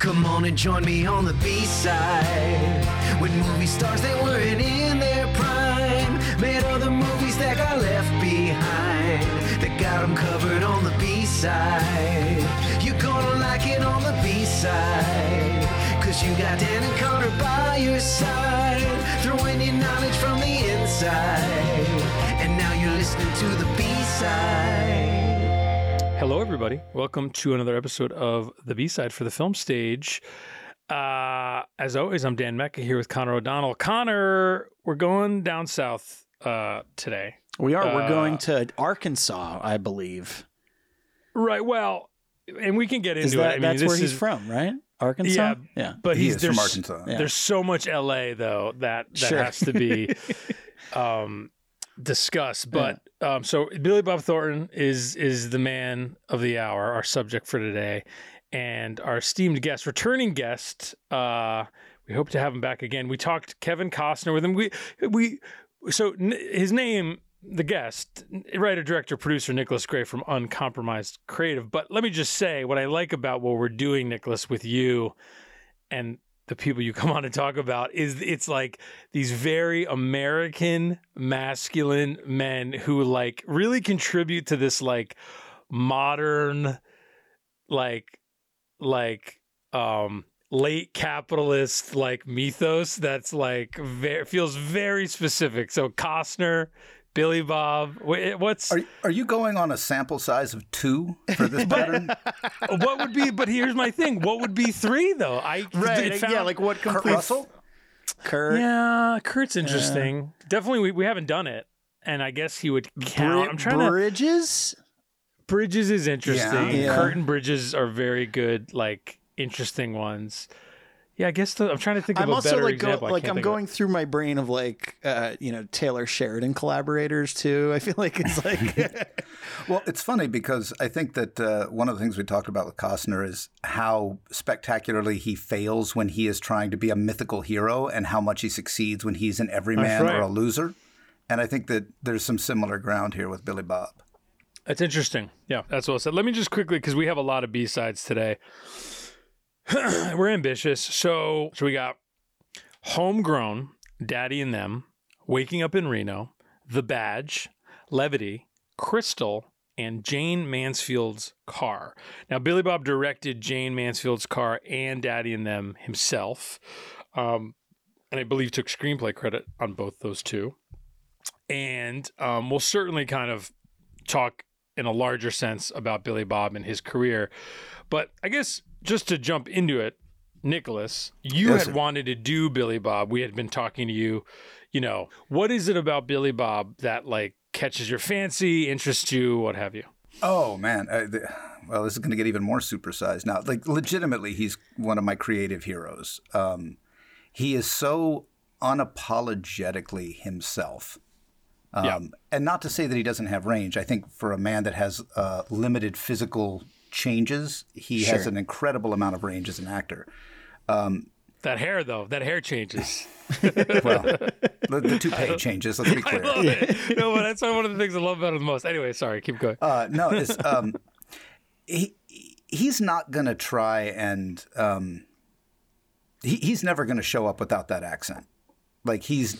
Come on and join me on the B-side. When movie stars, they weren't in their prime. Made other movies that got left behind. They got them covered on the B-side. You're gonna like it on the B-side. Cause you got Dan and Connor by your side, throwing your knowledge from the inside. And now you're listening to the B-side. Hello, everybody. Welcome to another episode of The B-Side for the Film Stage. As always, I'm Dan Mecca here with Connor O'Donnell. Connor, we're going down south today. We are. We're going to Arkansas, I believe. Right. Well, and we can get into it. I mean, that's where he's from, right? Arkansas? Yeah. But he's from Arkansas. Yeah. There's so much L.A., though, that sure has to be discussed. But so Billy Bob Thornton is the man of the hour, our subject for today, and our esteemed guest, returning guest. We hope to have him back again. We talked Kevin Costner with him. So his name, the guest, writer, director, producer Nicholas Gray from Uncompromised Creative. But let me just say what I like about what we're doing, Nicholas, with you and the people you come on to talk about is it's like these very American masculine men who like really contribute to this like modern, like late capitalist like mythos that's like feels very specific. So Costner, Billy Bob, are you going on a sample size of 2 for this pattern? What would be? But here's my thing. What would be 3 though? What? Kurt Russell. Kurt. Yeah, Kurt's interesting. Yeah. Definitely, we haven't done it, and I guess he would count. I'm trying Bridges. Bridges is interesting. Yeah. Kurt and Bridges are very good, like interesting ones. Yeah, I guess I'm trying to think of a better example. I'm going through my brain of Taylor Sheridan collaborators too. I feel like it's like well, it's funny because I think that one of the things we talked about with Costner is how spectacularly he fails when he is trying to be a mythical hero and how much he succeeds when he's an everyman or a loser. And I think that there's some similar ground here with Billy Bob. That's interesting. Yeah, that's well said. Let me just quickly, because we have a lot of B-sides today. We're ambitious. So we got Homegrown, Daddy and Them, Waking Up in Reno, The Badge, Levity, Chrystal, and Jayne Mansfield's Car. Now, Billy Bob directed Jayne Mansfield's Car and Daddy and Them himself, and I believe took screenplay credit on both those two. And we'll certainly kind of talk in a larger sense about Billy Bob and his career. But I guess just to jump into it, Nicholas, you had wanted to do Billy Bob. We had been talking to you. You know, what is it about Billy Bob that like catches your fancy, interests you, what have you? Oh man, well, this is going to get even more supersized now. Like, legitimately, he's one of my creative heroes. He is so unapologetically himself. And not to say that he doesn't have range. I think for a man that has limited physical changes, he has an incredible amount of range as an actor. That hair, though, changes. Well, the toupee changes, let's be clear. I love it. No, but that's one of the things I love about him the most. Anyway, sorry, keep going. No, it's, he's not going to try and he's never going to show up without that accent. Like he's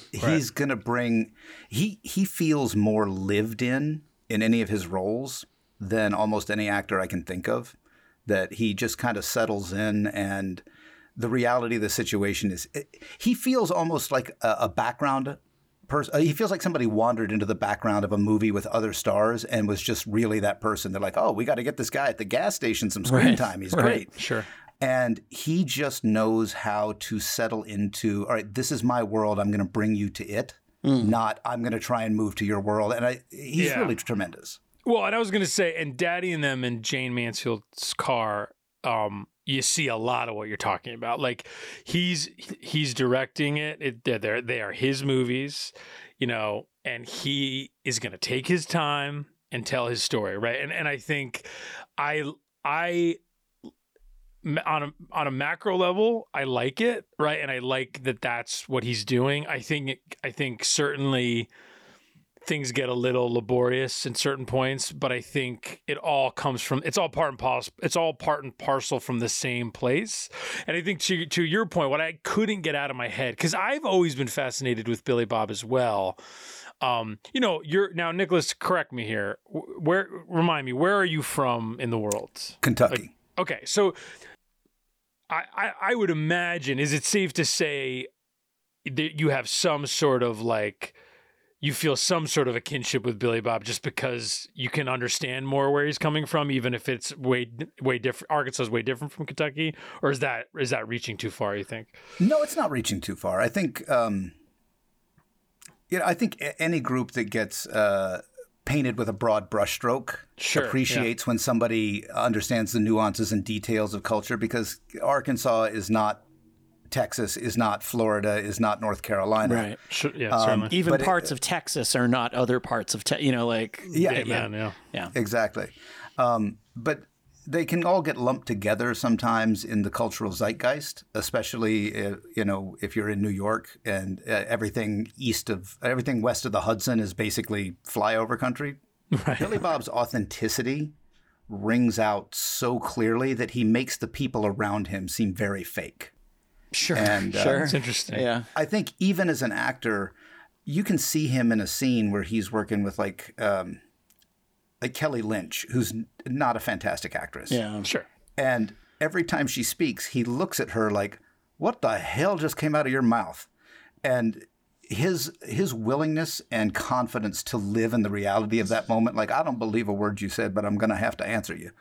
going to bring – he feels more lived in any of his roles than almost any actor I can think of, that he just kind of settles in, and the reality of the situation is he feels almost like a background person. He feels like somebody wandered into the background of a movie with other stars and was just really that person. They're like, oh, we got to get this guy at the gas station some screen time. He's great. Sure. And he just knows how to settle into, all right, this is my world. I'm going to bring you to it, not I'm going to try and move to your world. And he's really tremendous. Well, and I was going to say, and Daddy and Them and Jayne Mansfield's Car, you see a lot of what you're talking about. Like he's directing it. They are his movies, you know, and he is going to take his time and tell his story, right? And I think I on a macro level, I like it, right? And I like that's what he's doing. I think certainly things get a little laborious in certain points, but I think it all comes from, it's all part and parcel from the same place. And I think to your point, what I couldn't get out of my head, because I've always been fascinated with Billy Bob as well. You know, you're now, Nicholas, correct me here. Remind me, where are you from in the world? Kentucky. Like, okay. So I would imagine, is it safe to say that you have some sort of like, you feel some sort of a kinship with Billy Bob just because you can understand more where he's coming from, even if it's way different. Arkansas is way different from Kentucky, or is that reaching too far, you think? No, it's not reaching too far. I think, I think any group that gets painted with a broad brushstroke appreciates when somebody understands the nuances and details of culture, because Arkansas is not Texas, is not Florida, is not North Carolina. Right. Sure, yeah, even parts of Texas are not other parts of Texas, you know, like... Yeah. Exactly. But they can all get lumped together sometimes in the cultural zeitgeist, especially, if you're in New York and everything west of the Hudson is basically flyover country. Right. Billy Bob's authenticity rings out so clearly that he makes the people around him seem very fake. Sure. And, it's interesting. Yeah. I think even as an actor, you can see him in a scene where he's working with like Kelly Lynch, who's not a fantastic actress. Yeah. Sure. And every time she speaks, he looks at her like, "What the hell just came out of your mouth?" And his willingness and confidence to live in the reality of that moment, like, "I don't believe a word you said, but I'm going to have to answer you,"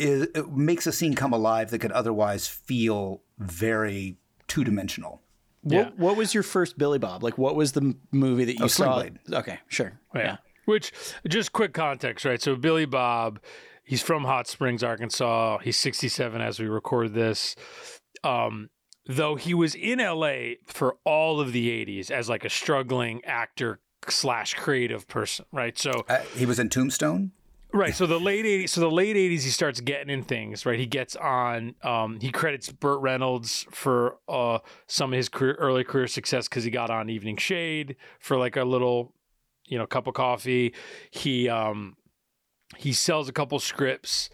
it makes a scene come alive that could otherwise feel very two-dimensional. Yeah. What was your first Billy Bob? Like, what was the movie that you saw? Sling Blade. Okay, sure. Yeah. Which, just quick context, right? So Billy Bob, he's from Hot Springs, Arkansas. He's 67 as we record this. Though he was in L.A. for all of the 80s as like a struggling actor / creative person, right? So he was in Tombstone? Right, so the late 80s, he starts getting in things, right? He gets on, he credits Burt Reynolds for some of his early career success because he got on Evening Shade for like a little, cup of coffee. He sells a couple scripts.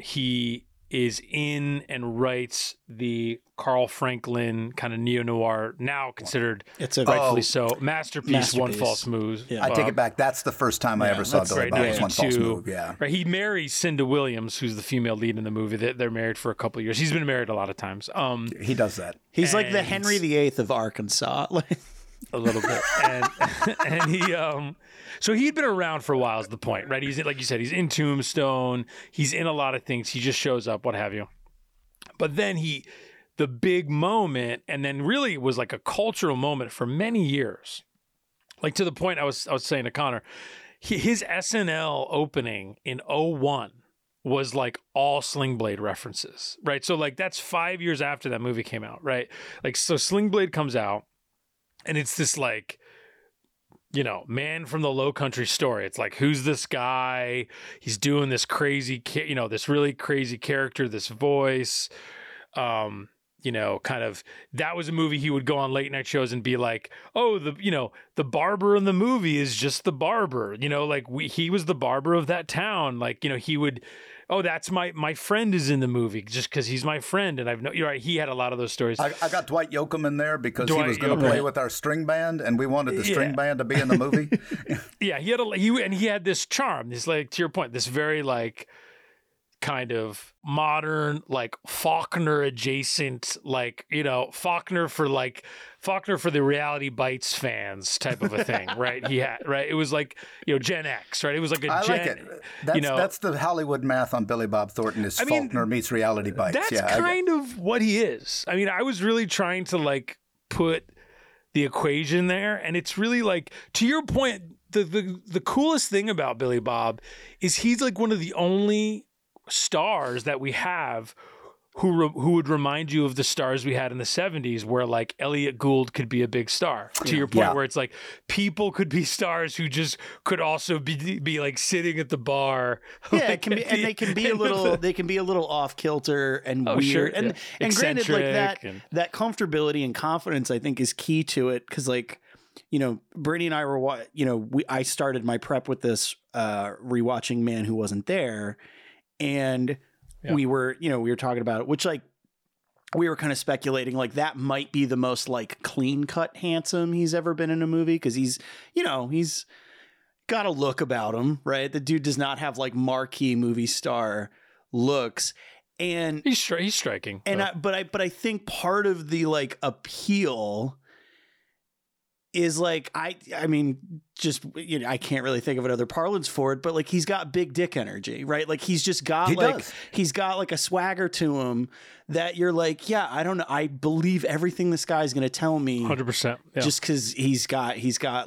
He is in and writes the Carl Franklin kind of neo-noir, now considered, rightfully so, masterpiece, One False Move. Yeah. I take it back. That's the first time I ever saw Billy Bob was One False Move. Yeah. Right. He marries Cinda Williams, who's the female lead in the movie. They're married for a couple of years. He's been married a lot of times. He does that. He's like the Henry VIII of Arkansas. A little bit. And he, so he'd been around for a while is the point, right? He's, like you said, he's in Tombstone. He's in a lot of things. He just shows up, what have you. But then the big moment, and then really was like a cultural moment for many years. Like, to the point I was saying to Connor, his SNL opening in 2001 was like all Sling Blade references, right? So like, that's 5 years after that movie came out, right? Like, so Sling Blade comes out. And it's this like, man from the low country story. It's like, who's this guy? He's doing this crazy, this really crazy character, this voice, kind of, that was a movie he would go on late night shows and be like, "Oh, the barber in the movie is just the barber, he was the barber of that town." Like, he would, "Oh, that's my friend is in the movie just because he's my friend." And you're right, he had a lot of those stories. I got Dwight Yoakam in there because he was going to play with our string band, and we wanted the string band to be in the movie. Yeah, he had this charm, this, like, to your point, this very like kind of modern, like Faulkner adjacent, like, Faulkner for the Reality Bites fans type of a thing, right? He had, right? It was like, Gen X, right? It was like a Gen X. I like it. That's the Hollywood math on Billy Bob Thornton is Faulkner meets Reality Bites. That's kind of what he is. I mean, I was really trying to like put the equation there, and it's really like, to your point, the coolest thing about Billy Bob is he's like one of the only stars that we have who would remind you of the stars we had in the 70s, where like Elliot Gould could be a big star, to your point, where it's like people could be stars who just could also be like sitting at the bar. They can be a little off kilter and weird. Sure, and granted, like that comfortability and confidence, I think, is key to it. Cause like, you know, Brittany and I were, you know, I started my prep with this, rewatching Man Who Wasn't There. And we were, you know, we were talking about it, which like, we were kind of speculating like that might be the most like clean cut handsome he's ever been in a movie. Cause he's, you know, he's got a look about him, right? The dude does not have like marquee movie star looks. And he's striking. And but I think part of the like appeal is like, I mean, just, you know, I can't really think of another parlance for it, but like, he's got big dick energy, right? Like he's just got he's got like a swagger to him that you're like, yeah, I don't know. I believe everything this guy's going to tell me 100%. Yeah. Just cause he's got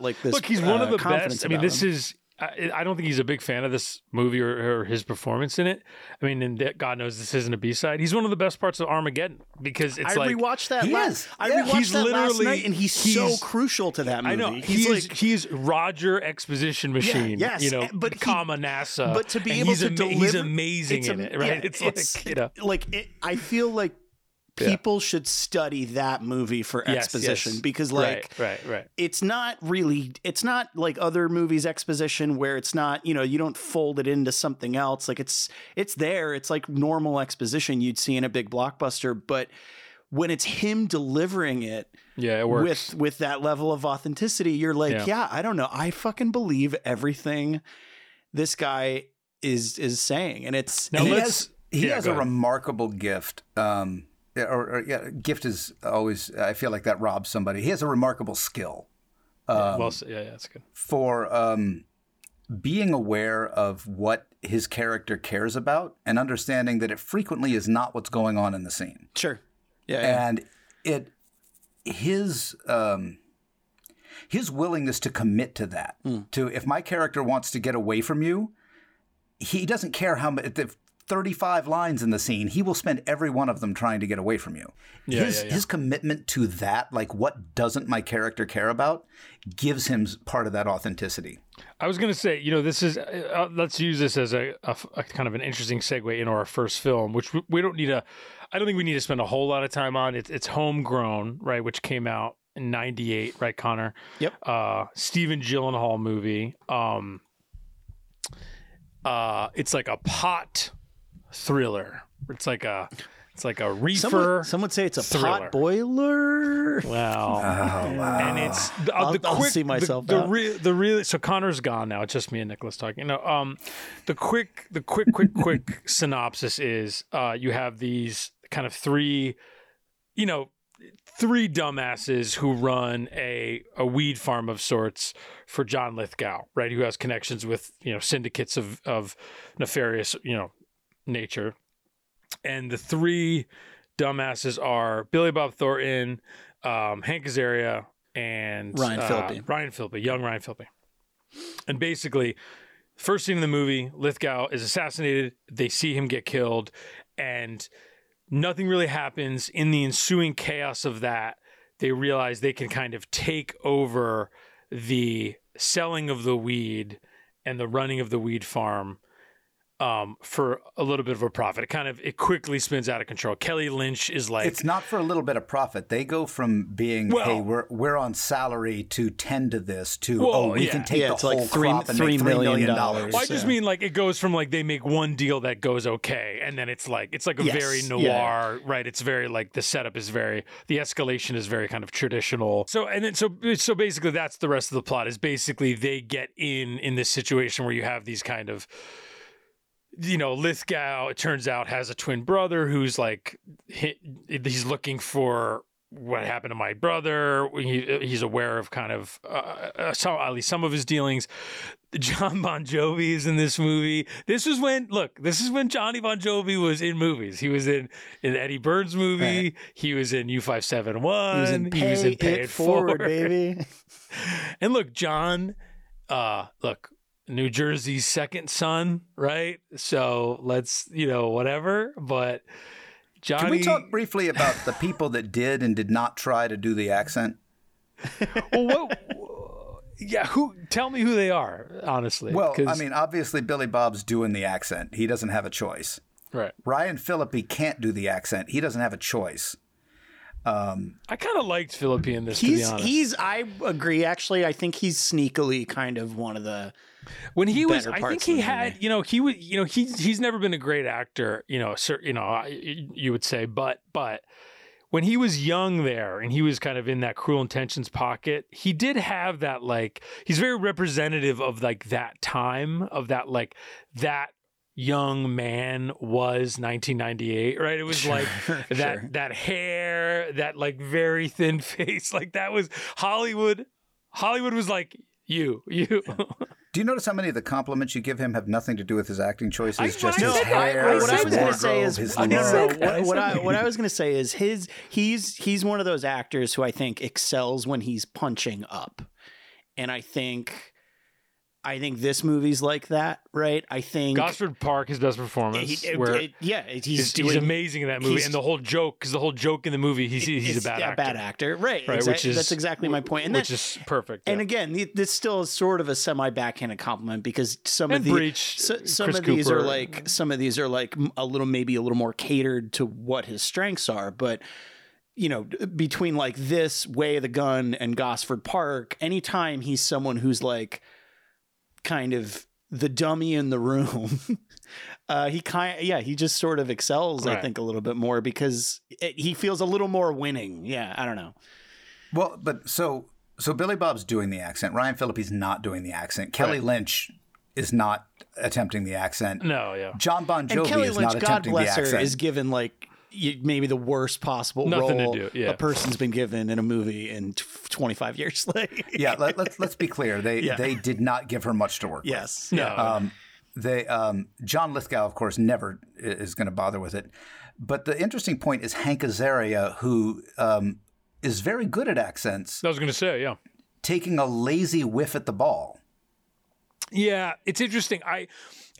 like this. Look, he's one of the best. I mean, this is, I don't think he's a big fan of this movie or his performance in it. I mean, and God knows this isn't a B-side. He's one of the best parts of Armageddon because it's I rewatched that last night. I rewatched that last night, and he's so crucial to that movie. I know. He's Roger Exposition Machine. Yeah, yes, you know, but NASA. But to be able to deliver, he's amazing in it, right? It's like, you know, like I feel like people should study that movie for exposition because like it's not really, it's not like other movies exposition where it's not, you know, you don't fold it into something else. Like it's there. It's like normal exposition you'd see in a big blockbuster, but when it's him delivering it, it works. With that level of authenticity, you're like, I don't know. I fucking believe everything this guy is saying. And it's, now he has a remarkable gift. Gift is always, I feel like that robs somebody. He has a remarkable skill. That's good. For being aware of what his character cares about and understanding that it frequently is not what's going on in the scene. Sure. Yeah. And his willingness to commit to that, to if my character wants to get away from you, he doesn't care how much. 35 lines in the scene, he will spend every one of them trying to get away from you. His commitment to that, like what doesn't my character care about, gives him part of that authenticity. I was going to say, you know, this is, let's use this as a kind of an interesting segue into our first film, which we don't need I don't think we need to spend a whole lot of time on. It's Homegrown, right, which came out in 98, right, Connor? Yep. Stephen Gyllenhaal movie. It's like a pot thriller. It's like a reefer. Some would say it's a pot boiler. Wow. Oh, wow. And it's I'll see myself. So Connor's gone now. It's just me and Nicholas talking. No, the quick synopsis is you have these kind of three dumbasses who run a weed farm of sorts for John Lithgow, right? Who has connections with, you know, syndicates of nefarious, you know, nature. And the three dumbasses are Billy Bob Thornton, Hank Azaria, and young Ryan Phillippe. And basically, first scene in the movie, Lithgow is assassinated. They see him get killed, and nothing really happens. In the ensuing chaos of that, they realize they can kind of take over the selling of the weed and the running of the weed farm for a little bit of a profit. It quickly spins out of control. Kelly Lynch is like, it's not for a little bit of profit. They go from being, hey, we're on salary to tend to this to, we can take the whole crop and make $3 million. Well, I just mean like it goes from like they make one deal that goes okay, and then it's like a very noir, right? It's very like the setup is very, the escalation is very kind of traditional. So and then so basically that's the rest of the plot is basically they get in this situation where you have these kind of, you know, Lithgow, it turns out, has a twin brother who's like, he's looking for what happened to my brother. He's aware of kind of at least some of his dealings. John Bon Jovi is in this movie. This is when Johnny Bon Jovi was in movies. He was in Eddie Burns' movie. Right. He was in U571. He was in Pay It Forward, baby. And look, John, New Jersey's second son, right? So let's, you know, whatever. But Johnny, can we talk briefly about the people that did and did not try to do the accent? Well, tell me who they are, honestly. Well, I mean, obviously Billy Bob's doing the accent. He doesn't have a choice. Right. Ryan Phillippe can't do the accent. He doesn't have a choice. I kind of liked Phillippe in this, to be honest. I agree, actually. I think he's sneakily kind of one of the he's never been a great actor, you would say, but when he was young there and he was kind of in that Cruel Intentions pocket, he did have that, like, he's very representative of like that time, of that, like, that young man was 1998, right? It was that hair, that like very thin face, like that was Hollywood. Hollywood was like you. Do you notice how many of the compliments you give him have nothing to do with his acting choices? What I was going to say is he's one of those actors who I think excels when he's punching up, and I think this movie's like that, right? I think Gosford Park, his best performance. He's amazing in that movie, and the whole joke in the movie, he's a bad actor, right? That's exactly my point, and which is perfect. Yeah. And again, this still is sort of a semi-backhanded compliment because some of these are like maybe a little more catered to what his strengths are, but. Between like this, Way of the Gun, and Gosford Park, anytime he's someone who's like kind of the dummy in the room, he just sort of excels, right. I think a little bit more because he feels a little more winning. Yeah, I don't know. Well, but so Billy Bob's doing the accent. Ryan Phillippe's not doing the accent. Kelly Lynch is not attempting the accent. No, yeah. John Bon Jovi is given like. Maybe the worst possible role a person's been given in a movie in 25 years later. Yeah, let's be clear. They did not give her much to work with. Yes. No. John Lithgow, of course, never is going to bother with it. But the interesting point is Hank Azaria, who is very good at accents. I was going to say, yeah. Taking a lazy whiff at the ball. Yeah, it's interesting.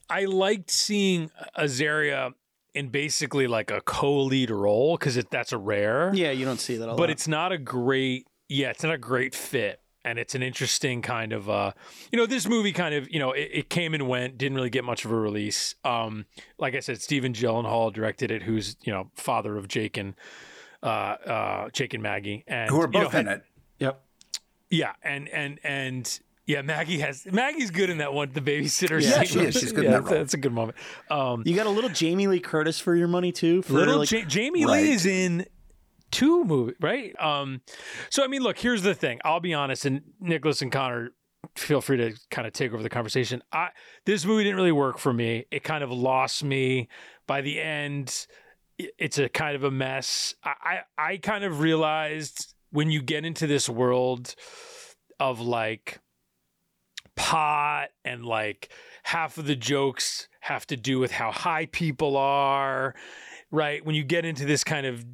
I liked seeing Azaria in basically like a co-lead role because that's a rare. Yeah, you don't see that a lot. But it's not a great, it's not a great fit. And it's an interesting kind of, this movie kind of, it came and went, didn't really get much of a release. Like I said, Stephen Gyllenhaal directed it, who's, father of Jake and Maggie. And, who are both in it. Yep. Yeah, and yeah, Maggie's good in that one, the babysitter. Yeah, she is. She's good in that role. That's a good moment. You got a little Jamie Lee Curtis for your money too. Jamie Lee is in two movies, right? So I mean, look, here's the thing. I'll be honest, and Nicholas and Connor, feel free to kind of take over the conversation. This movie didn't really work for me. It kind of lost me by the end. It's a kind of a mess. I kind of realized when you get into this world of like. Pot and like half of the jokes have to do with how high people are, right? When you get into this kind of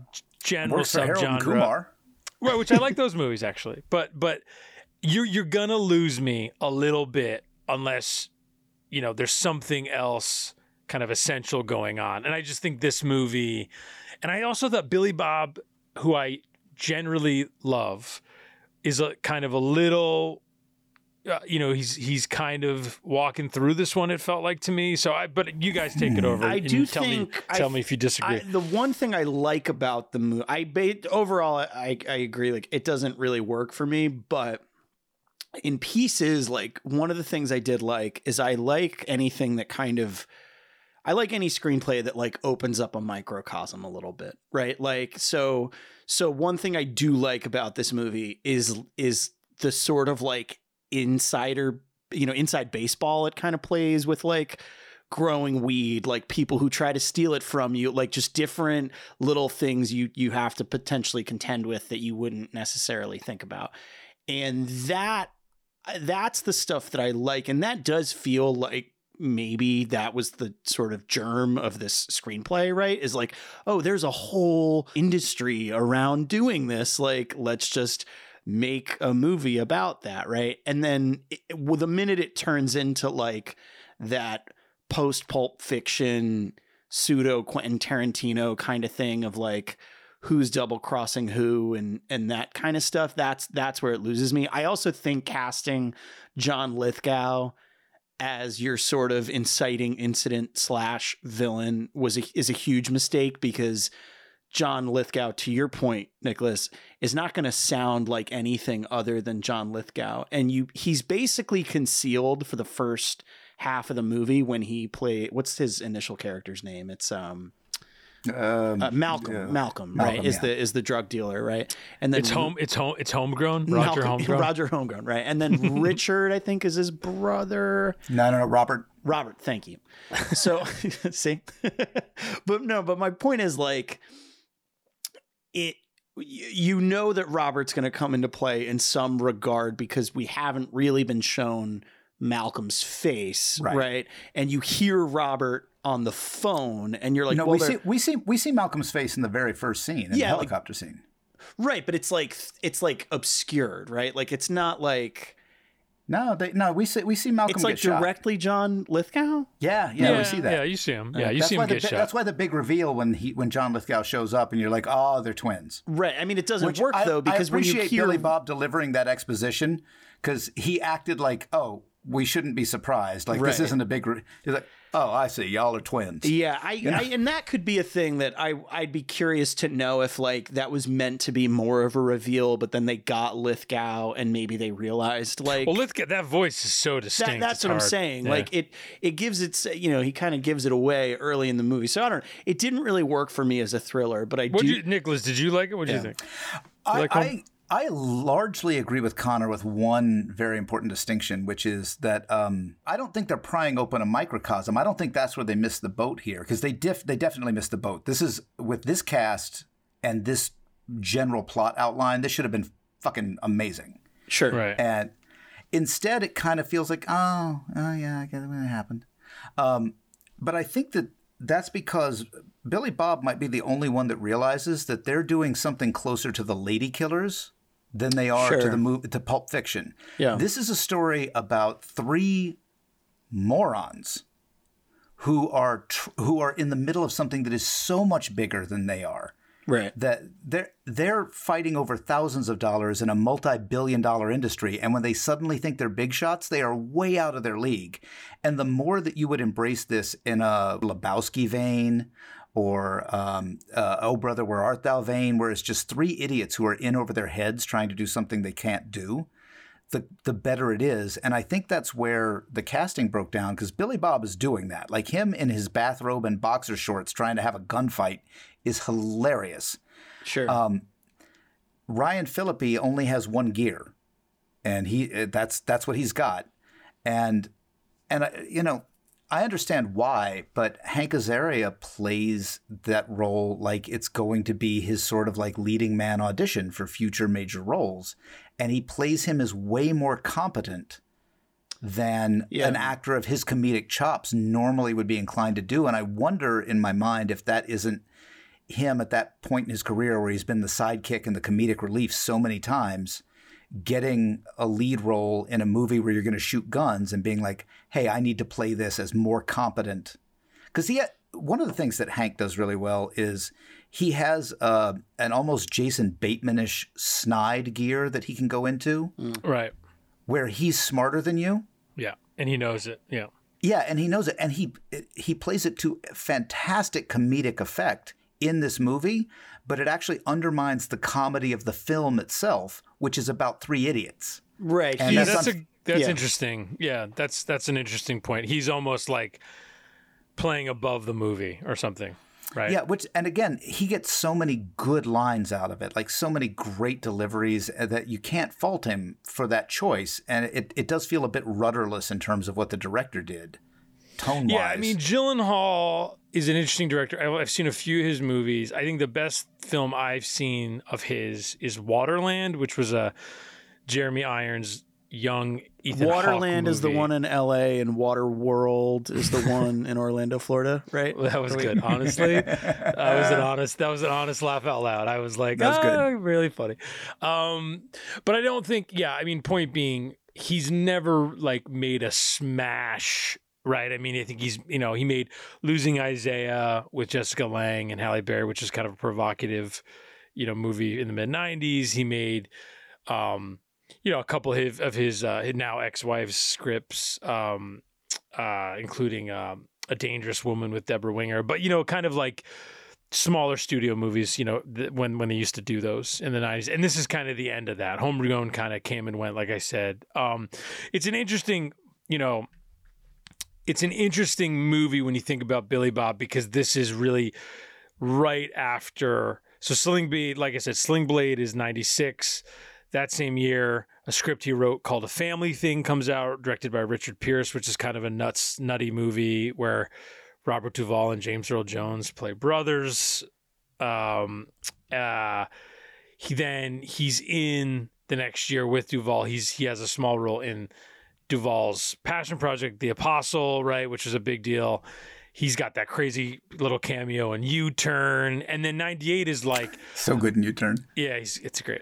general subgenre, right? Which I like those movies actually, but you're gonna lose me a little bit unless there's something else kind of essential going on. And I just think this movie, and I also thought Billy Bob, who I generally love, is a kind of a little. He's kind of walking through this one, it felt like to me. But you guys take it over. Tell me if you disagree. The one thing I like about the movie, I agree. Like, it doesn't really work for me, but in pieces, like one of the things I did like is I like any screenplay that like opens up a microcosm a little bit, right? Like, so one thing I do like about this movie is the sort of like, insider, inside baseball it kind of plays with, like growing weed, like people who try to steal it from you, like just different little things you have to potentially contend with that you wouldn't necessarily think about. And that's the stuff that I like, and that does feel like maybe that was the sort of germ of this screenplay, right? Is like, oh, there's a whole industry around doing this, like let's just make a movie about that, right? And then the minute it turns into like that post-Pulp Fiction, pseudo-Quentin Tarantino kind of thing of like who's double-crossing who and that kind of stuff, that's where it loses me. I also think casting John Lithgow as your sort of inciting incident / villain is a huge mistake because John Lithgow, to your point, Nicholas, is not going to sound like anything other than John Lithgow. And he's basically concealed for the first half of the movie when he played, what's his initial character's name? It's Malcolm. Yeah. Malcolm, right? Yeah. Is the drug dealer, right? And then it's Homegrown. Roger Homegrown, right? And then Richard, I think, is his brother. No, Robert. Robert, thank you. So see, but my point is, like, it. You know that Robert's going to come into play in some regard because we haven't really been shown Malcolm's face, right? And you hear Robert on the phone, and you're like, "No, well, we see Malcolm's face in the very first scene, in the helicopter scene, right?" But it's like obscured, right? Like it's not like we see Malcolm. It's like directly shot. John Lithgow. Yeah, we see that. Yeah, you see him. Yeah, you see him get shot. That's why the big reveal when John Lithgow shows up, and you're like, "Oh, they're twins." Right. I mean, it doesn't work though, because I appreciate when you hear Billy Bob delivering that exposition, because he acted like, "Oh, we shouldn't be surprised." Like this isn't a big. He's like, oh, I see. Y'all are twins. Yeah, and that could be a thing that I'd be curious to know if, like, that was meant to be more of a reveal, but then they got Lithgow and maybe they realized, like... Well, Lithgow, that voice is so distinct. That's what hard. I'm saying. Yeah. Like, it gives its... You know, he kind of gives it away early in the movie. So, I don't know. It didn't really work for me as a thriller, but Nicholas, did you like it? What did you think? I largely agree with Connor with one very important distinction, which is that I don't think they're prying open a microcosm. I don't think that's where they missed the boat here, because they definitely missed the boat. This is, with this cast and this general plot outline, this should have been fucking amazing. Sure. Right. And instead, it kind of feels like, oh yeah, I get it, happened. But I think that's because Billy Bob might be the only one that realizes that they're doing something closer to the Lady Killers than they are to Pulp Fiction. Yeah. This is a story about three morons who are in the middle of something that is so much bigger than they are. Right. That they're fighting over thousands of dollars in a multi-billion-dollar industry, and when they suddenly think they're big shots, they are way out of their league. And the more that you would embrace this in a Lebowski vein, or Oh Brother, Where Art Thou vein, where it's just three idiots who are in over their heads trying to do something they can't do, the better it is. And I think that's where the casting broke down, because Billy Bob is doing that. Like, him in his bathrobe and boxer shorts trying to have a gunfight is hilarious. Sure. Ryan Phillippe only has one gear, and that's what he's got. And you know, I understand why, but Hank Azaria plays that role like it's going to be his sort of like leading man audition for future major roles. And he plays him as way more competent than an actor of his comedic chops normally would be inclined to do. And I wonder in my mind if that isn't him at that point in his career where he's been the sidekick and the comedic relief so many times, getting a lead role in a movie where you're going to shoot guns and being like, hey, I need to play this as more competent. Because one of the things that Hank does really well is he has an almost Jason Bateman-ish snide gear that he can go into. Right. Where he's smarter than you. Yeah. And he knows it. Yeah. Yeah. And he knows it. And he plays it to fantastic comedic effect in this movie, but it actually undermines the comedy of the film itself, which is about three idiots. Right. And that's interesting. Yeah, that's an interesting point. He's almost like playing above the movie or something, right? Yeah, and again, he gets so many good lines out of it, like so many great deliveries that you can't fault him for that choice. And it does feel a bit rudderless in terms of what the director did. Tone-wise. Yeah, I mean, Gyllenhaal is an interesting director. I've seen a few of his movies. I think the best film I've seen of his is Waterland, which was a Jeremy Irons young Ethan Hawke movie. Waterland is the one in L.A. and Waterworld is the one in Orlando, Florida, right? Well, that was good, honestly. That was an honest laugh out loud. I was like, that was good. Really funny. But I don't think, point being, he's never like made a smash. Right. I mean, I think he made Losing Isaiah with Jessica Lange and Halle Berry, which is kind of a provocative, movie in the mid 90s. He made, a couple of his his now ex-wife's scripts, including A Dangerous Woman with Deborah Winger. But, kind of like smaller studio movies, you know, when they used to do those in the 90s. And this is kind of the end of that. Homegrown kind of came and went, like I said. It's an interesting, you know, it's an interesting movie when you think about Billy Bob, because this is really right after. So Sling Blade, like I said, Sling Blade is 96. That same year, a script he wrote called A Family Thing comes out, directed by Richard Pierce, which is kind of a nutty movie where Robert Duvall and James Earl Jones play brothers. He's in the next year with Duvall. He has a small role in Duvall's passion project, The Apostle, right, which was a big deal. He's got that crazy little cameo in U-Turn. And then 98 is like... so good in U-Turn. Yeah, it's great.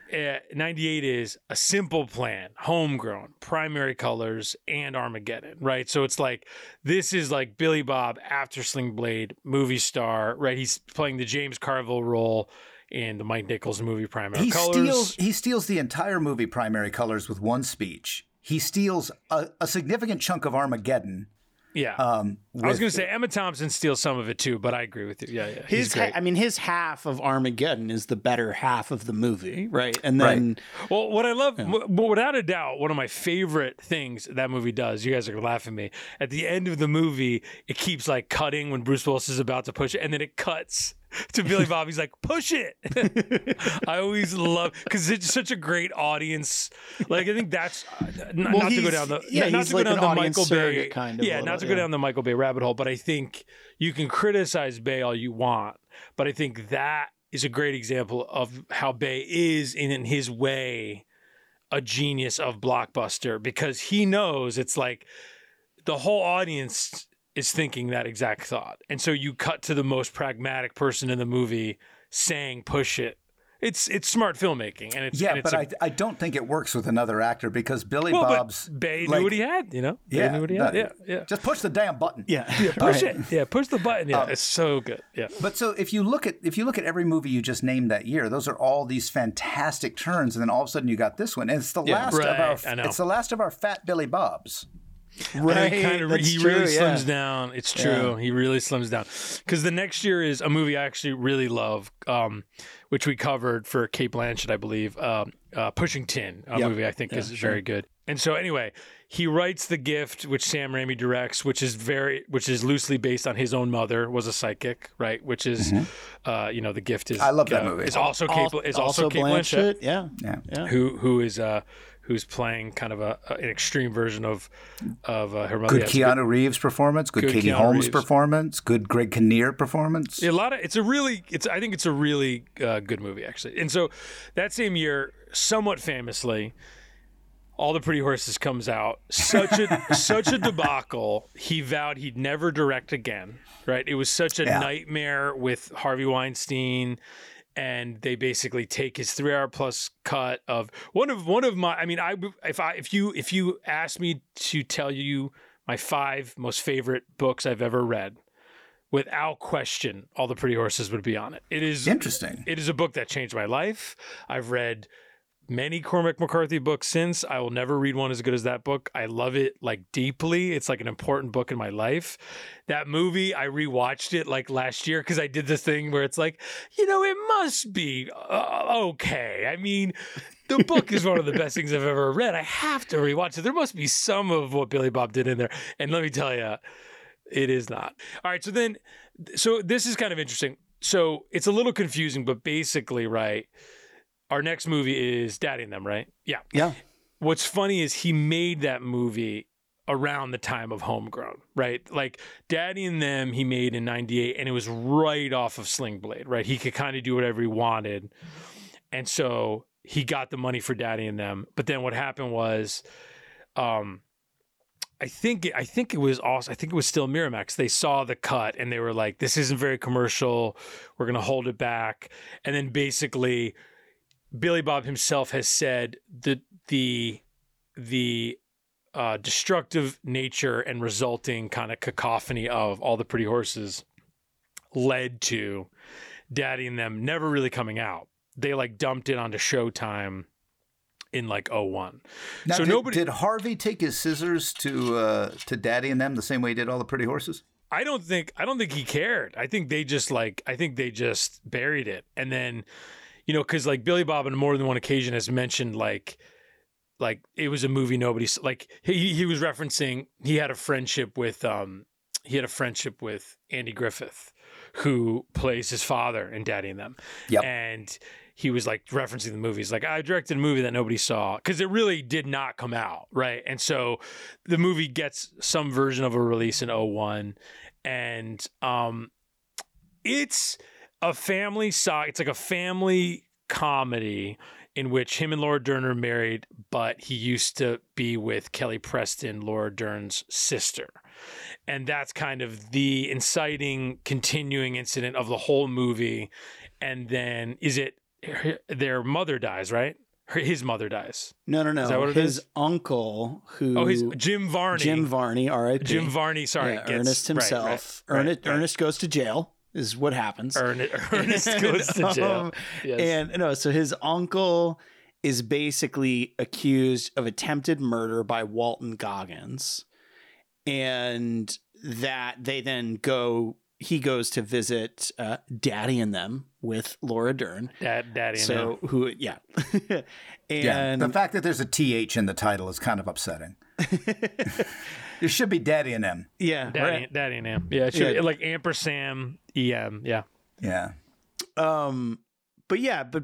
98 is A Simple Plan, Homegrown, Primary Colors, and Armageddon, right? So it's like, this is like Billy Bob after Sling Blade, movie star, right? He's playing the James Carville role in the Mike Nichols movie, Primary Colors. He steals the entire movie, Primary Colors, with one speech. He steals a significant chunk of Armageddon. Yeah, I was going to say Emma Thompson steals some of it too, but I agree with you. Yeah, yeah. His half of Armageddon is the better half of the movie, right? And then, right. Well, what I love, but without a doubt, one of my favorite things that movie does. You guys are going to laugh at me. At the end of the movie, it keeps like cutting when Bruce Willis is about to push it, and then it cuts to Billy Bob. He's like, push it. I always love, because it's such a great audience. Like, I think that's not to go down the Michael Bay kind of. Yeah, not to go down the Michael Bay rabbit hole. But I think you can criticize Bay all you want, but I think that is a great example of how Bay is, in his way, a genius of blockbuster, because he knows it's like the whole audience is thinking that exact thought. And so you cut to the most pragmatic person in the movie saying, push it. It's smart filmmaking. And it's, I don't think it works with another actor, because Billy Bob's... Bay knew what he had, you know? Yeah, Bay knew what he had. Yeah. Just push the damn button. Yeah push it. Yeah, push the button. Yeah, it's so good. Yeah. But so if you look at every movie you just named that year, those are all these fantastic turns, and then all of a sudden you got this one. And it's the last of our fat Billy Bobs. Right, he really slims down. It's true. Yeah. He really slims down, because the next year is a movie I actually really love, which we covered for Cate Blanchett, I believe. Pushing Tin, movie I think is very good. And so anyway, he writes The Gift, which Sam Raimi directs, which is loosely based on his own mother was a psychic, right? Which is, The Gift is. I love that movie. It's also Cate Blanchett. Yeah. Who's playing kind of an extreme version of her mother. Good Keanu Reeves performance, good Katie Holmes performance, good Greg Kinnear performance. Yeah, I think it's a really good movie, actually. And so that same year, somewhat famously, All the Pretty Horses comes out. Such a debacle. He vowed he'd never direct again, right? It was such a nightmare with Harvey Weinstein. And they basically take his 3 hour plus cut of one of my. I mean, if you asked me to tell you my five most favorite books I've ever read, without question, All the Pretty Horses would be on it. It is interesting. It is a book that changed my life. I've read many Cormac McCarthy books since. I will never read one as good as that book. I love it like deeply. It's like an important book in my life. That movie, I rewatched it like last year, because I did this thing where it's like, you know, it must be okay. I mean, the book is one of the best things I've ever read. I have to rewatch it. There must be some of what Billy Bob did in there. And let me tell you, it is not. All right. So this is kind of interesting. So it's a little confusing, but basically, right, our next movie is Daddy and Them, right? Yeah. Yeah. What's funny is he made that movie around the time of Homegrown, right? Like Daddy and Them he made in 98, and it was right off of Sling Blade, right? He could kind of do whatever he wanted. And so he got the money for Daddy and Them. But then what happened was, I think it was still Miramax. They saw the cut and they were like, this isn't very commercial. We're going to hold it back. And then basically Billy Bob himself has said that the destructive nature and resulting kind of cacophony of All the Pretty Horses led to Daddy and Them never really coming out. They like dumped it onto Showtime in like 01. Now, so did Harvey take his scissors to Daddy and Them the same way he did All the Pretty Horses? I don't think he cared. I think they just buried it. And then, you know, because like Billy Bob on more than one occasion has mentioned like it was a movie nobody like he was referencing he had a friendship with Andy Griffith, who plays his father in Daddy and Them. Yep. And he was like referencing the movies. Like, I directed a movie that nobody saw because it really did not come out. Right. And so the movie gets some version of a release in 2001. And it's a family saga. It's like a family comedy in which him and Laura Dern are married, but he used to be with Kelly Preston, Laura Dern's sister. And that's kind of the inciting continuing incident of the whole movie. And then is it, their mother dies, right? His mother dies. No. Is that what his uncle, who... Oh, Jim Varney. Jim Varney, R.I.P. Jim Varney, sorry. Yeah, Ernest himself. Right, Ernest goes to jail is what happens. Ernest goes to jail. Yes. And no, so his uncle is basically accused of attempted murder by Walton Goggins. And that they then go... He goes to visit Daddy and Them with Laura Dern. Daddy and Them. Who, yeah. And yeah. The fact that there's a TH in the title is kind of upsetting. There should be Daddy and Them. Yeah. Daddy and Them. Yeah. It should be like ampersand EM. Yeah. Yeah. But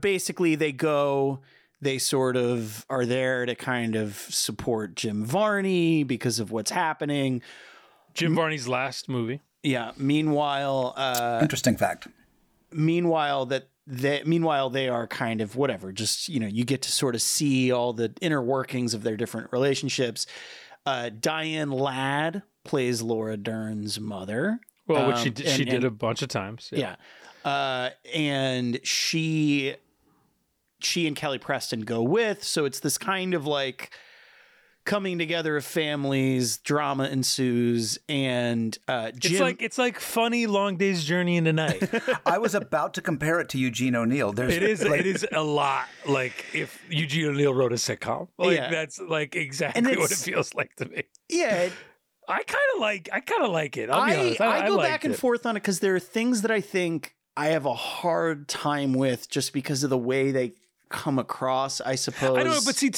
basically they go, they sort of are there to kind of support Jim Varney because of what's happening. Jim Varney's last movie. Yeah. Meanwhile, interesting fact. Meanwhile, they are kind of whatever. Just, you know, you get to sort of see all the inner workings of their different relationships. Diane Ladd plays Laura Dern's mother. Well, which she did a bunch of times. Yeah. And she and Kelly Preston go with. So it's this kind of like coming together of families, drama ensues, and Jim... It's like funny Long Day's Journey into Night. I was about to compare it to Eugene O'Neill. It is a lot like if Eugene O'Neill wrote a sitcom. Like yeah. That's like exactly what it feels like to me. Yeah. I kind of like it. I'll be honest. I go back and forth on it because there are things that I think I have a hard time with just because of the way they come across, I suppose. I don't know, but see,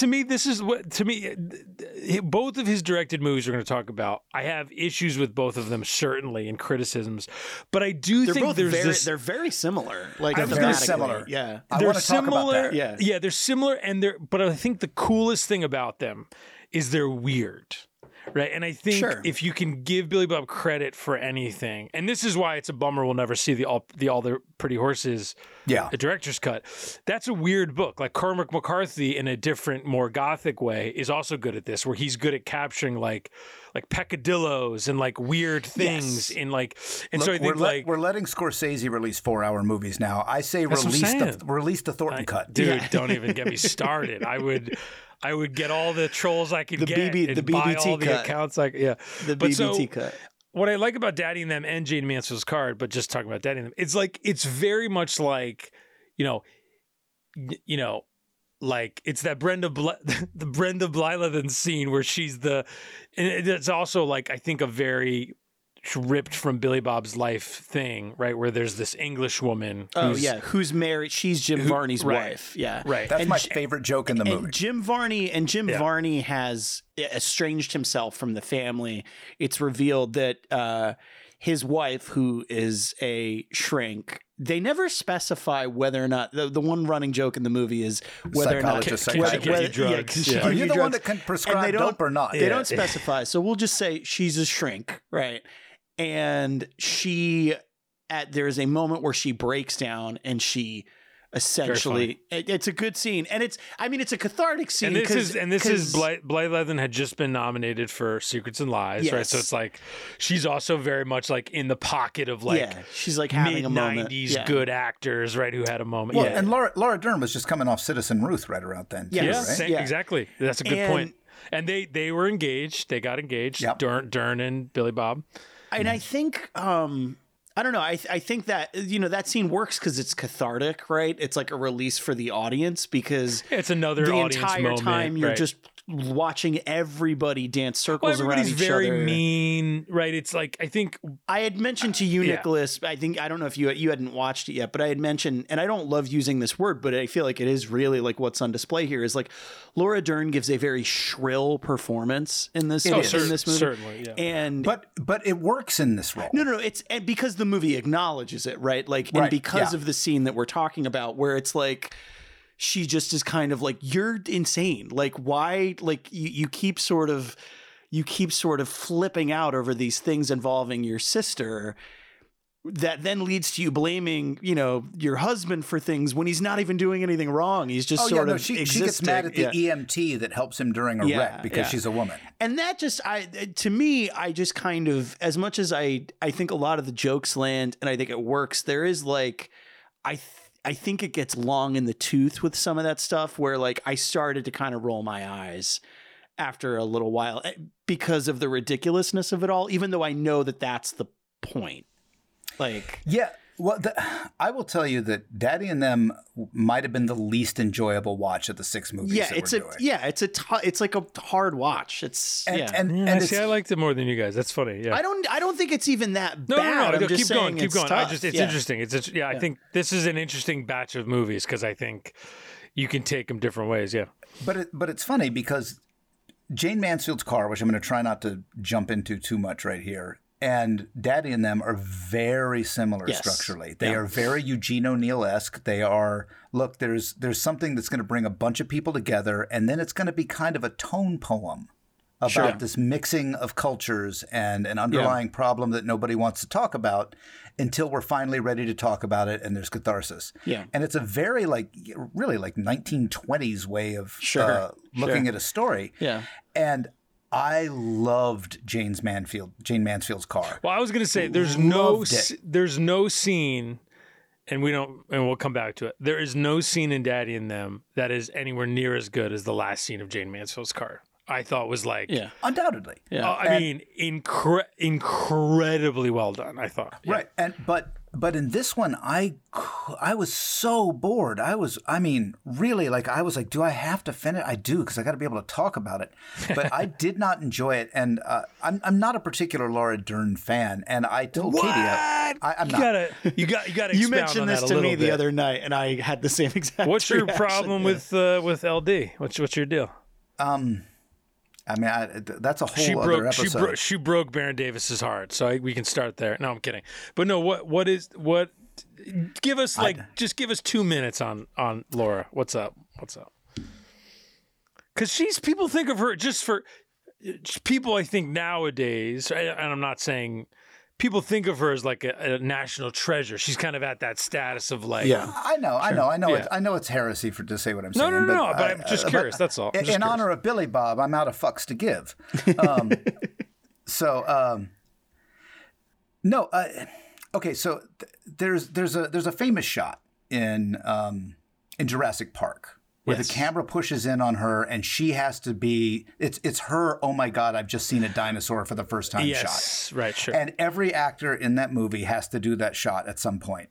both of his directed movies we're going to talk about, I have issues with both of them, certainly, and criticisms, but I do they're very similar. Like they're very similar. Yeah. I want to talk about that. Yeah. Yeah, they're similar, but I think the coolest thing about them is they're weird. Right. And I think if you can give Billy Bob credit for anything, and this is why it's a bummer we'll never see all the Pretty Horses, the director's cut. That's a weird book. Like Cormac McCarthy in a different, more gothic way is also good at this, where he's good at capturing like peccadillos and like weird things in like. And look, so I think we're letting Scorsese release 4-hour movies now. I say release the Thornton cut. Dude, don't even get me started. I would get all the trolls I could get and buy all the accounts. The BBT cut. What I like about Daddy and Them and Jayne Mansfield's Car, but just talking about Daddy and Them, it's like it's very much like, you know, like it's that the Brenda Blylevin scene where she's and it's also like I think a very ripped from Billy Bob's life thing, right? Where there's this English woman. Who's married. She's Jim Varney's wife. Yeah. Right. That's my favorite joke in the movie. Jim Varney has estranged himself from the family. It's revealed that his wife, who is a shrink, they never specify whether or not the one running joke in the movie is whether or not she can get you drugs. Are you the one that can prescribe dope or not? They don't specify. So we'll just say she's a shrink. Right. And there is a moment where she breaks down and she essentially, it's a good scene. And it's a cathartic scene. And this is Blythe Levin had just been nominated for Secrets and Lies, right? So it's like, she's also very much like in the pocket of like, she's like having a moment. mid-90s good actors, right? Who had a moment. Well, and Laura Dern was just coming off Citizen Ruth right around then. Right? Exactly. That's a good point. And they were engaged. They got engaged. Yep. Dern and Billy Bob. And I think, I don't know. I think that, you know, that scene works because it's cathartic, right? It's like a release for the audience because it's another audience moment. The entire time you're just watching everybody dance circles around each other. Everybody's very mean, right? It's like, I think I had mentioned to you, Nicholas, I don't know if you hadn't watched it yet, but I had mentioned, and I don't love using this word, but I feel like it is really like what's on display here is like Laura Dern gives a very shrill performance in this movie. Certainly, yeah. And but it works in this role. No, it's because the movie acknowledges it, right? Like, and because of the scene that we're talking about where it's like, she just is kind of like, you're insane. Like, why? Like, you keep sort of flipping out over these things involving your sister that then leads to you blaming, your husband for things when he's not even doing anything wrong. He's just sort of she gets mad at the EMT that helps him during a wreck because she's a woman. And that to me, I just kind of, as much as I think a lot of the jokes land and I think it works, there is like, I think it gets long in the tooth with some of that stuff where like I started to kind of roll my eyes after a little while because of the ridiculousness of it all, even though I know that that's the point. Like, yeah, well, I will tell you that Daddy and Them might have been the least enjoyable watch of the six movies. Yeah, it's like a hard watch. I liked it more than you guys. That's funny. Yeah, I don't think it's even that bad. No, keep going. Tough. It's interesting. I think this is an interesting batch of movies because I think you can take them different ways. Yeah, but it's funny because Jayne Mansfield's Car, which I'm going to try not to jump into too much right here, and Daddy and Them are very similar structurally. They are very Eugene O'Neill-esque. They are, look, there's something that's going to bring a bunch of people together, and then it's going to be kind of a tone poem about this mixing of cultures and an underlying problem that nobody wants to talk about until we're finally ready to talk about it and there's catharsis. Yeah. And it's a very, like, really like 1920s way of looking at a story. Yeah. And I loved Jayne Mansfield's Car. Well, I was going to say there's no scene, and we'll come back to it. There is no scene in Daddy and Them that is anywhere near as good as the last scene of Jayne Mansfield's Car. I thought was like undoubtedly. Yeah. Incredibly well done, I thought. Yeah. Right. And but in this one I was so bored. I was like, do I have to finish? I do, because I got to be able to talk about it. But I did not enjoy it, and I'm not a particular Laura Dern fan, and I told Katie I'm not. You got you mentioned this to me the other night and I had the same exact What's your reaction? Problem with LD? What's your deal? That's a whole other episode. She broke Baron Davis's heart, so we can start there. No, I'm kidding. But no, what is? Give us just give us 2 minutes on Laura. What's up? Because people think of her just for people. I think nowadays, and I'm not saying. People think of her as like a national treasure. She's kind of at that status of like. Yeah, I know. Yeah. I know it's heresy to say what I'm saying. No. But I'm just curious. That's all. In honor of Billy Bob, I'm out of fucks to give. Okay. So there's a famous shot in Jurassic Park where the camera pushes in on her and she has to be. It's her. Oh my God! I've just seen a dinosaur for the first time. Yes. Shot. Right. Sure. And every actor in that movie has to do that shot at some point.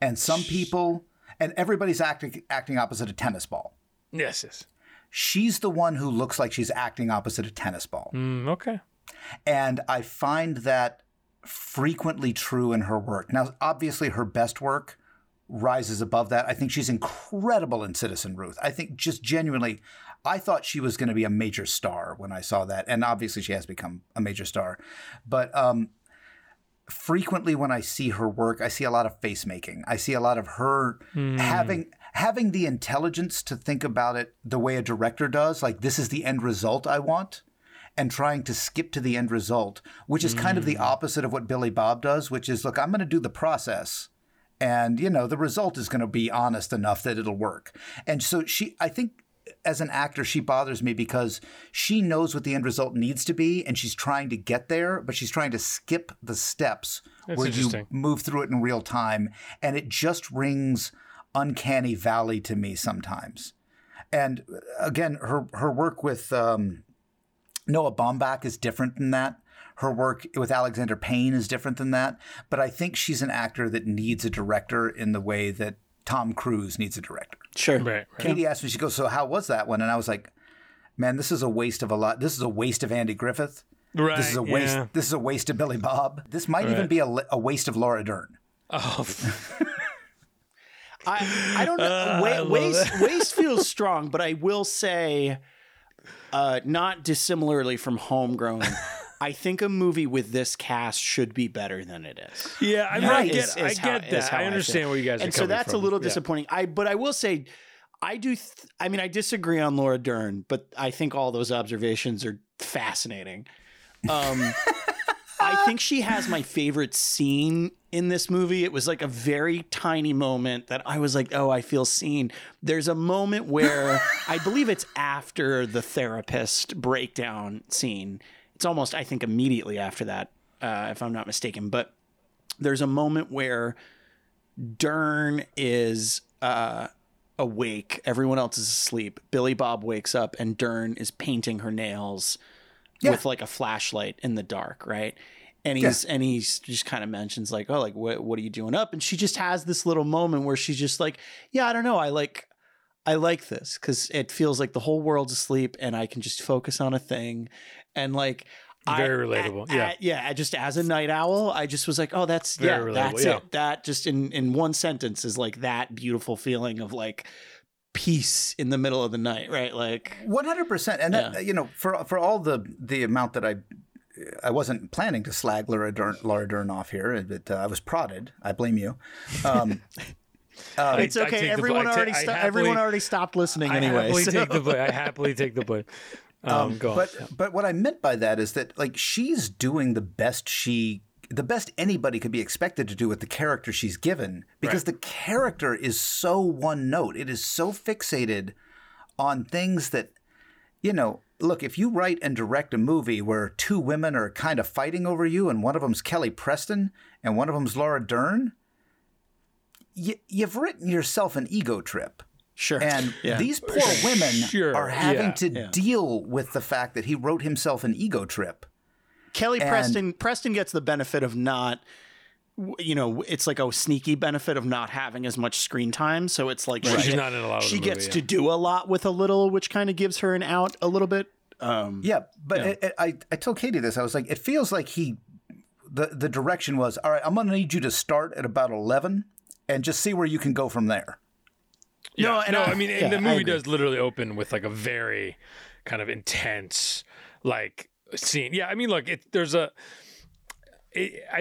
And some people, and everybody's acting opposite a tennis ball. Yes. Yes. She's the one who looks like she's acting opposite a tennis ball. Okay. And I find that frequently true in her work. Now, obviously, her best work rises above that. I think she's incredible in Citizen Ruth. I think just genuinely, I thought she was going to be a major star when I saw that. And obviously she has become a major star. But frequently when I see her work, I see a lot of face making. I see a lot of her having the intelligence to think about it the way a director does. Like, this is the end result I want. And trying to skip to the end result, which is kind of the opposite of what Billy Bob does, which is, look, I'm going to do the process. And, the result is going to be honest enough that it'll work. And so I think as an actor, she bothers me because she knows what the end result needs to be. And she's trying to get there, but she's trying to skip the steps where you move through it in real time. And it just rings uncanny valley to me sometimes. And again, her work with Noah Baumbach is different than that. Her work with Alexander Payne is different than that. But I think she's an actor that needs a director in the way that Tom Cruise needs a director. Sure. Right. Katie asked me, she goes, so how was that one? And I was like, man, this is a waste of a lot. This is a waste of Andy Griffith. Right. This is a waste. Yeah. This is a waste of Billy Bob. This might even be a waste of Laura Dern. Oh. I don't know. Waste feels strong, but I will say, not dissimilarly from Homegrown, I think a movie with this cast should be better than it is. Yeah, I get that. I understand where you guys are coming from. And so that's a little disappointing. But I will say, I disagree on Laura Dern, but I think all those observations are fascinating. I think she has my favorite scene in this movie. It was like a very tiny moment that I was like, oh, I feel seen. There's a moment where I believe it's after the therapist breakdown scene. It's almost, I think, immediately after that, if I'm not mistaken. But there's a moment where Dern is awake. Everyone else is asleep. Billy Bob wakes up and Dern is painting her nails with like a flashlight in the dark, right? And he just kind of mentions like, oh, like, what are you doing up? And she just has this little moment where she's just like, yeah, I don't know. I like this because it feels like the whole world's asleep and I can just focus on a thing. And like, very relatable. Just as a night owl, I just was like, oh, that's very relatable. That's it. That just in one sentence is like that beautiful feeling of like peace in the middle of the night, right? Like 100%. And that, you know, for all the amount that I wasn't planning to slag Laura Dern off here, but I was prodded. I blame you. It's okay. Everyone already stopped listening anyway. I happily take the blame. Go on. But what I meant by that is that like she's doing the best anybody could be expected to do with the character she's given, because the character is so one note. It is so fixated on things that, you know, look, if you write and direct a movie where two women are kind of fighting over you and one of them's Kelly Preston and one of them's Laura Dern, you've written yourself an ego trip. Sure. And these poor women are having to deal with the fact that he wrote himself an ego trip. Preston gets the benefit of not, you know, it's like a sneaky benefit of not having as much screen time. So it's like she's not in a lot of she gets to do a lot with a little, which kind of gives her an out a little bit. I told Katie this. I was like, it feels like the direction was, all right, I'm going to need you to start at about 11 and just see where you can go from there. Yeah. And the movie does literally open with like a very kind of intense like scene. Yeah, I mean, look, I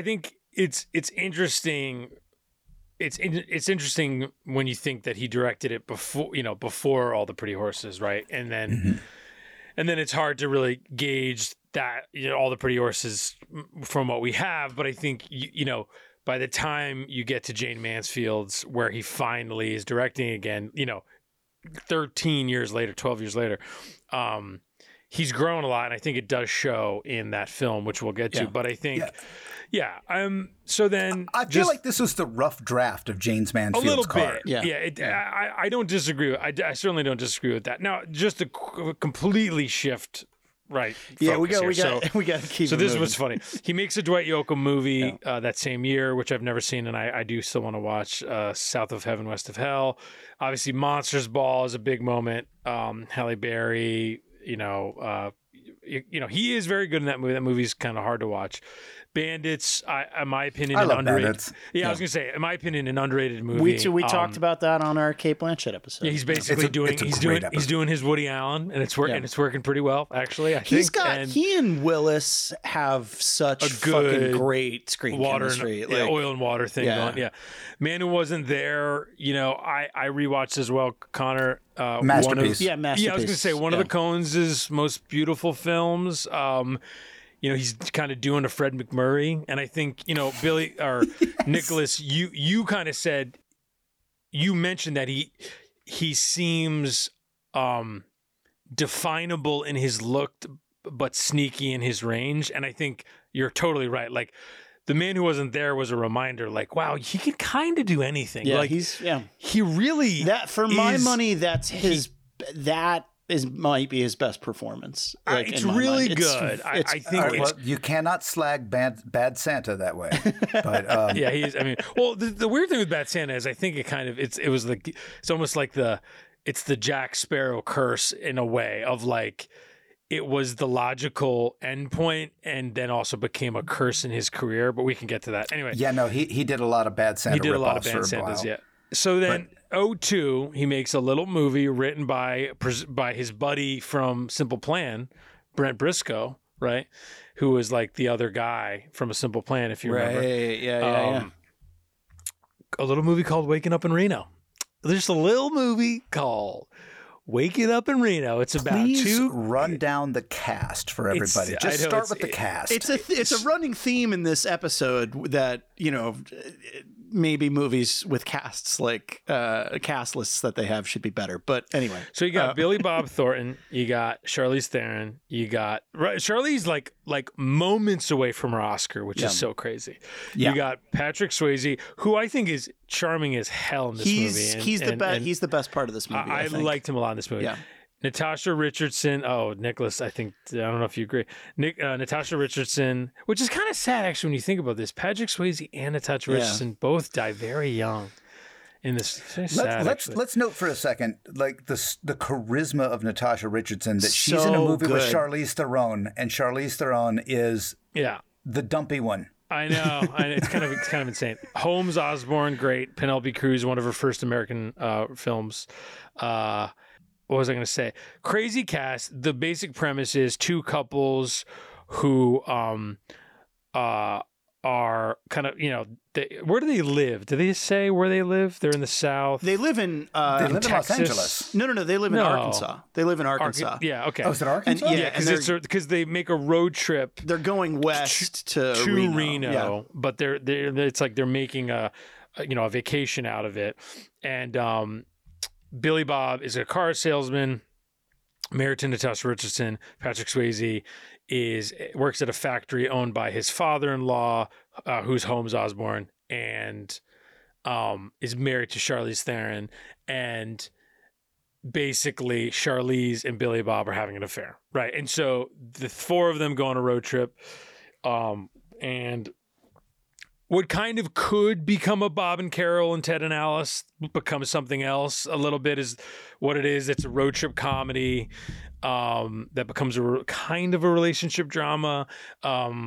think it's interesting. It's interesting when you think that he directed it before All the Pretty Horses, right? And then and then it's hard to really gauge that, you know, All the Pretty Horses from what we have. But I think you know. By the time you get to Jayne Mansfield's, where he finally is directing again, you know, 12 years later, he's grown a lot. And I think it does show in that film, which we'll get to. But I think, so then I feel like this was the rough draft of Jayne Mansfield's Car. A little bit. I don't disagree. I certainly don't disagree with that. Now, just to completely shift. Right. Yeah, we got to keep. So this was funny. He makes a Dwight Yoakam movie that same year, which I've never seen, and I do still want to watch. South of Heaven, West of Hell. Obviously, Monsters Ball is a big moment. Halle Berry. You know, he is very good in that movie. That movie's kind of hard to watch. Bandits, in my opinion, an underrated. Bandits. Yeah, I was gonna say, in my opinion, an underrated movie. We talked about that on our Cate Blanchett episode. Yeah, he's basically doing his Woody Allen, and it's working pretty well, actually. I think he and Willis have such a good, fucking great screen chemistry, oil and water thing going. Yeah, Man Who Wasn't There. You know, I rewatched as well, Connor. Masterpiece. Masterpiece. Yeah, I was gonna say one of the Coens' most beautiful films. You know, he's kind of doing a Fred McMurray, and I think, you know, Nicholas, you kind of said, you mentioned that he seems definable in his look, but sneaky in his range, and I think you're totally right. Like, The Man Who Wasn't There was a reminder, like, wow, he can kind of do anything. Yeah, like, he really that for is, my money, that's his that. Is might be his best performance. Like, it's really good. I think you cannot slag Bad Santa that way. But the weird thing with Bad Santa is I think it was like it's almost like the it's the Jack Sparrow curse in a way of like, it was the logical endpoint and then also became a curse in his career, but we can get to that. Anyway. Yeah, no, he did a lot of Bad Santa. He did a lot of Bad Santas, yeah. So then 2002, he makes a little movie written by his buddy from Simple Plan, Brent Briscoe, right? Who was like the other guy from A Simple Plan, if you remember. Right, yeah. A little movie called Waking Up in Reno. There's a little movie called Waking Up in Reno. It's about run down the cast for everybody. Just start with the cast. It's a running theme in this episode that, you know, maybe movies with casts like cast lists that they have should be better. But anyway. So you got Billy Bob Thornton. You got Charlize Theron. You got Charlize like moments away from her Oscar, which is so crazy. Yeah. You got Patrick Swayze, who I think is charming as hell in this movie. He's the best part of this movie. I liked him a lot in this movie. Yeah. Natasha Richardson. Oh, Nicholas, I don't know if you agree. Natasha Richardson, which is kind of sad actually when you think about this. Patrick Swayze and Natasha Richardson both die very young in this. Let's note for a second, like the charisma of Natasha Richardson, that she's in a movie with Charlize Theron, and Charlize Theron is the dumpy one. I know. It's kind of insane. Holmes Osborne, great. Penelope Cruz, one of her first American films. What was I going to say? Crazy cast. The basic premise is two couples who are kind of, you know, where do they live? Do they say where they live? They're in the South. They live in Los Angeles. No. They live in Arkansas. They live in Arkansas. Okay. Oh, is it Arkansas? Because they make a road trip. They're going west to Reno. Yeah. But it's like they're making a vacation out of it. And Billy Bob is a car salesman, married to Natasha Richardson. Patrick Swayze works at a factory owned by his father-in-law, who's Holmes Osborne, and is married to Charlize Theron. And basically, Charlize and Billy Bob are having an affair, right? And so the four of them go on a road trip, and what kind of could become a Bob and Carol and Ted and Alice becomes something else a little bit is what it is. It's a road trip comedy that becomes a kind of a relationship drama. You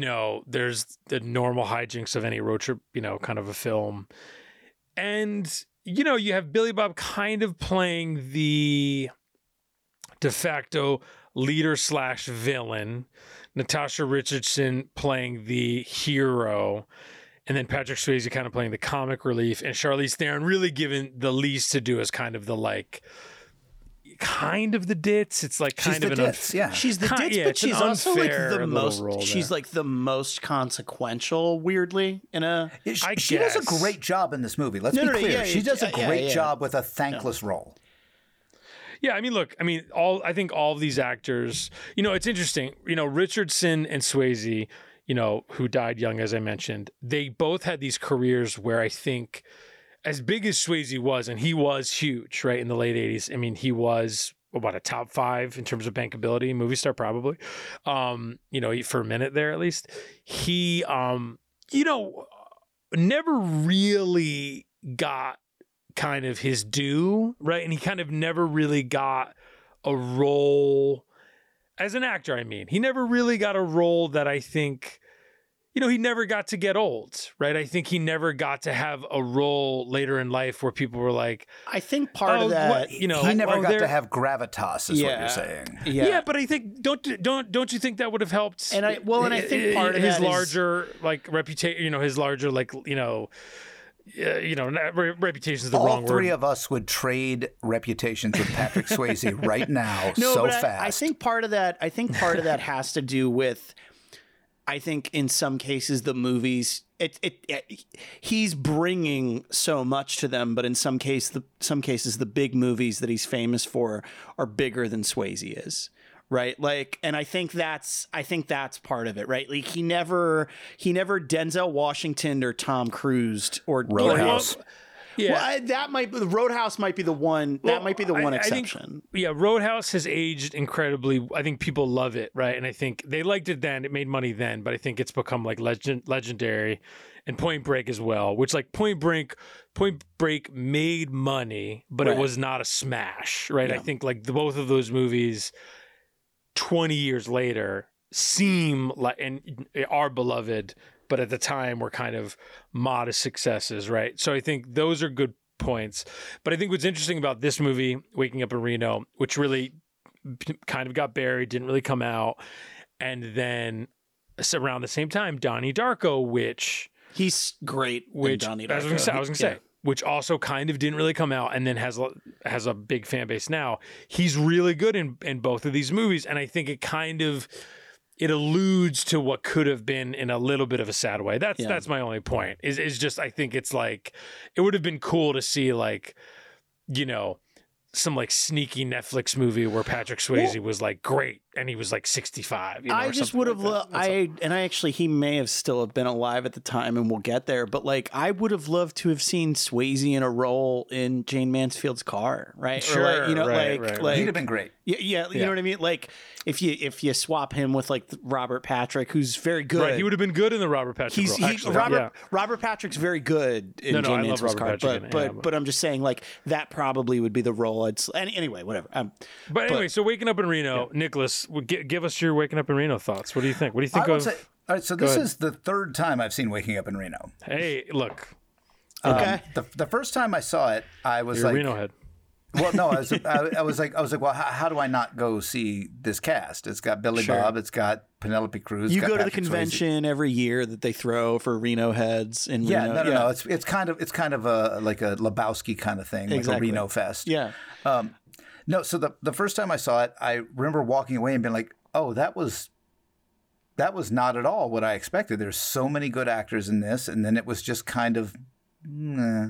know, there's the normal hijinks of any road trip, you know, kind of a film. And, you know, you have Billy Bob kind of playing the de facto leader / villain, Natasha Richardson playing the hero, and then Patrick Swayze kind of playing the comic relief, and Charlize Theron really given the least to do as kind of the like, kind of the ditz. It's like kind of an ditz. Yeah, she's the ditz, but she's also like the most. She's like the most consequential. Weirdly, she does a great job in this movie. Let's be clear, she does a great job with a thankless role. Yeah, I mean, look, I think all of these actors, you know, it's interesting, you know, Richardson and Swayze, you know, who died young, as I mentioned, they both had these careers where I think as big as Swayze was, and he was huge, right, in the late 80s. I mean, he was about a top 5 in terms of bankability, movie star probably, you know, for a minute there at least. He, you know, never really got kind of his due, right? And he kind of never really got a role as an actor. I mean, he never really got a role that I think, you know, he never got to get old, right? I think he never got to have a role later in life where people were like, I think part of that, what, you know, he never got to have gravitas is what you're saying. Yeah, but I think don't you think that would have helped? And I think part of his larger like reputation, you know, his larger like, you know, you know, reputation is the wrong word. All three of us would trade reputations with Patrick Swayze right now. Fast. I think part of that has to do with, I think in some cases the movies, he's bringing so much to them, but in some cases the big movies that he's famous for are bigger than Swayze is. Right. Like, and I think that's part of it. Right. Like he never Denzel Washington or Tom Cruise or Roadhouse. Yeah, well, that might be, Roadhouse might be the one. Well, that might be the one exception. I think, yeah, Roadhouse has aged incredibly. I think people love it, right? And I think they liked it then. It made money then, but I think it's become like legendary, and Point Break as well. Which like Point Break made money, but it was not a smash, right? Yeah. I think like both of those movies, 20 years later, seem like and are beloved. But at the time were kind of modest successes, right? So I think those are good points. But I think what's interesting about this movie, Waking Up in Reno, which really kind of got buried, didn't really come out. And then around the same time, Donnie Darko, which... He's great in Donnie Darko. I was going to say, which also kind of didn't really come out and then has a big fan base now. He's really good in both of these movies. And I think it kind of... It alludes to what could have been in a little bit of a sad way. That's my only point. Is just I think it's like it would have been cool to see like, you know, some like sneaky Netflix movie where Patrick Swayze was like great and he was like 65. You know, I just would have loved. He may have still have been alive at the time, and we'll get there. But like I would have loved to have seen Swayze in a role in Jayne Mansfield's Car, right? Sure, or like, you know, right, like, right. Like he'd have been great. Yeah, you know what I mean? Like if you swap him with like Robert Patrick, who's very good. Right, he would have been good in the Robert Patrick role. Robert Patrick's very good in Jayne Mansfield's Car, but I'm just saying like that probably would be the role. Anyway, whatever. So Waking Up in Reno, Nicholas, give us your Waking Up in Reno thoughts. What do you think? What do you think of? Say, all right, so this is the third time I've seen Waking Up in Reno. Hey, look. Okay. The first time I saw it, I was like, Reno head. Well, no, I was like, well, how do I not go see this cast? It's got Billy Bob, it's got Penelope Cruz. You go to the convention every year that they throw for Reno heads in Reno. No. It's kind of a like a Lebowski kind of thing, like a Reno fest. Yeah. So the first time I saw it, I remember walking away and being like, oh, that was not at all what I expected. There's so many good actors in this, and then it was just kind of. Nah.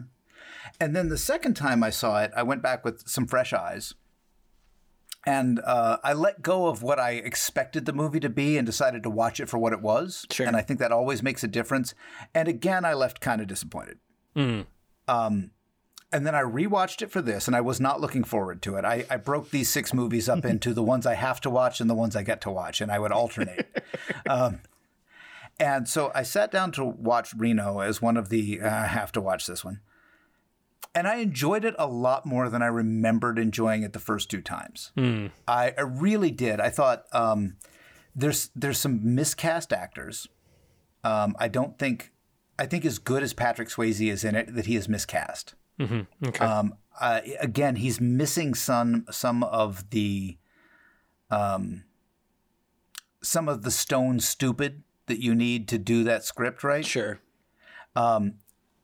And then the second time I saw it, I went back with some fresh eyes. And I let go of what I expected the movie to be and decided to watch it for what it was. Sure. And I think that always makes a difference. And again, I left kind of disappointed. Mm. And then I rewatched it for this, and I was not looking forward to it. I broke these 6 movies up into the ones I have to watch and the ones I get to watch, and I would alternate. And so I sat down to watch Reno as one of the I have to watch this one. And I enjoyed it a lot more than I remembered enjoying it the first 2 times. Mm. I really did. I thought there's some miscast actors. I think as good as Patrick Swayze is in it, that he is miscast. Mm-hmm. Okay. Again, he's missing some of the stone stupid that you need to do that script right. Sure.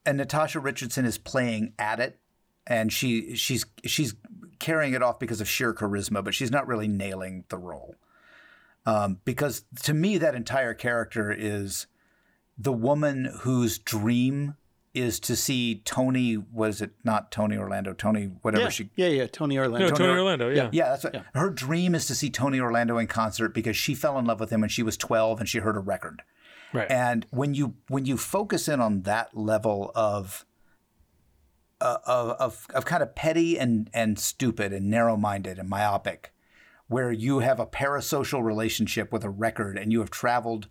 And Natasha Richardson is playing at it, and she's carrying it off because of sheer charisma, but she's not really nailing the role. Because to me, that entire character is the woman whose dream is to see Tony. Was it not Tony Orlando? Tony, whatever she. Yeah, Tony Orlando. No, Tony Orlando. Yeah, yeah, that's right. Yeah. Her dream is to see Tony Orlando in concert because she fell in love with him when she was 12 and she heard a record. Right. And when you focus in on that level of kind of petty and stupid and narrow-minded and myopic, where you have a parasocial relationship with a record and you have traveled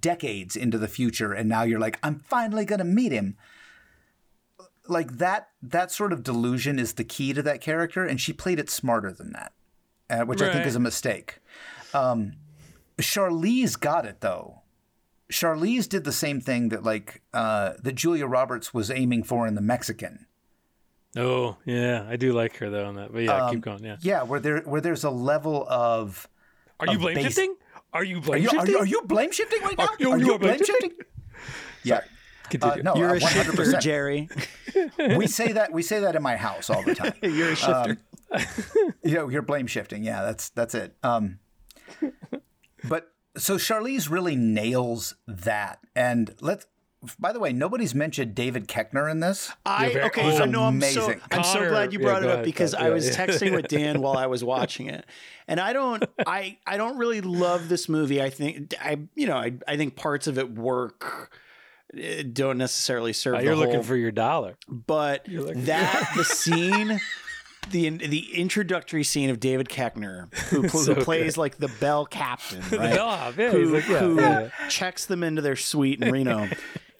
decades into the future and now you're like, I'm finally going to meet him. Like that sort of delusion is the key to that character, and she played it smarter than that, which I think is a mistake. Charlize got it, though. Charlize did the same thing that that Julia Roberts was aiming for in The Mexican. Oh, yeah. I do like her, though, on that. But yeah, keep going. Yeah. Yeah, where there's a level of... Are you blame shifting? Are you blame shifting right now? Are you blame shifting? Yeah. You're a shifter, Jerry. We say that in my house all the time. You're a shifter. You're blame shifting. Yeah, that's it. So Charlize really nails that. And by the way, nobody's mentioned David Koechner in this. Amazing. I'm so glad you brought it up because I was texting with Dan while I was watching it. And I don't really love this movie. I think parts of it work don't necessarily serve the whole. You're looking for your dollar. But that, the scene... The introductory scene of David Koechner, who plays like the bell captain, right? who checks them into their suite in Reno.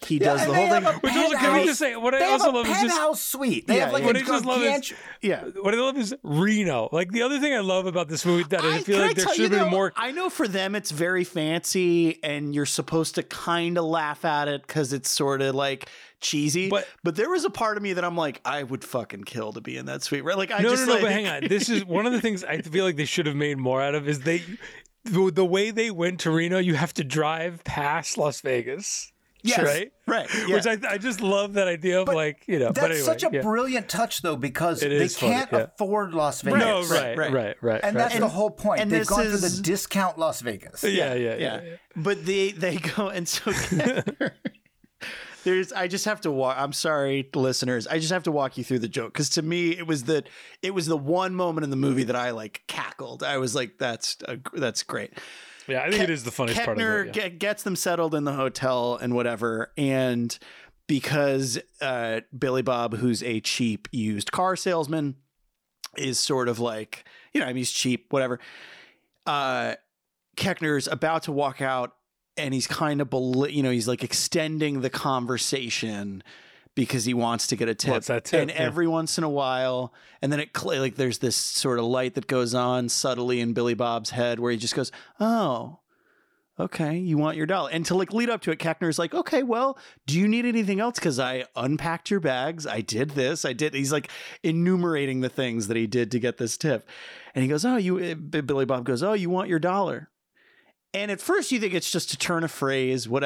He does the whole thing. Which also, can we just say, what I also love is just... They have a penthouse suite. They have like a gigantic... Yeah. What I love is Reno. Like, the other thing I love about this movie that I feel like there should be more... I know for them it's very fancy, and you're supposed to kind of laugh at it because it's sort of like... cheesy, but there was a part of me that I'm like, I would fucking kill to be in that suite, right? Like, but hang on. This is one of the things I feel like they should have made more out of is the way they went to Reno, you have to drive past Las Vegas. Yes. Right. Yeah. Which I just love that idea of. That's such a brilliant touch, though, because they can't afford Las Vegas. No, right. And that's the whole point. And they've gone to the discount Las Vegas. Yeah. But they go, and so I just have to walk. I'm sorry, listeners. I just have to walk you through the joke, because to me, it was the one moment in the movie that I like cackled. I was like, that's great. Yeah, I think it is the funniest part of the movie. Gets them settled in the hotel and whatever, and because Billy Bob, who's a cheap used car salesman, is sort of like, he's cheap, whatever. Koechner's about to walk out. And he's kind of, he's like extending the conversation because he wants to get a tip. What's that tip? And every once in a while, and then there's this sort of light that goes on subtly in Billy Bob's head where he just goes, oh, okay, you want your dollar. And to lead up to it, Koechner's like, okay, well, do you need anything else? Because I unpacked your bags. I did this. He's like enumerating the things that he did to get this tip. And he goes, Billy Bob goes, oh, you want your dollar. And at first you think it's just to turn a phrase, what,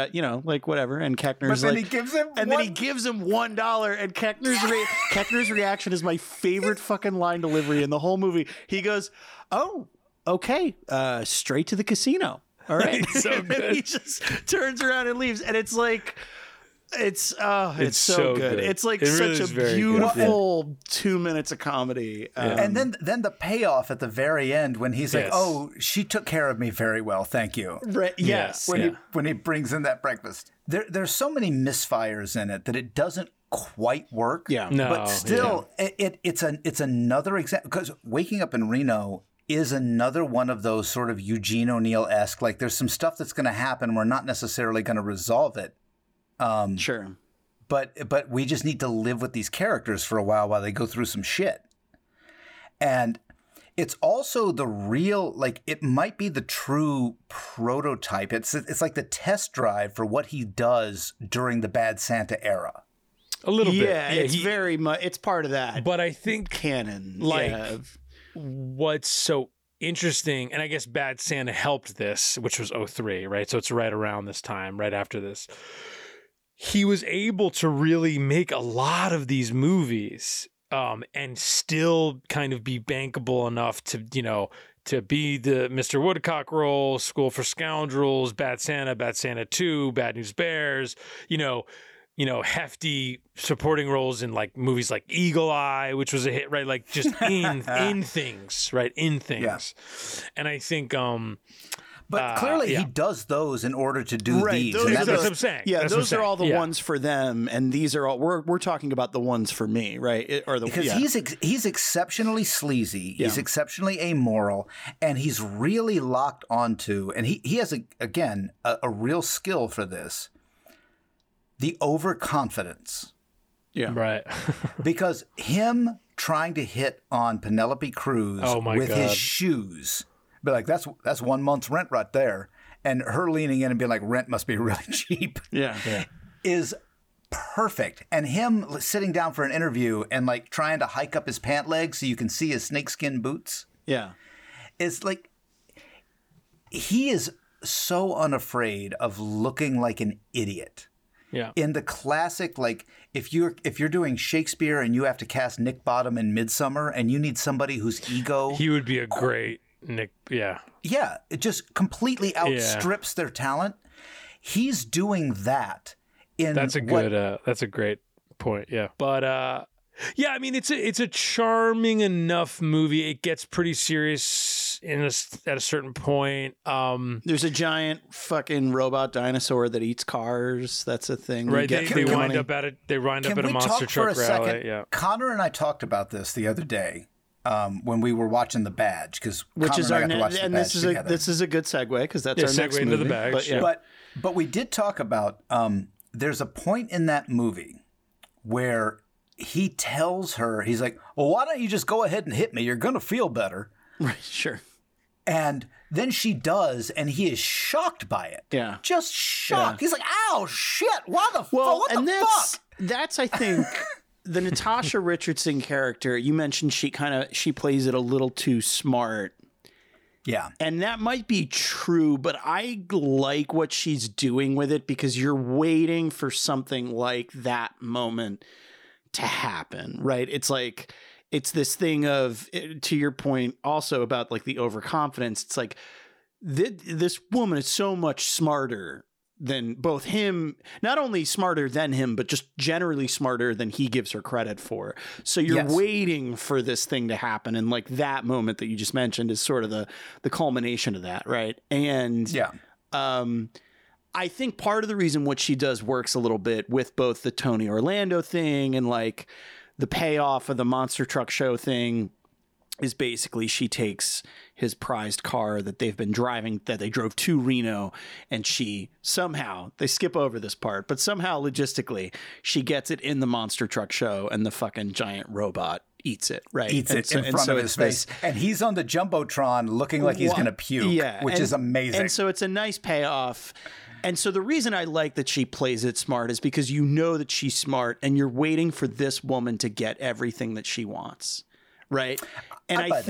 whatever. And Koechner's like, he gives him $1. And Koechner's reaction is my favorite fucking line delivery in the whole movie. He goes, oh, okay. Straight to the casino. All right. So good. And he just turns around and leaves. And it's like, it's so good. It's like it really such a beautiful 2 minutes of comedy. And then the payoff at the very end when he's like, oh, she took care of me very well, thank you. Right. Yes. When he brings in that breakfast. There's so many misfires in it that it doesn't quite work. Yeah. No, but still it's another example, because Waking Up in Reno is another one of those sort of Eugene O'Neill-esque, like there's some stuff that's gonna happen, we're not necessarily gonna resolve it. Sure. But we just need to live with these characters for a while they go through some shit. And it's also the real, like, it might be the true prototype. It's like the test drive for what he does during the Bad Santa era. A little bit. Yeah, it's very much, it's part of that. But I think canon. Like, what's so interesting, and I guess Bad Santa helped this, which was 2003, right? So it's right around this time, right after this. He was able to really make a lot of these movies and still kind of be bankable enough to be the Mr. Woodcock role, School for Scoundrels, Bad Santa, Bad Santa 2, Bad News Bears, hefty supporting roles in like movies like Eagle Eye, which was a hit, right? Like just in things, right? In things. Yeah. And I think... But clearly he does those in order to do these. That's what I'm saying. Yeah, those are all the ones for them, and these are all we're talking about the ones for me, right? He's exceptionally sleazy, he's exceptionally amoral, and he's really locked onto, and he has a real skill for this, the overconfidence. Yeah, right. Because him trying to hit on Penelope Cruz with his shoes. Be like, that's 1 month's rent right there, and her leaning in and being like, rent must be really cheap. Yeah, is perfect. And him sitting down for an interview and like trying to hike up his pant leg so you can see his snakeskin boots. Yeah, it's like he is so unafraid of looking like an idiot. Yeah, in the classic, like if you're doing Shakespeare and you have to cast Nick Bottom in Midsummer and you need somebody whose ego, he would be a great. Nick, it just completely outstrips their talent. He's doing that. That's a great point. Yeah, but I mean, it's a charming enough movie. It gets pretty serious at a certain point. There's a giant fucking robot dinosaur that eats cars. That's a thing. Right. They wind up at a monster truck rally. Yeah. Connor and I talked about this the other day when we were watching The Badge, this is a good segue because that's our next movie. Into The Badge, but we did talk about there's a point in that movie where he tells her, he's like, well, why don't you just go ahead and hit me? You're going to feel better. Right, sure. And then she does, and he is shocked by it. Yeah. Just shocked. Yeah. He's like, ow, shit, what the fuck? That's, I think, the Natasha Richardson character, you mentioned she plays it a little too smart. Yeah. And that might be true, but I like what she's doing with it because you're waiting for something like that moment to happen, right? It's like, it's this thing of, to your point also about like the overconfidence. It's like this woman is so much smarter than both him, not only smarter than him, but just generally smarter than he gives her credit for. So you're waiting for this thing to happen. And like that moment that you just mentioned is sort of the culmination of that. Right. And I think part of the reason what she does works a little bit with both the Tony Orlando thing and like the payoff of the monster truck show thing is basically she takes his prized car that they drove to Reno, and she somehow, they skip over this part, but somehow logistically she gets it in the monster truck show and the fucking giant robot eats it, right? Eats it in front of his face. And he's on the Jumbotron looking like he's going to puke, which is amazing. And so it's a nice payoff. And so the reason I like that she plays it smart is because you know that she's smart and you're waiting for this woman to get everything that she wants, right? And I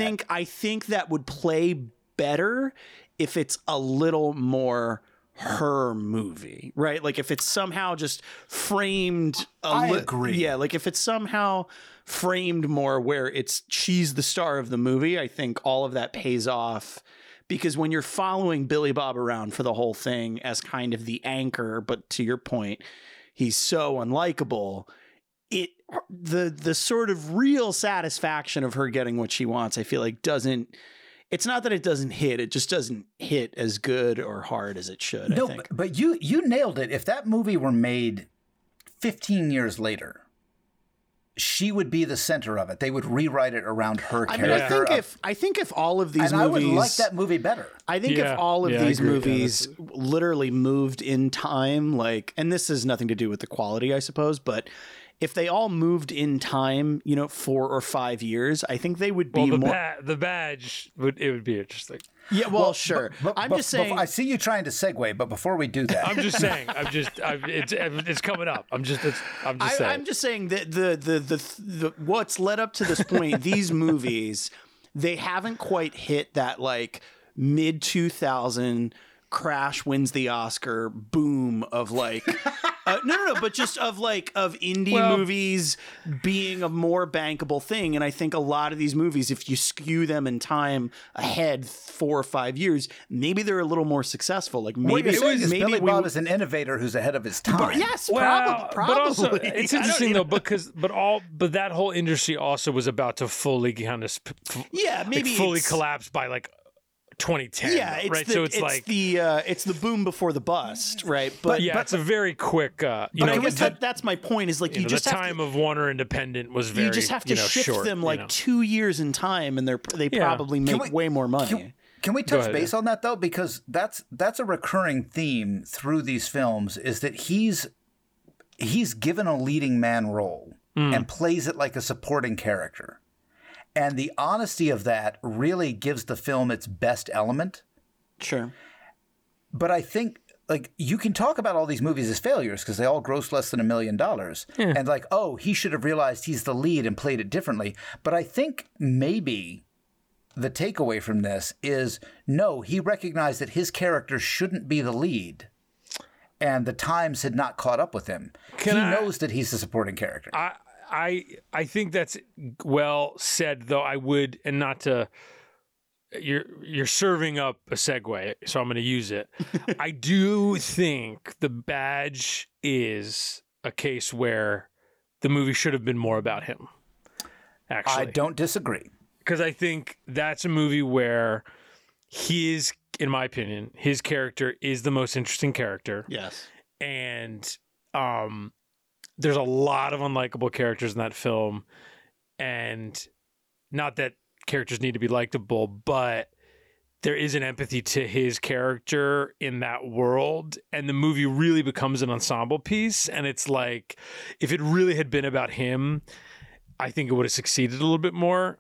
think that would play better if it's a little more her movie, right? Like if it's somehow just framed. I agree. Yeah, like if it's somehow framed more where she's the star of the movie, I think all of that pays off. Because when you're following Billy Bob around for the whole thing as kind of the anchor, but to your point, he's so unlikable, the sort of real satisfaction of her getting what she wants, I feel like doesn't – it's not that it doesn't hit. It just doesn't hit as good or hard as it should, I think. But you nailed it. If that movie were made 15 years later – she would be the center of it. They would rewrite it around her character. I mean, I think if all of these movies... I would like that movie better. I think if all of these movies literally moved in time, like... And this has nothing to do with the quality, I suppose, but... If they all moved in time, 4 or 5 years, I think they would be more. The Badge would be interesting. Yeah, sure. I'm just saying. I see you trying to segue, but before we do that, I'm just saying. It's coming up. I'm just saying. I'm just saying that the what's led up to this point, these movies, they haven't quite hit that like mid 2000 Crash wins the Oscar boom of like. No, but just of indie movies being a more bankable thing. And I think a lot of these movies, if you skew them in time ahead 4 or 5 years, maybe they're a little more successful. Like maybe Billy Bob is an innovator who's ahead of his time. But yes, probably. But also, it's interesting though, because that whole industry also was about to fully kind of fully collapse by like 2010, right? So it's the boom before the bust, right? But it's a very quick. That's my point. Is like the time of Warner Independent was very. You just have to shift them 2 years in time, and they probably make way more money. Can we touch base on that though? Because that's a recurring theme through these films is that he's given a leading man role and plays it like a supporting character. And the honesty of that really gives the film its best element. Sure. But I think you can talk about all these movies as failures because they all gross less than $1 million. And he should have realized he's the lead and played it differently. But I think maybe the takeaway from this is, no, he recognized that his character shouldn't be the lead. And the times had not caught up with him. He knows that he's the supporting character. I think that's well said, though I would, and not to, you're serving up a segue, so I'm going to use it. I do think The Badge is a case where the movie should have been more about him, actually. I don't disagree. Because I think that's a movie where he is, in my opinion, his character is the most interesting character. Yes. And there's a lot of unlikable characters in that film. And not that characters need to be likable, but there is an empathy to his character in that world. And the movie really becomes an ensemble piece. And it's like, if it really had been about him, I think it would have succeeded a little bit more.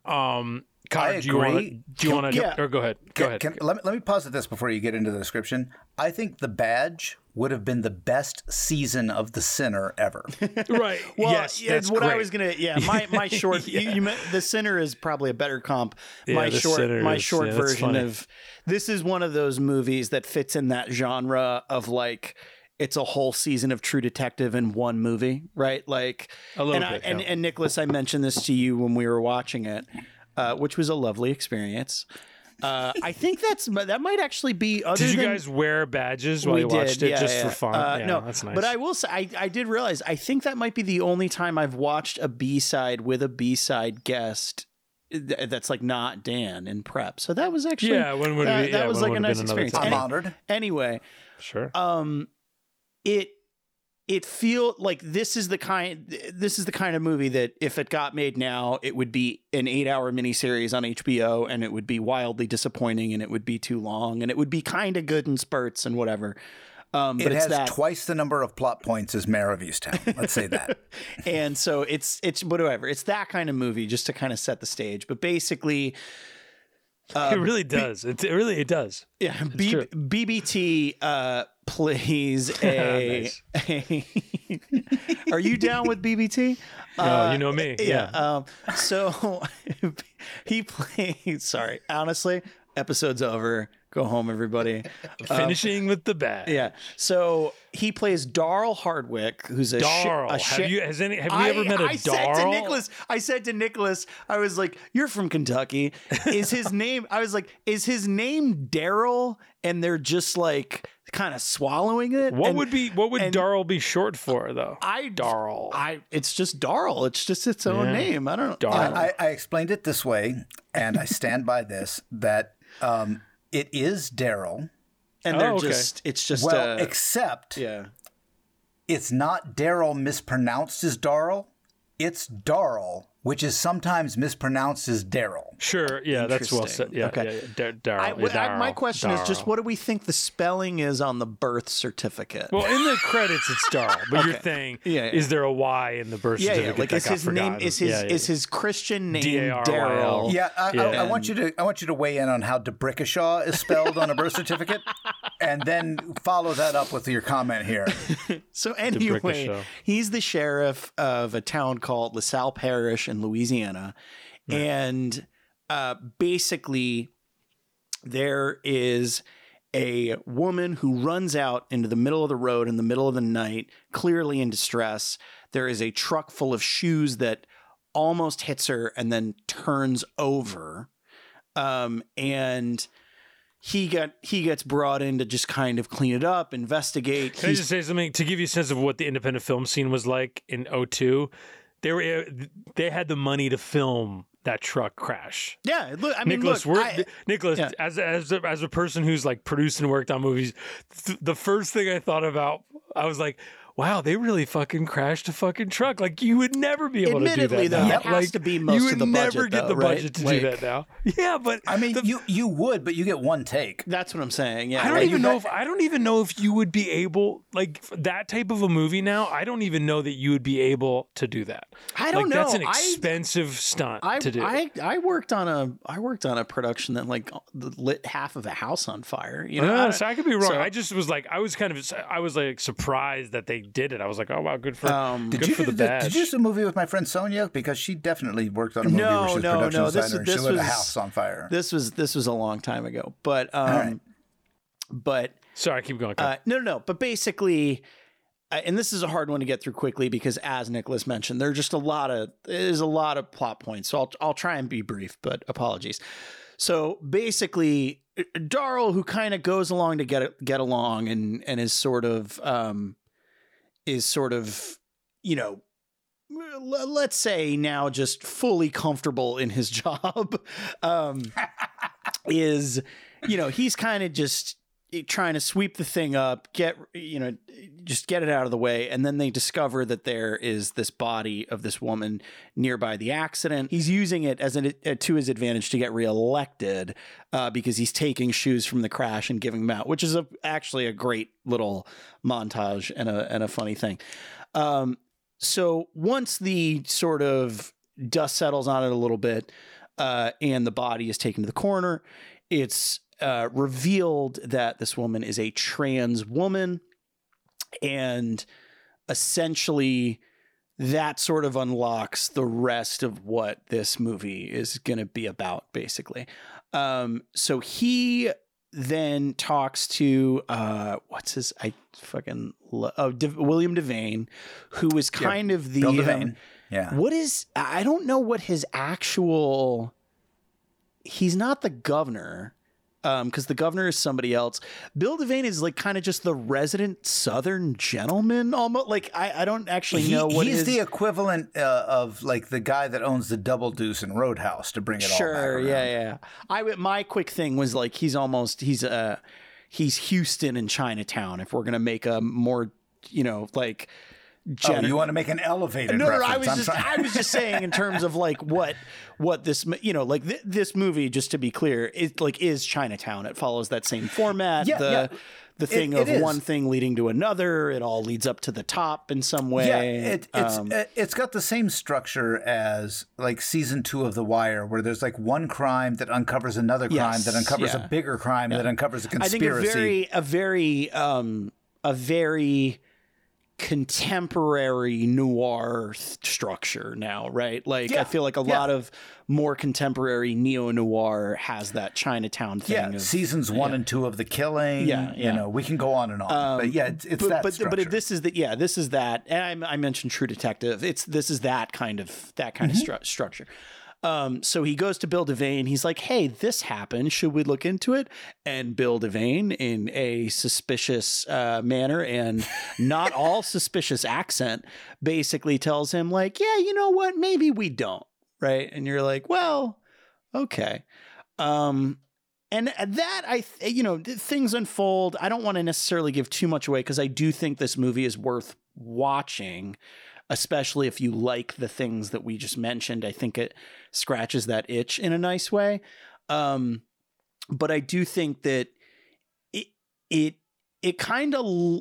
Connor, do you want to? Yeah. Or go ahead. Go ahead. Let me pause at this before you get into the description. I think The Badge would have been the best season of The Sinner ever. Right. Well, yes, that's what great. I was gonna. Yeah, my short. Yeah. You meant The Sinner is probably a better comp. Yeah, my short version of this is one of those movies that fits in that genre of like. It's a whole season of True Detective in one movie, right? Like a little bit. And Nicholas, I mentioned this to you when we were watching it. Which was a lovely experience. I think that might actually be. Did you guys wear badges while you watched it for fun? No, that's nice. But I will say, I did realize I think that might be the only time I've watched a B-side with a B-side guest that's like not Dan in prep. So that was actually was like a nice experience. I'm honored. Anyway, sure. It feel like this is the kind of movie that if it got made now, it would be an 8-hour miniseries on HBO and it would be wildly disappointing and it would be too long and it would be kind of good in spurts and whatever. But it has twice the number of plot points as Mare of Easttown. Let's say that. And so it's whatever. It's that kind of movie just to kind of set the stage. But basically... it really does. It really does. Yeah. BBT plays a. Are you down with BBT? You know me. Yeah. So he plays. Sorry. Honestly, episode's over. Go home, everybody. Finishing with The Badge. Yeah. So he plays Darl Hardwick, who's a Darl. Have you ever met a Darl? I said to Nicholas, I was like, "You're from Kentucky. Is his name?" I was like, "Is his name Darryl?" And they're just like kind of swallowing it. What would Darl be short for though? Darl. It's just Darl. It's just its own name. I don't know. I explained it this way, and I stand by this that. It is Darryl. And they're it's not Darryl mispronounced as Darl. It's Darl, which is sometimes mispronounced as Darryl. Sure. Yeah, that's well said. Yeah, okay. Yeah, Darryl. My question is just what do we think the spelling is on the birth certificate? Well, in the credits, it's Darl. But okay. You're saying, is there a Y in the birth certificate? Yeah. Like, is his Christian name Darryl? Yeah, I want you to weigh in on how Debrickashaw is spelled on a birth certificate, and then follow that up with your comment here. So anyway, he's the sheriff of a town called LaSalle Parish in Louisiana. Right. And basically there is a woman who runs out into the middle of the road in the middle of the night, clearly in distress. There is a truck full of shoes that almost hits her and then turns over. And he gets brought in to just kind of clean it up, investigate. Can I just say something to give you a sense of what the independent film scene was like in 2002? They had the money to film that truck crash. Yeah, Nicholas, as a person who's like produced and worked on movies, the first thing I thought about, I was like, wow, they really fucking crashed a fucking truck. Like you would never be able to do that. Though, that has to be most of the budget. You would never get the budget to do that now. Yeah, but I mean, you would, but you get one take. That's what I'm saying. Yeah, I don't even know if you would be able that type of a movie now. I don't even know that you would be able to do that. I don't know. That's an expensive stunt to do. I worked on a production that lit half of a house on fire. You know, so I could be wrong. So, I just was like, I was surprised that they did it. I was like, oh wow, good for the Badge. Did you do a movie with my friend Sonia? Because she definitely worked on a movie where she was production designer and she lit a house on fire. This was a long time ago. But sorry, keep going. But basically and this is a hard one to get through quickly because as Nicholas mentioned, there's a lot of plot points. So I'll try and be brief, but apologies. So basically Darl, who kind of goes along to get along and is sort of you know, let's say now just fully comfortable in his job, is you know, he's kind of just trying to sweep the thing up, get, you know, just get it out of the way. And then they discover that there is this body of this woman nearby the accident. He's using it as to his advantage to get reelected because he's taking shoes from the crash and giving them out, which is actually a great little montage and a funny thing. So once the sort of dust settles on it a little bit and the body is taken to the coroner, it's revealed that this woman is a trans woman, and essentially that sort of unlocks the rest of what this movie is going to be about, basically. So he then talks to William Devane, who is kind of the I don't know what his actual. He's not the governor. Because the governor is somebody else. Bill Devane is like kind of just the resident Southern gentleman, almost. Like I don't actually know what he's the equivalent of, like the guy that owns the Double Deuce and Roadhouse to bring it all back around. Yeah. My quick thing was like he's Houston in Chinatown. If we're gonna make a more, you know, like. Oh, you want to make an elevated reference? I was just saying in terms of like what this, you know, like this movie, just to be clear, it like is Chinatown. It follows that same format. The thing of one thing leading to another. It all leads up to the top in some way. Yeah, it's got the same structure as like season 2 of The Wire, where there's like one crime that uncovers another crime that uncovers a bigger crime that uncovers a conspiracy. I think a very contemporary noir structure now, right? Like I feel like a lot of more contemporary neo-noir has that Chinatown thing. Yeah, seasons 1 and 2 of The Killing. Yeah, you know, we can go on and on. But yeah, it's that structure. But this is that. And I mentioned True Detective. This is that kind of structure. So he goes to Bill Devane. He's like, hey, this happened. Should we look into it? And Bill Devane, in a suspicious manner and not all suspicious accent, basically tells him like, yeah, you know what? Maybe we don't. Right. And you're like, well, OK. And that, things unfold. I don't want to necessarily give too much away because I do think this movie is worth watching, especially if you like the things that we just mentioned. I think it scratches that itch in a nice way. But I do think that it kind of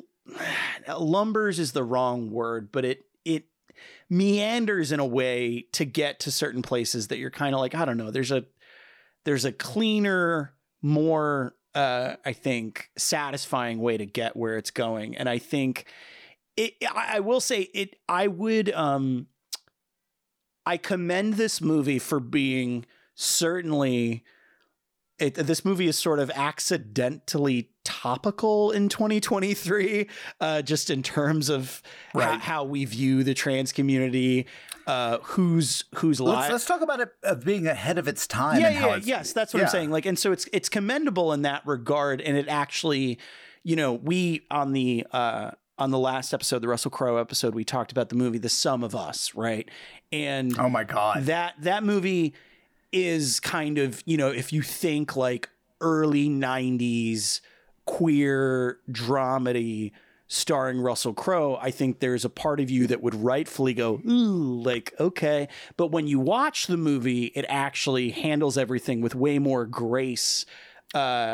lumbers is the wrong word, but it meanders in a way to get to certain places that you're kind of like, I don't know, there's a cleaner, more, I think, satisfying way to get where it's going. And I think I commend this movie for being this movie is sort of accidentally topical in 2023, just in terms of how we view the trans community, who's alive. Let's talk about it of being ahead of its time. That's what I'm saying. Like, and so it's commendable in that regard. And it actually, you know, we on the last episode, the Russell Crowe episode, we talked about the movie The Sum of Us, right? And oh my God, that movie is kind of, you know, if you think like early 90s queer dramedy starring Russell Crowe, I think there's a part of you that would rightfully go, ooh, like, okay. But when you watch the movie, it actually handles everything with way more grace than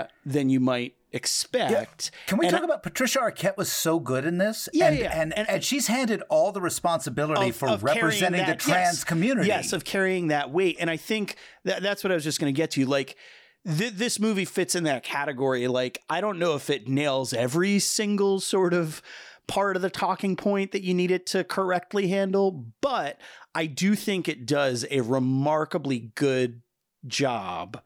you might expect. Yeah. Can we talk about Patricia Arquette was so good in this? And she's handed all the responsibility for representing the trans community. Yes, of carrying that weight. And I think that's what I was just going to get to. Like this movie fits in that category. Like, I don't know if it nails every single sort of part of the talking point that you need it to correctly handle, but I do think it does a remarkably good job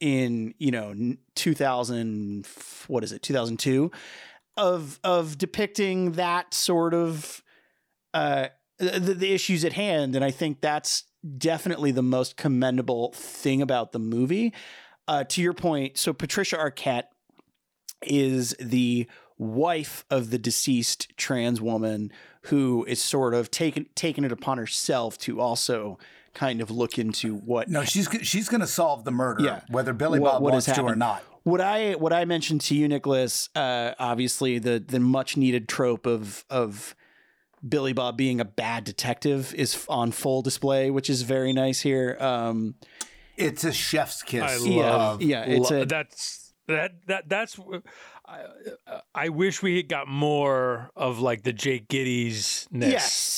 in, you know, 2002 of depicting that sort of the issues at hand. And I think that's definitely the most commendable thing about the movie. To your point, so Patricia Arquette is the wife of the deceased trans woman who is sort of taken it upon herself to also kind of look into what. No, she's going to solve the murder, yeah, whether Billy Bob wants to or not. What I mentioned to you, Nicholas, obviously the much needed trope of Billy Bob being a bad detective is on full display, which is very nice here. It's a chef's kiss. I wish we had got more of like the Jake Gittes-ness. Yes.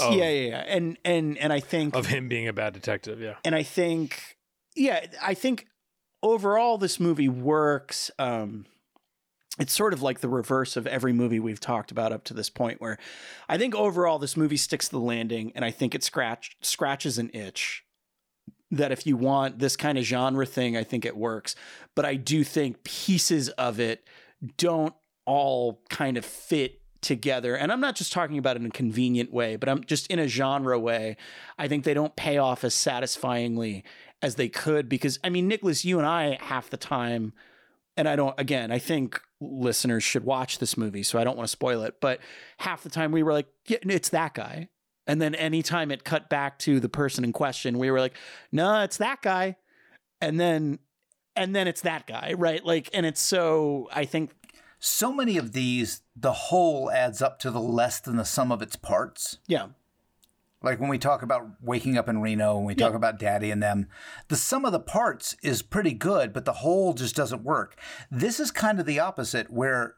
And I think of him being a bad detective. Yeah. And I think overall this movie works. It's sort of like the reverse of every movie we've talked about up to this point, where I think overall this movie sticks to the landing, and I think it scratches an itch that if you want this kind of genre thing, I think it works. But I do think pieces of it don't all kind of fit together. And I'm not just talking about it in a convenient way, but I'm just in a genre way. I think they don't pay off as satisfyingly as they could, because, I mean, Nicholas, you and I half the time, and I think listeners should watch this movie, so I don't want to spoil it, but half the time we were like, yeah, it's that guy. And then anytime it cut back to the person in question, we were like, no, it's that guy. And then it's that guy, right? Like, and it's so, I think. So many of these, the whole adds up to the less than the sum of its parts. Yeah. Like when we talk about Waking Up in Reno, and we talk about Daddy and Them, the sum of the parts is pretty good, but the whole just doesn't work. This is kind of the opposite, where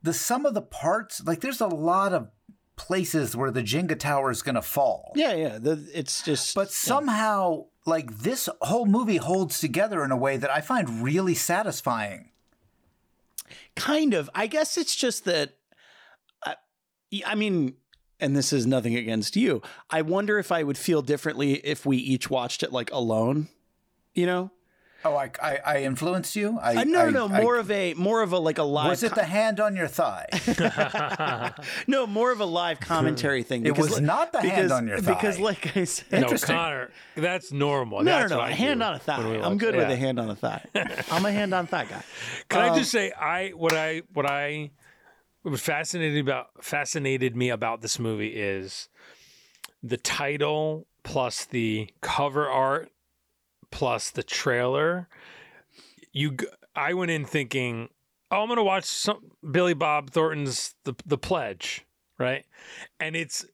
the sum of the parts, like there's a lot of places where the Jenga tower is going to fall. Yeah. It's just. But somehow, like this whole movie holds together in a way that I find really satisfying. Kind of. I guess it's just that, I mean, and this is nothing against you, I wonder if I would feel differently if we each watched it like alone, you know? Oh, I influenced you? More of a like a live. Was it the hand on your thigh? No, more of a live commentary thing. It was not the hand on your thigh. Because like I said, no, Connor, that's normal. No, a hand on a thigh. I'm good with a hand on a thigh. I'm a hand on thigh guy. Can I just say, what fascinated me about this movie is the title plus the cover art plus the trailer. I went in thinking, oh, I'm gonna watch some Billy Bob Thornton's The Pledge, right? And it's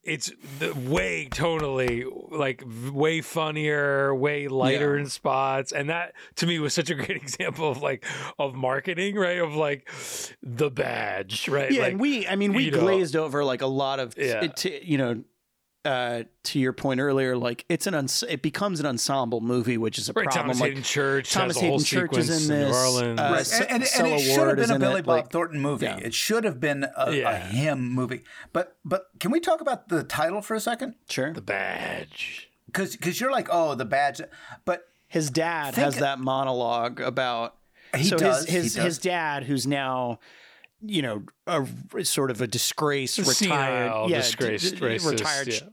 way totally like way funnier, way lighter in spots, and that to me was such a great example of marketing, right? Of like The Badge, right? Yeah, like, and we glazed over like a lot of to your point earlier, like it becomes an ensemble movie, which is a problem. Thomas Hayden Church. Thomas Hayden Church is in this. And it should have been a Billy Bob Thornton movie. Yeah. It should have been a him movie. But can we talk about the title for a second? Sure. The Badge. Because you're like, oh, The Badge. But his dad has that monologue about. His dad, who's now, you know, a sort of a disgraced, retired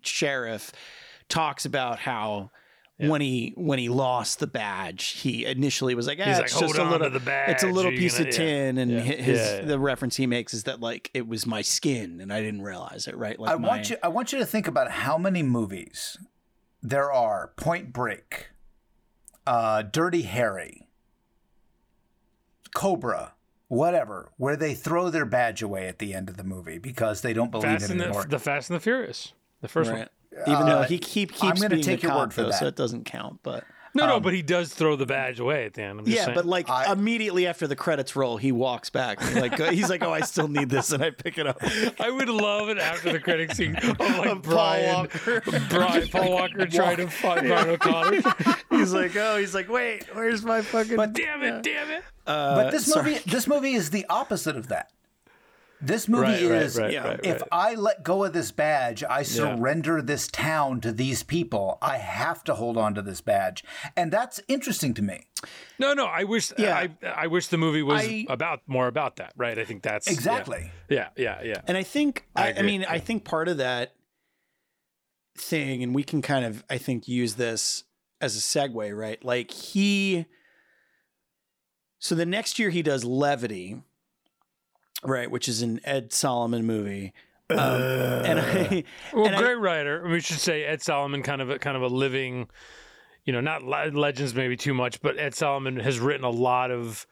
sheriff, talks about how when he lost the badge, he initially was like, it's a little piece of tin, and the reference he makes is that like it was my skin, and I didn't realize it. Right? Like I want you to think about how many movies there are: Point Break, Dirty Harry, Cobra, whatever, where they throw their badge away at the end of the movie because they don't believe it anymore. The Fast and the Furious, the first one. Even though he keeps I'm going to take your word for that, so it doesn't count. But but he does throw the badge away at the end. I'm just saying. But like immediately after the credits roll, he walks back. Like he's like, oh, I still need this, and I pick it up. I would love it after the credits scene of like Paul Walker trying to find Brian O'Connor. He's like, wait, where's my fucking? But damn it. But this movie is the opposite of that. This movie is, if I let go of this badge, I surrender this town to these people. I have to hold on to this badge. And that's interesting to me. No, I wish I wish the movie was about that, right? I think that's exactly. Yeah. And I think I think part of that thing, and we can kind of I think use this as a segue, right? Like so the next year he does Levity, right, which is an Ed Solomon movie. Great writer. We should say Ed Solomon, kind of a living you know, not legends maybe too much, but Ed Solomon has written a lot of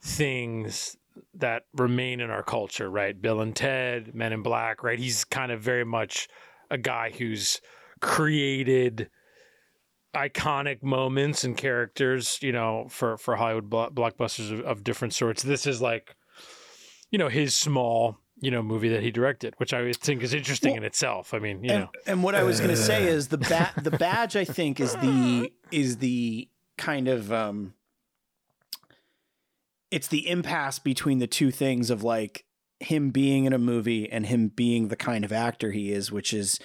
things that remain in our culture, right? Bill and Ted, Men in Black, right? He's kind of very much a guy who's created iconic moments and characters, you know, for Hollywood blockbusters of different sorts. This is like, you know, his small, you know, movie that he directed, which I think is interesting in itself. I mean, you know. And what I was going to say is the badge, I think, is the kind of, it's the impasse between the two things of like him being in a movie and him being the kind of actor he is, which is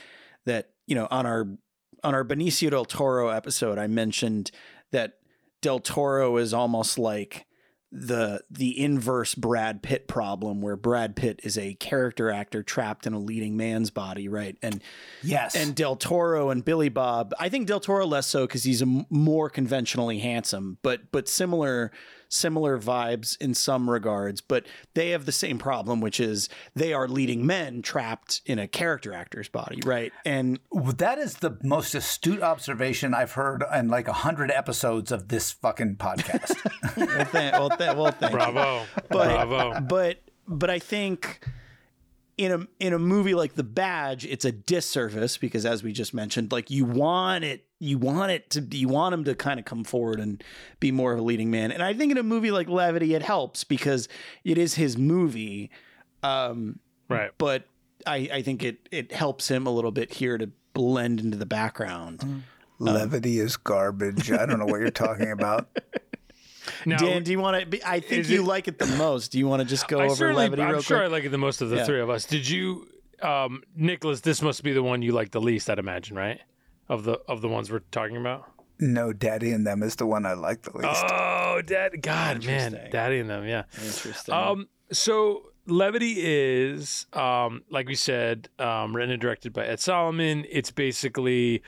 that, you know, on our Benicio del Toro episode, I mentioned that del Toro is almost like the inverse Brad Pitt problem, where Brad Pitt is a character actor trapped in a leading man's body, right? And yes, and Del Toro and Billy Bob, I think Del Toro less so because he's a more conventionally handsome, but similar vibes in some regards. But they have the same problem, which is they are leading men trapped in a character actor's body, right? And that is the most astute observation I've heard in like 100 episodes of this fucking podcast. Well, thank Bravo. Bravo. But I think in a movie like The Badge, it's a disservice because, as we just mentioned, like you want him to kind of come forward and be more of a leading man. And I think in a movie like Levity, it helps because it is his movie. Right. But I think it helps him a little bit here to blend into the background. Levity is garbage. I don't know what you're talking about. Now, Dan, do you want to be, I think you like it the most. Do you want to just go over Levity real quick? I'm sure I like it the most of the three of us. Did you, Nicholas, this must be the one you like the least, I'd imagine, right? Of the ones we're talking about? No, Daddy and Them is the one I like the least. Oh, God, man. Daddy and Them, yeah. Interesting. So Levity is, like we said, written and directed by Ed Solomon. It's basically...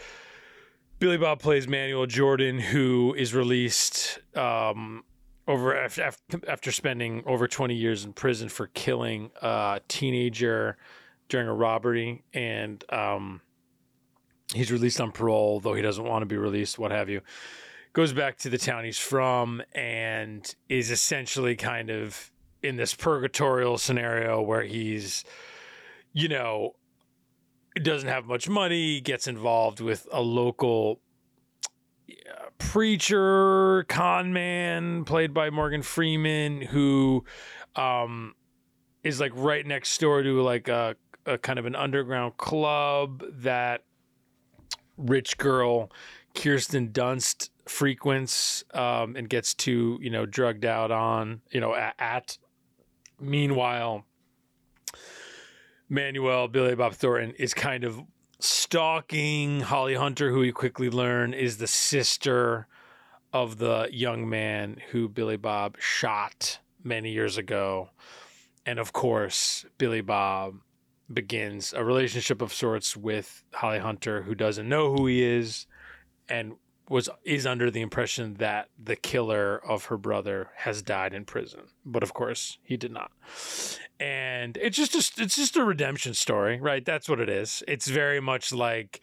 Billy Bob plays Manuel Jordan, who is released after spending over 20 years in prison for killing a teenager during a robbery, and he's released on parole, though he doesn't want to be released, what have you. Goes back to the town he's from and is essentially kind of in this purgatorial scenario where he's, you know, doesn't have much money, gets involved with a local preacher, con man, played by Morgan Freeman, who is like right next door to like a kind of an underground club that rich girl Kirsten Dunst frequents and gets too, you know, drugged out on, you know, at. Meanwhile, Manuel, Billy Bob Thornton, is kind of stalking Holly Hunter, who we quickly learn is the sister of the young man who Billy Bob shot many years ago. And of course, Billy Bob begins a relationship of sorts with Holly Hunter, who doesn't know who he is and is under the impression that the killer of her brother has died in prison. But of course, he did not. And it's just a redemption story, right? That's what it is. It's very much like,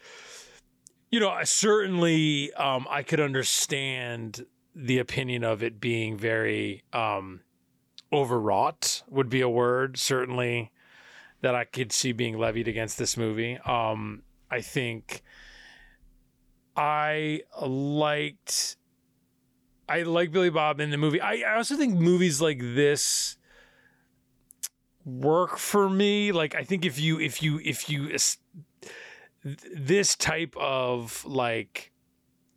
you know, certainly I could understand the opinion of it being very overwrought would be a word, certainly, that I could see being levied against this movie. I think... I like Billy Bob in the movie. I also think movies like this work for me. Like, I think if you this type of like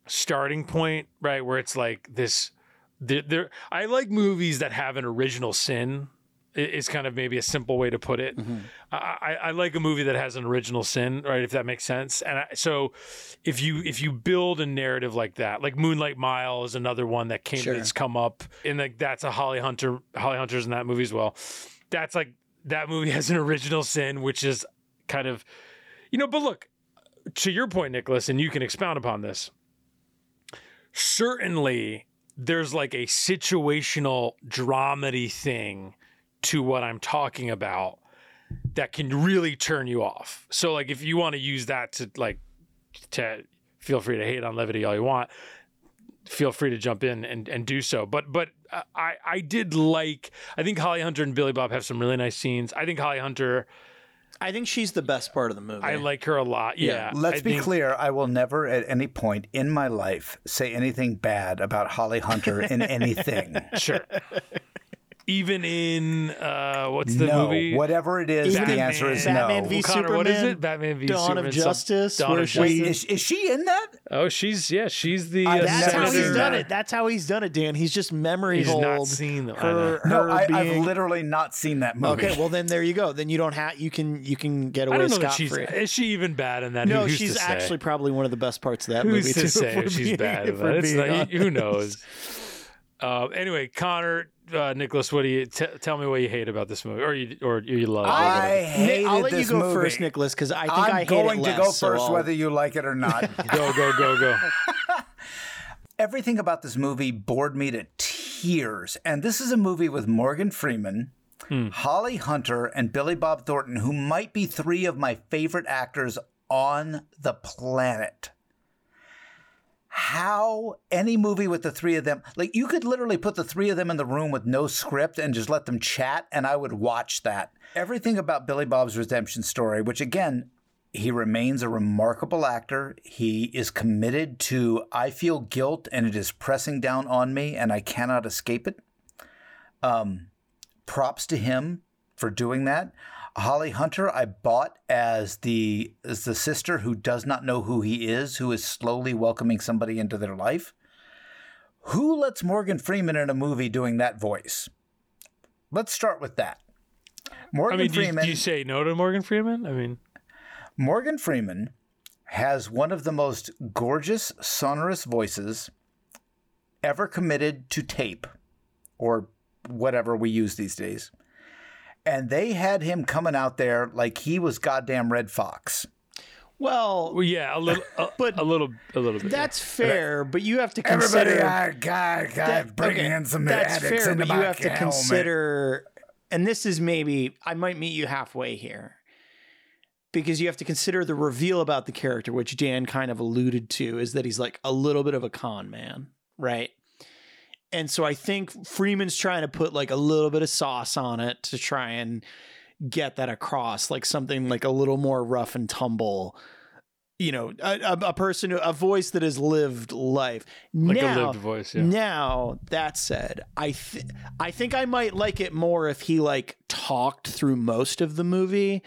starting point, right, where it's like this, I like movies that have an original sin. Is kind of maybe a simple way to put it. Mm-hmm. I like a movie that has an original sin, right? If that makes sense. And so if you build a narrative like that, like Moonlight Mile is another one that came, sure. That's come up, and like that's a Holly Hunter's in that movie as well. That's like, that movie has an original sin, which is kind of, you know, but look, to your point, Nicholas, and you can expound upon this. Certainly there's like a situational dramedy thing to what I'm talking about that can really turn you off. So like, if you want to use that to feel free to hate on Levity all you want, feel free to jump in and do so. But I did like, I think Holly Hunter and Billy Bob have some really nice scenes. I think Holly Hunter, I think she's the best part of the movie. I like her a lot. Yeah. Let's be clear. I will never at any point in my life say anything bad about Holly Hunter in anything. Sure. Even in, what's the movie? Whatever it is, the answer is no. Batman v Superman. What is it? Batman v Superman. Dawn of Justice. Is she in that? Oh, she's the... that's how he's done it. That's how he's done it, Dan. He's just memory-holed. He's not seen them. I've literally not seen that movie. Okay, well, then there you go. Then you don't have... You can get away scot-free. Is she even bad in that? No, she's actually probably one of the best parts of that movie, too. Who's to say she's bad in that? Who knows? Anyway, Connor... Nicholas, what do you tell me what you hate about this movie, or you love? I'll let you go movie. First, Nicholas, because I think I'm going to go first, whether you like it or not. Go. Everything about this movie bored me to tears, and this is a movie with Morgan Freeman, Holly Hunter, and Billy Bob Thornton, who might be three of my favorite actors on the planet. How any movie with the three of them, like you could literally put the three of them in the room with no script and just let them chat, and I would watch that. Everything about Billy Bob's redemption story, which again, he remains a remarkable actor. He is committed to, I feel guilt and it is pressing down on me and I cannot escape it. Props to him for doing that. Holly Hunter, I bought as the sister who does not know who he is, who is slowly welcoming somebody into their life. Who lets Morgan Freeman in a movie doing that voice? Let's start with that. Morgan Freeman. Do you say no to Morgan Freeman? Morgan Freeman has one of the most gorgeous, sonorous voices ever committed to tape or whatever we use these days. And they had him coming out there like he was goddamn Red Fox. Well, yeah, a little bit. That's fair, but you have to consider. Everybody, bringing in some addicts into my helmet. That's fair, but you have to consider, and this is maybe, I might meet you halfway here, because you have to consider the reveal about the character, which Dan kind of alluded to, is that he's like a little bit of a con man, right? And so I think Freeman's trying to put like a little bit of sauce on it to try and get that across, like something like a little more rough and tumble, you know, a voice that has lived life. Like now, a lived voice, yeah. Now, that said, I think I might like it more if he like talked through most of the movie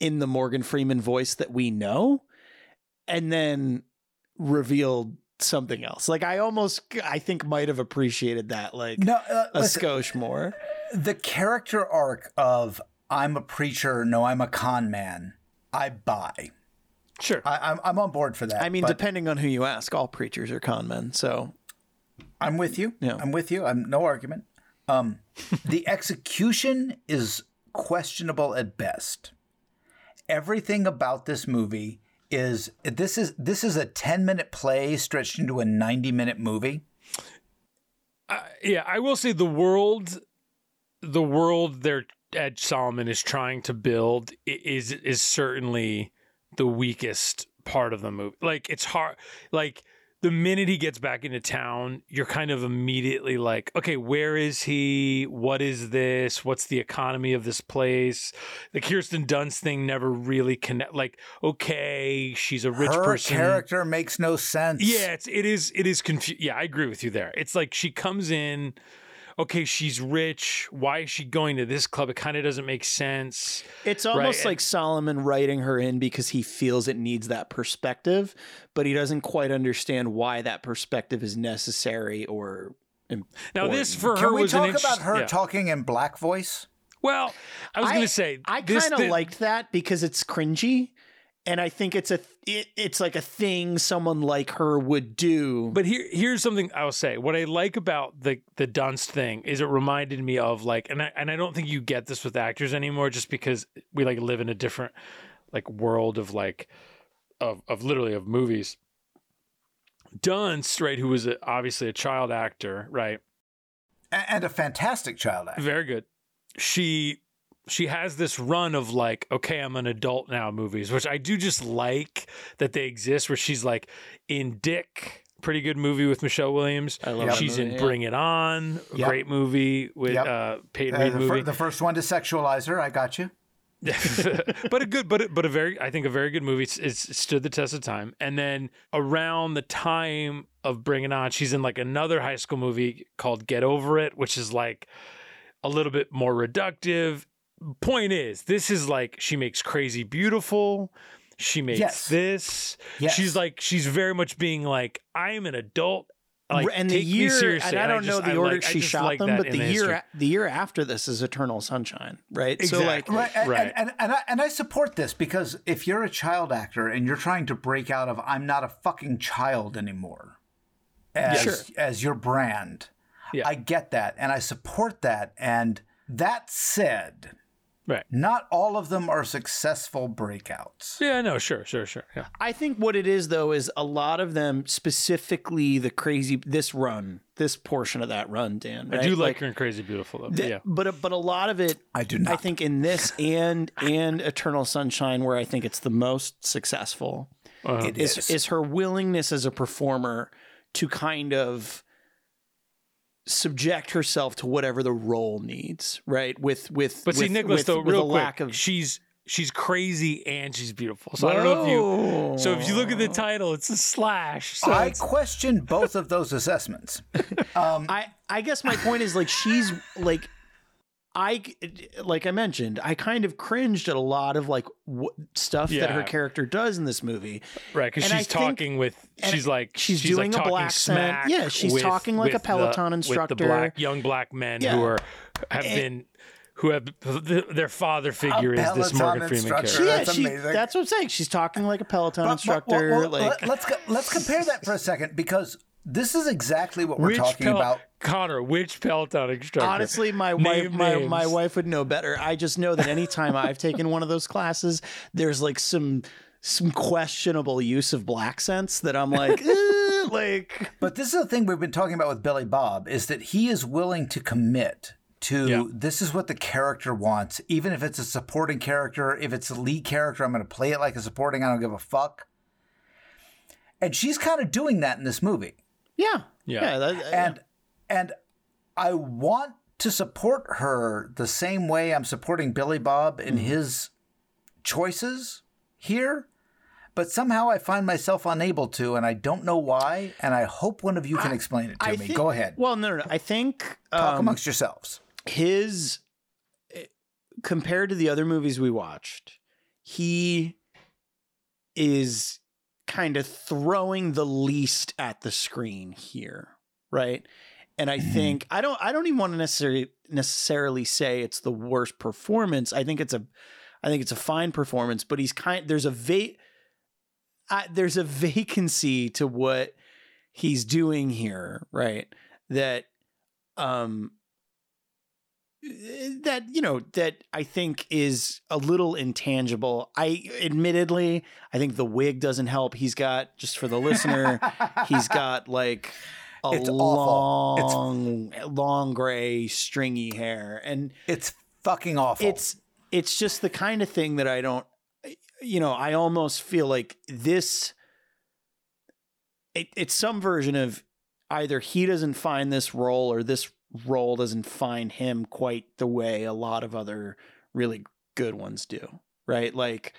in the Morgan Freeman voice that we know and then revealed something else. Like I think might have appreciated that skosh more. The character arc of I'm a preacher, no, I'm a con man, I buy. Sure. I'm on board for that. I mean, depending on who you ask, all preachers are con men. So I'm with you. Yeah. I'm with you. I'm no argument. The execution is questionable at best. Everything about this movie is a 10-minute play stretched into a 90-minute movie. Yeah, I will say the world there Ed Solomon is trying to build is certainly the weakest part of the movie. Like it's hard. Like the minute he gets back into town, you're kind of immediately like, okay, where is he? What is this? What's the economy of this place? The Kirsten Dunst thing never really connect. Like, okay, she's a rich person. Her character makes no sense. Yeah, it is confusing. Yeah, I agree with you there. It's like she comes in, okay, she's rich. Why is she going to this club? It kind of doesn't make sense. It's almost right? Like Solomon writing her in because he feels it needs that perspective, but he doesn't quite understand why that perspective is necessary or important. Now this for her was an interesting... Can we talk about her talking in black voice? Well, I was going to say... I kind of liked that because it's cringy. And I think it's like a thing someone like her would do. But here's something I'll say. What I like about the Dunst thing is it reminded me of like, and I don't think you get this with actors anymore, just because we like live in a different like world of like of literally of movies. Dunst, right, who was obviously a child actor, right, and a fantastic child actor, very good. She has this run of like, okay, I'm an adult now movies, which I do just like that they exist, where she's like in Dick, pretty good movie with Michelle Williams. I love She's in Bring It On. Yep. Great movie with Peyton Reed movie. The first one to sexualize her. I got you. but a very good movie. It's stood the test of time. And then around the time of Bring It On, she's in like another high school movie called Get Over It, which is like a little bit more reductive. Point is, this is like she makes Crazy Beautiful. She makes this. Yes. She's very much being like, I am an adult. Like, and the year, and I don't know the order she shot them, but the year after this is Eternal Sunshine, right? Exactly. So like, right. And I support this because if you're a child actor and you're trying to break out of I'm not a fucking child anymore as your brand, I get that and I support that. And that said, right, not all of them are successful breakouts. Yeah, I know. Sure. Yeah. I think what it is, though, is a lot of them, specifically the Crazy, this portion of that run, Dan. Right? I do like her in Crazy Beautiful, though. But a lot of it, I do not. I think in this and Eternal Sunshine, where I think it's the most successful, is her willingness as a performer to kind of subject herself to whatever the role needs, right? She's crazy and she's beautiful. So I don't know if you. So if you look at the title, it's a slash. So I question both of those assessments. I guess my point is like she's like I mentioned, I kind of cringed at a lot of like stuff that her character does in this movie. Right. Cause she's doing a black smack. Yeah. She's talking like a Peloton instructor. With the young black men who have their father figure is this Morgan Freeman character. Yeah, that's what I'm saying. She's talking like a Peloton instructor. Let's compare that for a second because this is exactly what we're talking about. Connor, which Peloton instructor? Honestly, my wife would know better. I just know that anytime I've taken one of those classes, there's like some questionable use of black sense that I'm like, But this is the thing we've been talking about with Billy Bob is that he is willing to commit to this is what the character wants, even if it's a supporting character, if it's a lead character, I'm going to play it like a supporting. I don't give a fuck. And she's kind of doing that in this movie. And I want to support her the same way I'm supporting Billy Bob in his choices here, but somehow I find myself unable to, and I don't know why, and I hope one of you can explain it to me. Go ahead. Well, no. I think... Talk amongst yourselves. Compared to the other movies we watched, he is kind of throwing the least at the screen here, right? And I think I don't even want to necessarily say it's the worst performance. I think it's a fine performance, but there's a vacancy to what he's doing here, right? That I think is a little intangible. I think the wig doesn't help. He's got, just for the listener, he's got like long gray stringy hair, and it's fucking awful. It's just the kind of thing that I don't, I almost feel like this, it's some version of either he doesn't find this role or this role doesn't find him quite the way a lot of other really good ones do, right? Like,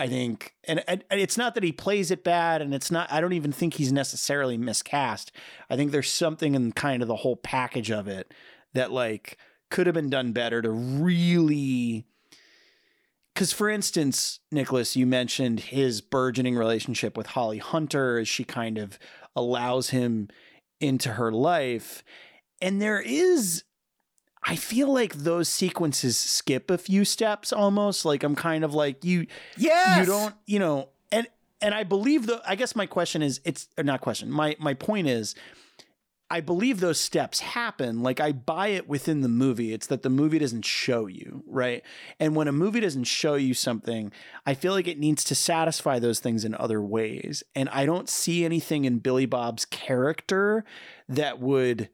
I think, and it's not that he plays it bad, and it's not, I don't even think he's necessarily miscast. I think there's something in kind of the whole package of it that like could have been done better to really, because for instance, Nicholas, you mentioned his burgeoning relationship with Holly Hunter as she kind of allows him into her life. And there is, I feel like those sequences skip a few steps almost. Like I'm kind of like you don't, and I believe I guess my question is, my point is, I believe those steps happen. Like I buy it within the movie. It's that the movie doesn't show you, right? And when a movie doesn't show you something, I feel like it needs to satisfy those things in other ways. And I don't see anything in Billy Bob's character that would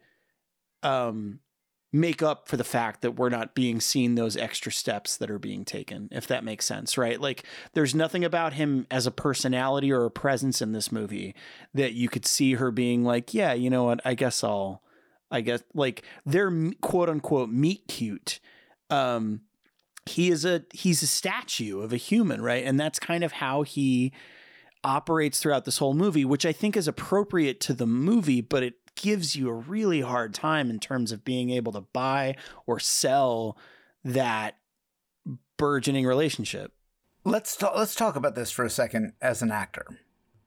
make up for the fact that we're not being seen those extra steps that are being taken, if that makes sense, right? Like, there's nothing about him as a personality or a presence in this movie that you could see her being like, yeah, you know what, I guess like they're quote unquote meet cute. He's a statue of a human, right? And that's kind of how he operates throughout this whole movie, which I think is appropriate to the movie, but it gives you a really hard time in terms of being able to buy or sell that burgeoning relationship. Let's talk about this for a second as an actor.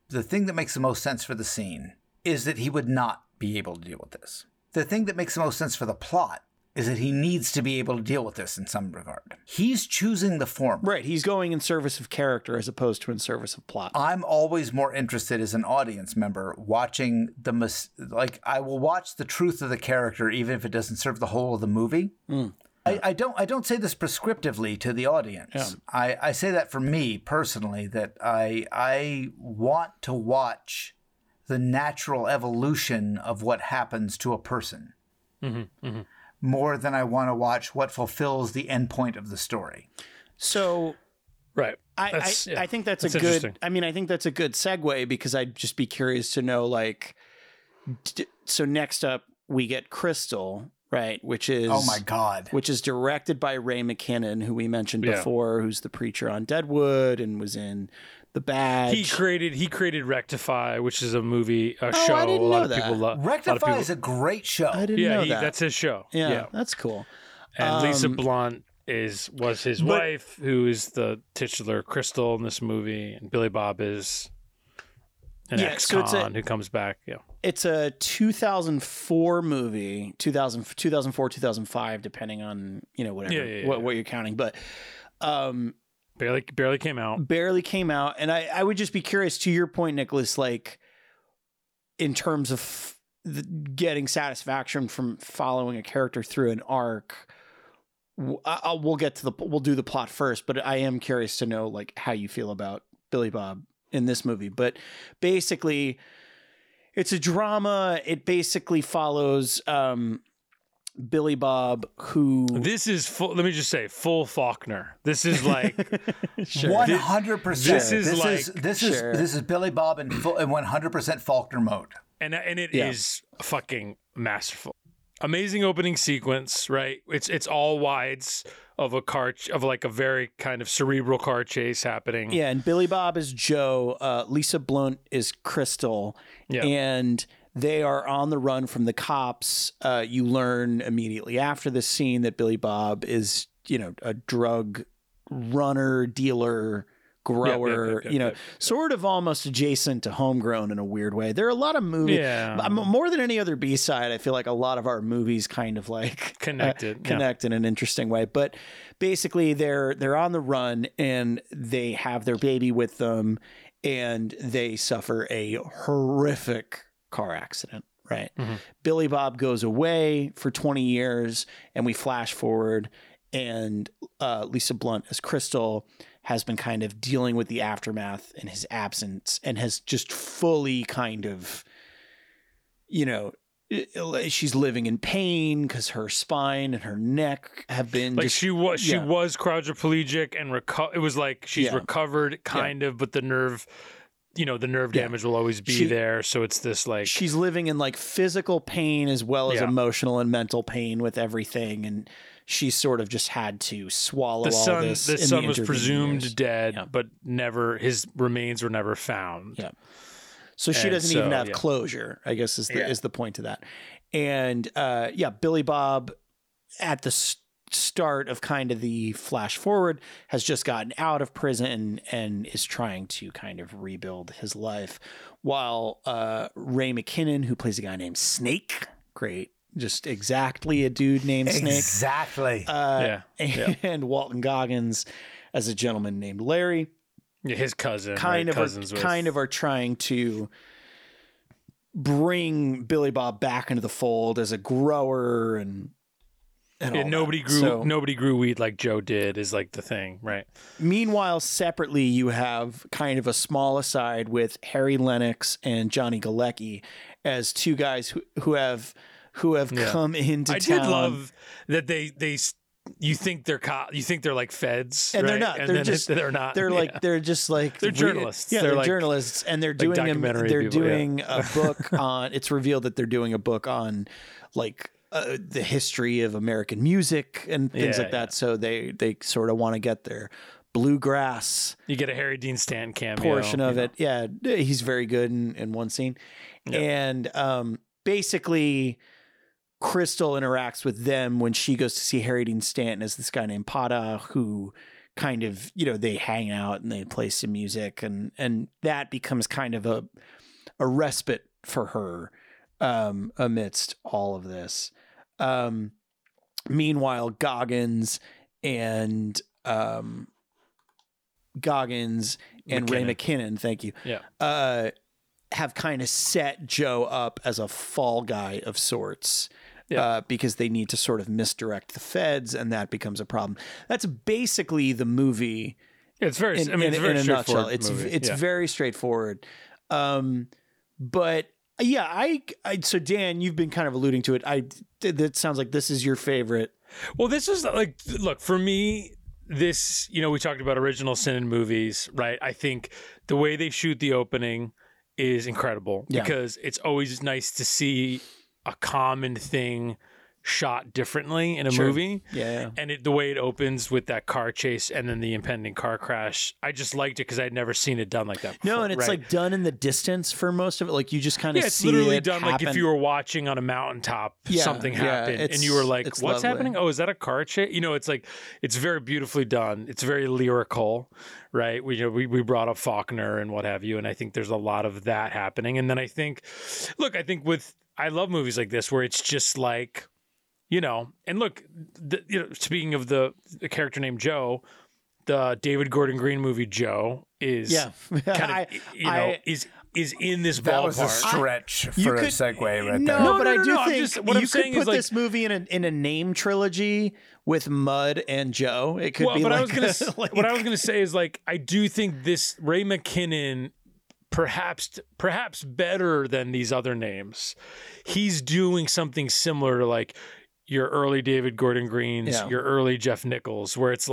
The thing that makes the most sense for the scene is that he would not be able to deal with this. The thing that makes the most sense for the plot is that he needs to be able to deal with this in some regard. He's choosing the form. Right. He's going in service of character as opposed to in service of plot. I'm always more interested as an audience member watching I will watch the truth of the character even if it doesn't serve the whole of the movie. Mm. I don't say this prescriptively to the audience. Yeah. I say that for me personally, that I want to watch the natural evolution of what happens to a person. Mm-hmm, mm-hmm. More than I want to watch what fulfills the end point of the story. So, right. I think that's a good, I think that's a good segue, because I'd just be curious to know, like, so next up we get Chrystal, right? Which is, oh my God, which is directed by Ray McKinnon, who we mentioned before, who's the preacher on Deadwood and was in The Badge. He created Rectify, which is a movie, show. I didn't know that. Rectify is a great show. I didn't know that. That's his show. Yeah, that's cool. And Lisa Blunt was his wife, who is the titular Chrystal in this movie, and Billy Bob is an ex-con who comes back. Yeah, it's a 2004 movie, 2004, 2005, depending on whatever what you're counting, but. Barely came out. And I would just be curious to your point, Nicholas, like in terms of getting satisfaction from following a character through an arc. We'll do the plot first, but I am curious to know like how you feel about Billy Bob in this movie. But basically it's a drama. It basically follows, Billy Bob, who this is full, let me just say, full Faulkner. This is like 100%. This is Billy Bob in 100% Faulkner mode, and it is fucking masterful. Amazing opening sequence, right? It's all wides of a car of like a very kind of cerebral car chase happening. Yeah, and Billy Bob is Joe, Lisa Blunt is Chrystal, and they are on the run from the cops. You learn immediately after this scene that Billy Bob is, a drug runner, dealer, grower, sort of almost adjacent to Homegrown in a weird way. There are a lot of movies, more than any other B-side, I feel like a lot of our movies kind of like connect in an interesting way. But basically they're on the run and they have their baby with them and they suffer a horrific car accident, right? Mm-hmm. Billy Bob goes away for 20 years and we flash forward and Lisa Blunt as Chrystal has been kind of dealing with the aftermath in his absence and has just fully kind of, she's living in pain because her spine and her neck have been like she was quadriplegic and it was like she's recovered kind of, but the nerve damage will always be there. So it's this like she's living in like physical pain as well as emotional and mental pain with everything, and she sort of just had to swallow all this. The son was presumed dead, but never his remains were never found. Yeah, so she doesn't even have closure, I guess is the point to that. And Billy Bob at the start of kind of the flash forward has just gotten out of prison and is trying to kind of rebuild his life, while Ray McKinnon, who plays a guy named Snake, great, just exactly a dude named Snake, exactly, and Walton Goggins as a gentleman named Larry, his cousin, are trying to bring Billy Bob back into the fold as a grower and nobody grew weed like Joe did is like the thing, right? Meanwhile, separately, you have kind of a small aside with Harry Lennox and Johnny Galecki as two guys who have who have come into town. I did love that they you think they're like feds, and right? they're not. They're like they're journalists. Yeah, they're journalists, and they're doing a book on. It's revealed that they're doing a book on the history of American music and things like that. So they sort of want to get their bluegrass. You get a Harry Dean Stanton cameo portion of it. Yeah, he's very good in one scene, and basically. Chrystal interacts with them when she goes to see Harry Dean Stanton as this guy named Pada, who kind of, they hang out and they play some music, and that becomes kind of a respite for her amidst all of this. Meanwhile, Goggins and McKinnon. Ray McKinnon, thank you. Yeah. Have kind of set Joe up as a fall guy of sorts. Because they need to sort of misdirect the feds, and that becomes a problem. That's basically the movie. It's very, very straightforward. It's very straightforward. But yeah, so Dan, you've been kind of alluding to it. That sounds like this is your favorite. Well, this is look, for me, this, we talked about original sin in movies, right? I think the way they shoot the opening is incredible because it's always nice to see a common thing shot differently in a movie. Yeah. And the way it opens with that car chase and then the impending car crash, I just liked it because I'd never seen it done like that before. No, and it's done in the distance for most of it. Like you just kind of see it happen. It's literally done like if you were watching on a mountaintop, something happened and you were like, what's happening? Oh, is that a car chase? It's it's very beautifully done. It's very lyrical, right? We brought up Faulkner and what have you, and I think there's a lot of that happening. And then I love movies like this where it's just like, and look, speaking of the character named Joe, the David Gordon Green movie Joe is is in this ballpark. That was a stretch for a segue right there. No, but I do think you could put this movie in a name trilogy with Mudd and Joe. It could be. What I was going to say is I do think this Ray McKinnon, perhaps better than these other names, he's doing something similar to your early David Gordon Greens, your early Jeff Nichols, where it's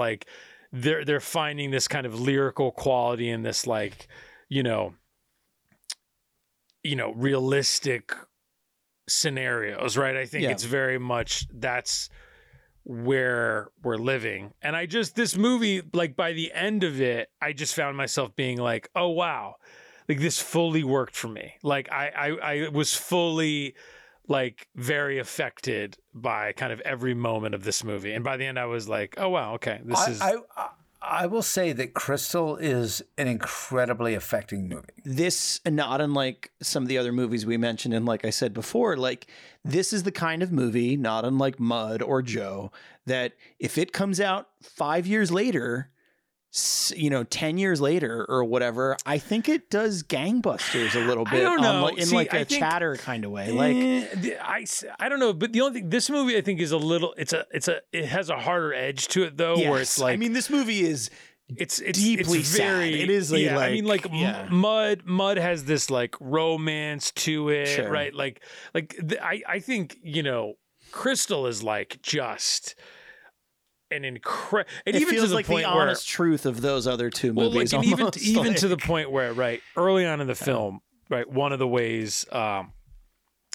they're finding this kind of lyrical quality in this realistic scenarios, right? I think it's very much that's where we're living. And I just, this movie, by the end of it, I just found myself being oh wow, this fully worked for me. I was fully very affected by kind of every moment of this movie. And by the end I was oh wow, okay, this is. I will say that Chrystal is an incredibly affecting movie. This, not unlike some of the other movies we mentioned, and like I said before, this is the kind of movie, not unlike Mudd or Joe, that if it comes out 5 years later, 10 years later or whatever, I think it does gangbusters a little bit. I don't know. Chatter kind of way. I don't know. But the only thing, this movie I think is a little, it has a harder edge to it though, where it's this movie is, it's deeply very sad. It is Mudd has this romance to it, right? I think, Chrystal is just an incredible, and even feels to the point the honest truth of those other two movies. Even to the point where, right early on in the film, right, one of the ways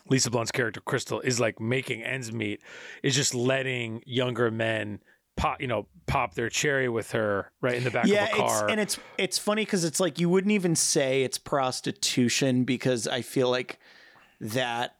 Lisa Blunt's character Chrystal is making ends meet is just letting younger men pop their cherry with her right in the back of a car. And it's funny because it's you wouldn't even say it's prostitution because I feel like that.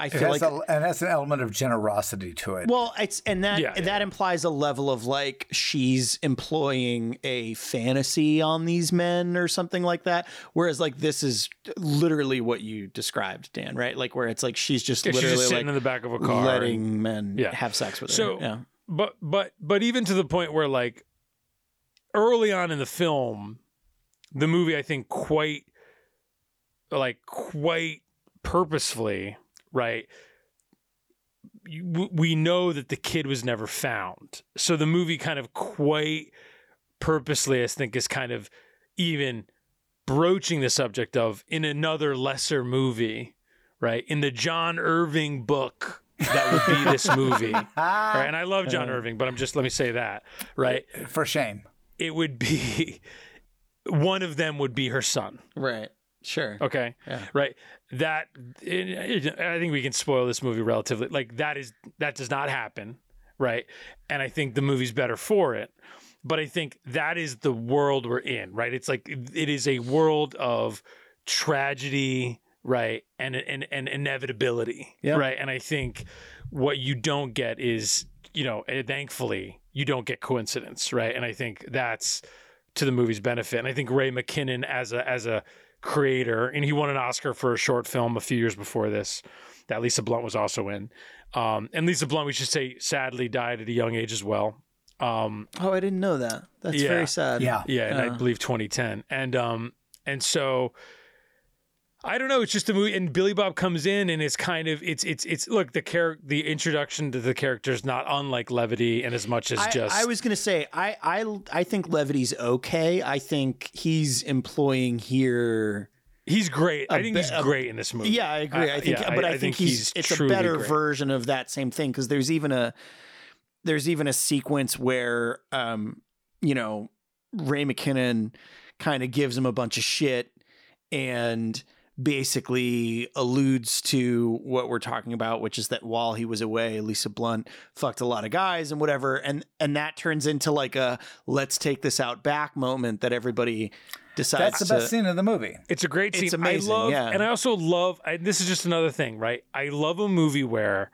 I feel it has an element of generosity to it. Well, that implies a level of she's employing a fantasy on these men or something like that. Whereas this is literally what you described, Dan, right? Where it's she's just literally she's just sitting in the back of a car, letting men have sex with her. Yeah. But even to the point where early on in the film, the movie I think quite purposefully. Right. We know that the kid was never found. So the movie kind of quite purposely, I think, is kind of even broaching the subject of in another lesser movie, right? In the John Irving book, that would be this movie. Right? And I love John Irving, but I'm just, let me say that, right? For shame. It would be, one of them would be her son. Right. Sure. Okay. Yeah. Right. That, I think we can spoil this movie relatively. Like that does not happen. Right. And I think the movie's better for it. But I think that is the world we're in. Right. It's like, it is a world of tragedy. Right. And inevitability. Yep. Right. And I think what you don't get is, you know, thankfully you don't get coincidence. Right. And I think that's to the movie's benefit. And I think Ray McKinnon as a creator, and he won an Oscar for a short film a few years before this that Lisa Blunt was also in. And Lisa Blunt, we should say, sadly died at a young age as well. Oh, I didn't know that. That's very sad. Yeah. Yeah. And I believe 2010. And so I don't know. It's just a movie, and Billy Bob comes in, and it's kind of it's look, the introduction to the character is not unlike Levity, and as much as I was gonna say I think Levity's okay. I think he's employing here. He's great. I think he's great in this movie. Yeah, I agree. I think, but I think it's a better version of that same thing, because there's even a sequence where you know, Ray McKinnon kind of gives him a bunch of shit and basically alludes to what we're talking about, which is that while he was away, Lisa Blunt fucked a lot of guys and whatever. And that turns into like a let's take this out back moment that everybody decides. That's the best scene in the movie. It's a great scene. It's amazing. And I also love, this is just another thing, right? I love a movie where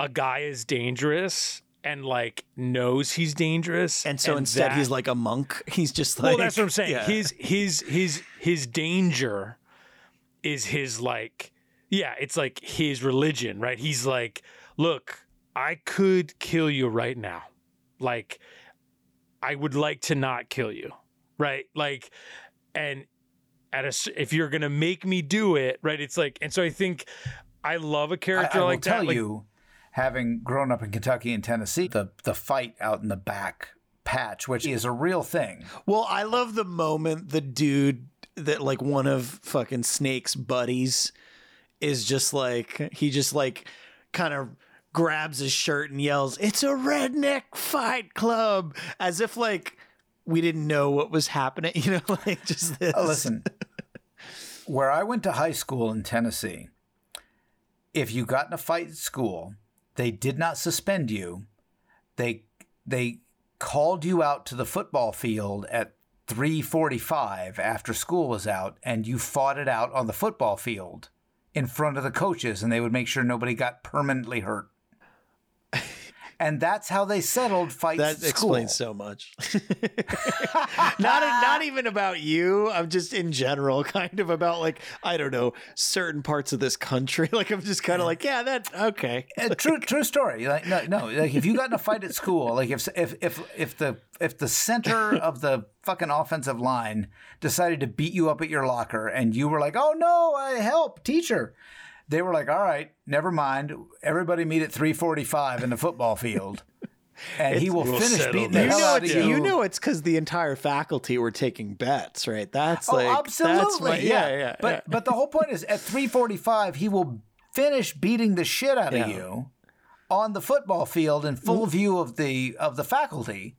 a guy is dangerous and like knows he's dangerous. And so instead he's like a monk. He's just like, well, that's what I'm saying. Yeah. His danger is his like, yeah, it's like his religion, right? He's like, look, I could kill you right now. Like, I would like to not kill you, right? Like, and if you're going to make me do it, right? It's like, and so I think I love a character like that. I will tell you, having grown up in Kentucky and Tennessee, the fight out in the back patch, which is a real thing. Well, I love the moment the dude that like one of fucking Snake's buddies is just like, he just like kind of grabs his shirt and yells, "It's a redneck fight club," as if like we didn't know what was happening, you know, like just this. Oh, listen, where I went to high school in Tennessee, if you got in a fight at school, they did not suspend you. They called you out to the football field at 3:45 after school was out, and you fought it out on the football field in front of the coaches, and they would make sure nobody got permanently hurt. And that's how they settled fights at school. That explains so much. Not even about you. I'm just in general kind of about like, I don't know, certain parts of this country. Like I'm just kind of like, yeah, that okay. Like, true story. Like no. Like if you got in a fight at school, like if the center of the fucking offensive line decided to beat you up at your locker, and you were like, oh no, I help teacher. They were like, all right, never mind. Everybody meet at 3:45 in the football field. And he will finish beating the hell out of you. You know it's because the entire faculty were taking bets, right? That's like... Oh, absolutely. That's what, yeah. But the whole point is at 3:45, he will finish beating the shit out of you on the football field in full view of the faculty.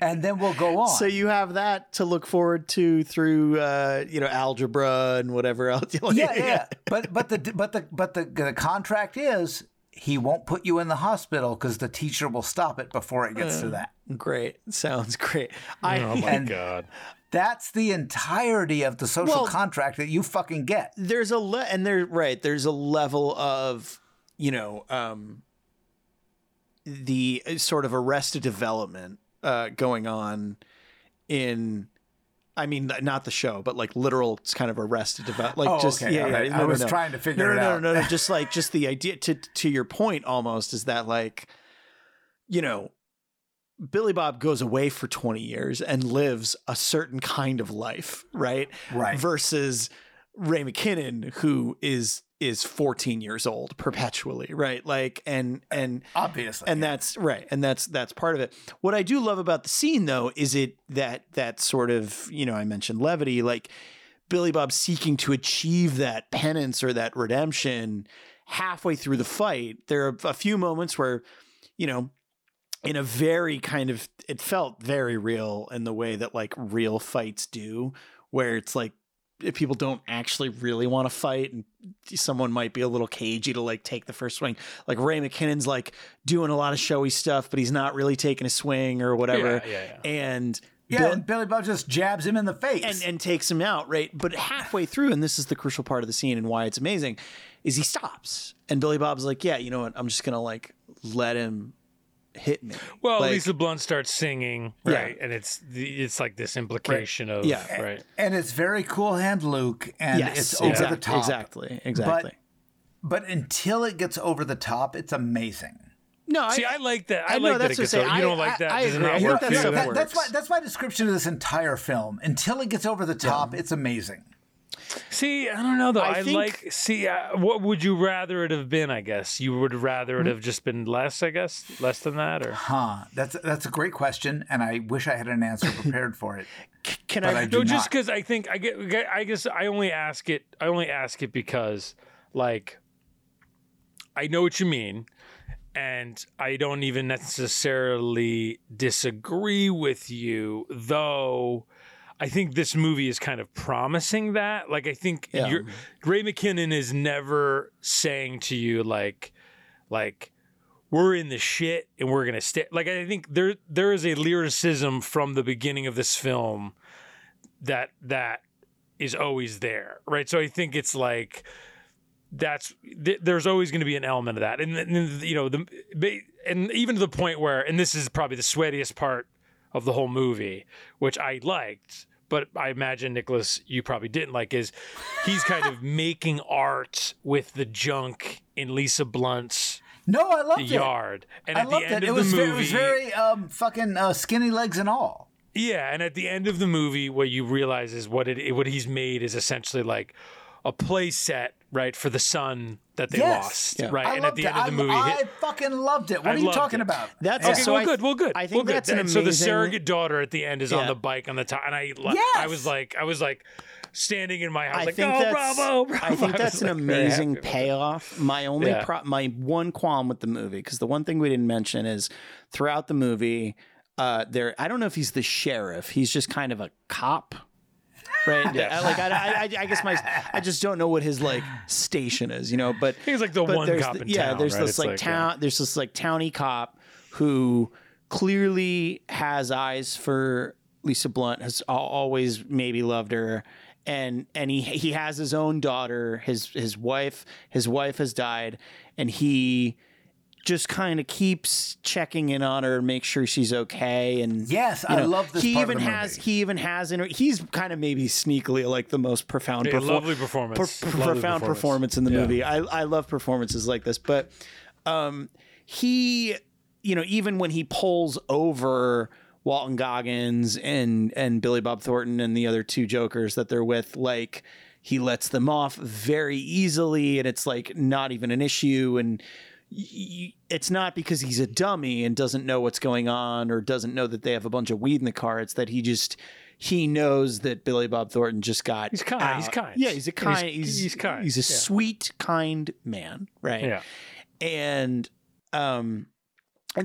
And then we'll go on. So you have that to look forward to through, you know, algebra and whatever else. Yeah. But the contract is he won't put you in the hospital because the teacher will stop it before it gets to that. Great, sounds great. Oh my God. That's the entirety of the social contract that you fucking get. There's a There's a level of, you know, the sort of Arrested Development going on in, I mean, not the show, but like literal, it's kind of Arrested Development. Like, just, I was trying to figure it out. No. Just like, just the idea to your point almost is that like, you know, Billy Bob goes away for 20 years and lives a certain kind of life, right? Right. Versus Ray McKinnon, who is 14 years old perpetually, right? Like, and obviously, and that's right. And that's part of it. What I do love about the scene though, is it that sort of, you know, I mentioned Levity, like Billy Bob seeking to achieve that penance or that redemption halfway through the fight. There are a few moments where, you know, in a very kind of, it felt very real in the way that like real fights do, where it's like, if people don't actually really want to fight and someone might be a little cagey to like take the first swing, like Ray McKinnon's like doing a lot of showy stuff, but he's not really taking a swing or whatever. And Billy Bob just jabs him in the face and takes him out. Right. But halfway through, and this is the crucial part of the scene and why it's amazing, is he stops and Billy Bob's like, yeah, you know what? I'm just going to like, let him hit me. Well, like, Lisa Blunt starts singing, right? Yeah. And it's like this implication right. of yeah. right, and it's very Cool Hand Luke, and yes, it's over exactly, the top, exactly. But until it gets over the top, it's amazing. No, see, I like that. I like that it gets over. You don't like that? I agree. I think that's my description of this entire film. Until it gets over the top, it's amazing. See, I don't know though. I think, like. See, what would you rather it have been? I guess you would rather it have just been less. I guess less than that, or That's a great question, and I wish I had an answer prepared for it. Can I? No, just because I think I get. I guess I only ask it. I only ask it because, like, I know what you mean, and I don't even necessarily disagree with you, though. I think this movie is kind of promising that. Like, I think Ray McKinnon is never saying to you, like we're in the shit and we're going to stay. Like, I think there is a lyricism from the beginning of this film that is always there, right? So I think it's like there's always going to be an element of that. And you know, and even to the point where, and this is probably the sweatiest part of the whole movie, which I liked, but I imagine, Nicholas, you probably didn't like, is he's kind of making art with the junk in Lisa Blunt's yard. And at the end of the movie, it was very fucking skinny legs and all. Yeah, and at the end of the movie, what you realize is what he's made is essentially like a play set, right, for the son that they lost, right? And at the end of the movie, I fucking loved it. What are you talking about? That's okay. So well, good. I think that's an amazing. So the surrogate daughter at the end is on the bike on the top, and I was like standing in my house, like, oh, bravo! I think that's an amazing payoff. My only my one qualm with the movie, because the one thing we didn't mention is throughout the movie, there. I don't know if he's the sheriff. He's just kind of a cop. Right. Yeah. Like I guess I just don't know what his like station is, you know. But he's like the one cop in town. There's this like town. There's this like towny cop who clearly has eyes for Lisa Blunt. Has always maybe loved her, and he has his own daughter. His wife has died, and he just kind of keeps checking in on her, make sure she's okay. And yes, I love this part of the movie. He's kind of maybe sneakily like the most profound, lovely performance, profound performance in the movie. I love performances like this, but he, you know, even when he pulls over Walton Goggins and Billy Bob Thornton and the other two jokers that they're with, like, he lets them off very easily, and it's like not even an issue. And it's not because he's a dummy and doesn't know what's going on or doesn't know that they have a bunch of weed in the car. It's that he knows that Billy Bob Thornton just got. He's kind. Out. He's kind. Yeah, he's a kind. He's kind. He's a sweet, kind man, right? Yeah. And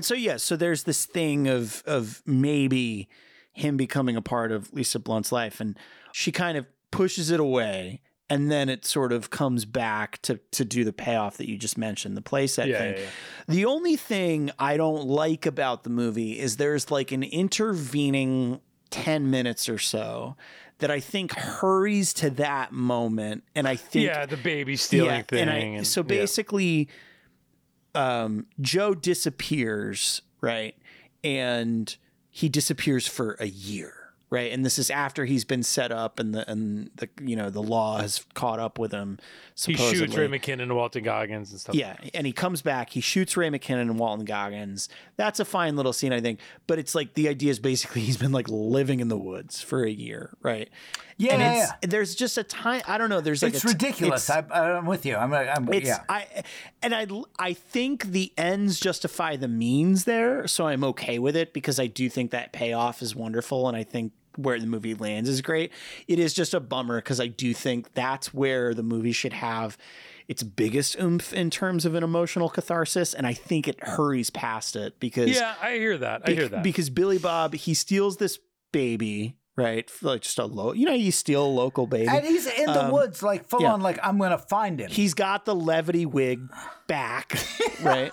so so there's this thing of maybe him becoming a part of Lisa Blunt's life, and she kind of pushes it away. And then it sort of comes back to do the payoff that you just mentioned, the playset thing. Yeah. The only thing I don't like about the movie is there's like an intervening 10 minutes or so that I think hurries to that moment. And I think the baby stealing thing. Joe disappears, right? And he disappears for a year. Right. And this is after he's been set up and the you know, the law has caught up with him. Supposedly. He shoots Ray McKinnon and Walton Goggins and stuff. Yeah. And he comes back. He shoots Ray McKinnon and Walton Goggins. That's a fine little scene, I think. But it's like the idea is basically he's been like living in the woods for a year. Right. Yeah. And there's just a time. I don't know. There's like ridiculous. I'm with you. I think the ends justify the means there. So I'm OK with it because I do think that payoff is wonderful. And I think where the movie lands is great. It is just a bummer because I do think that's where the movie should have its biggest oomph in terms of an emotional catharsis. And I think it hurries past it because... Yeah, I hear that. Because Billy Bob, he steals this baby... Right, like just a low, you know, you steal a local baby, and he's in the woods, like full on, like I'm gonna find him. He's got the Levity wig back, right?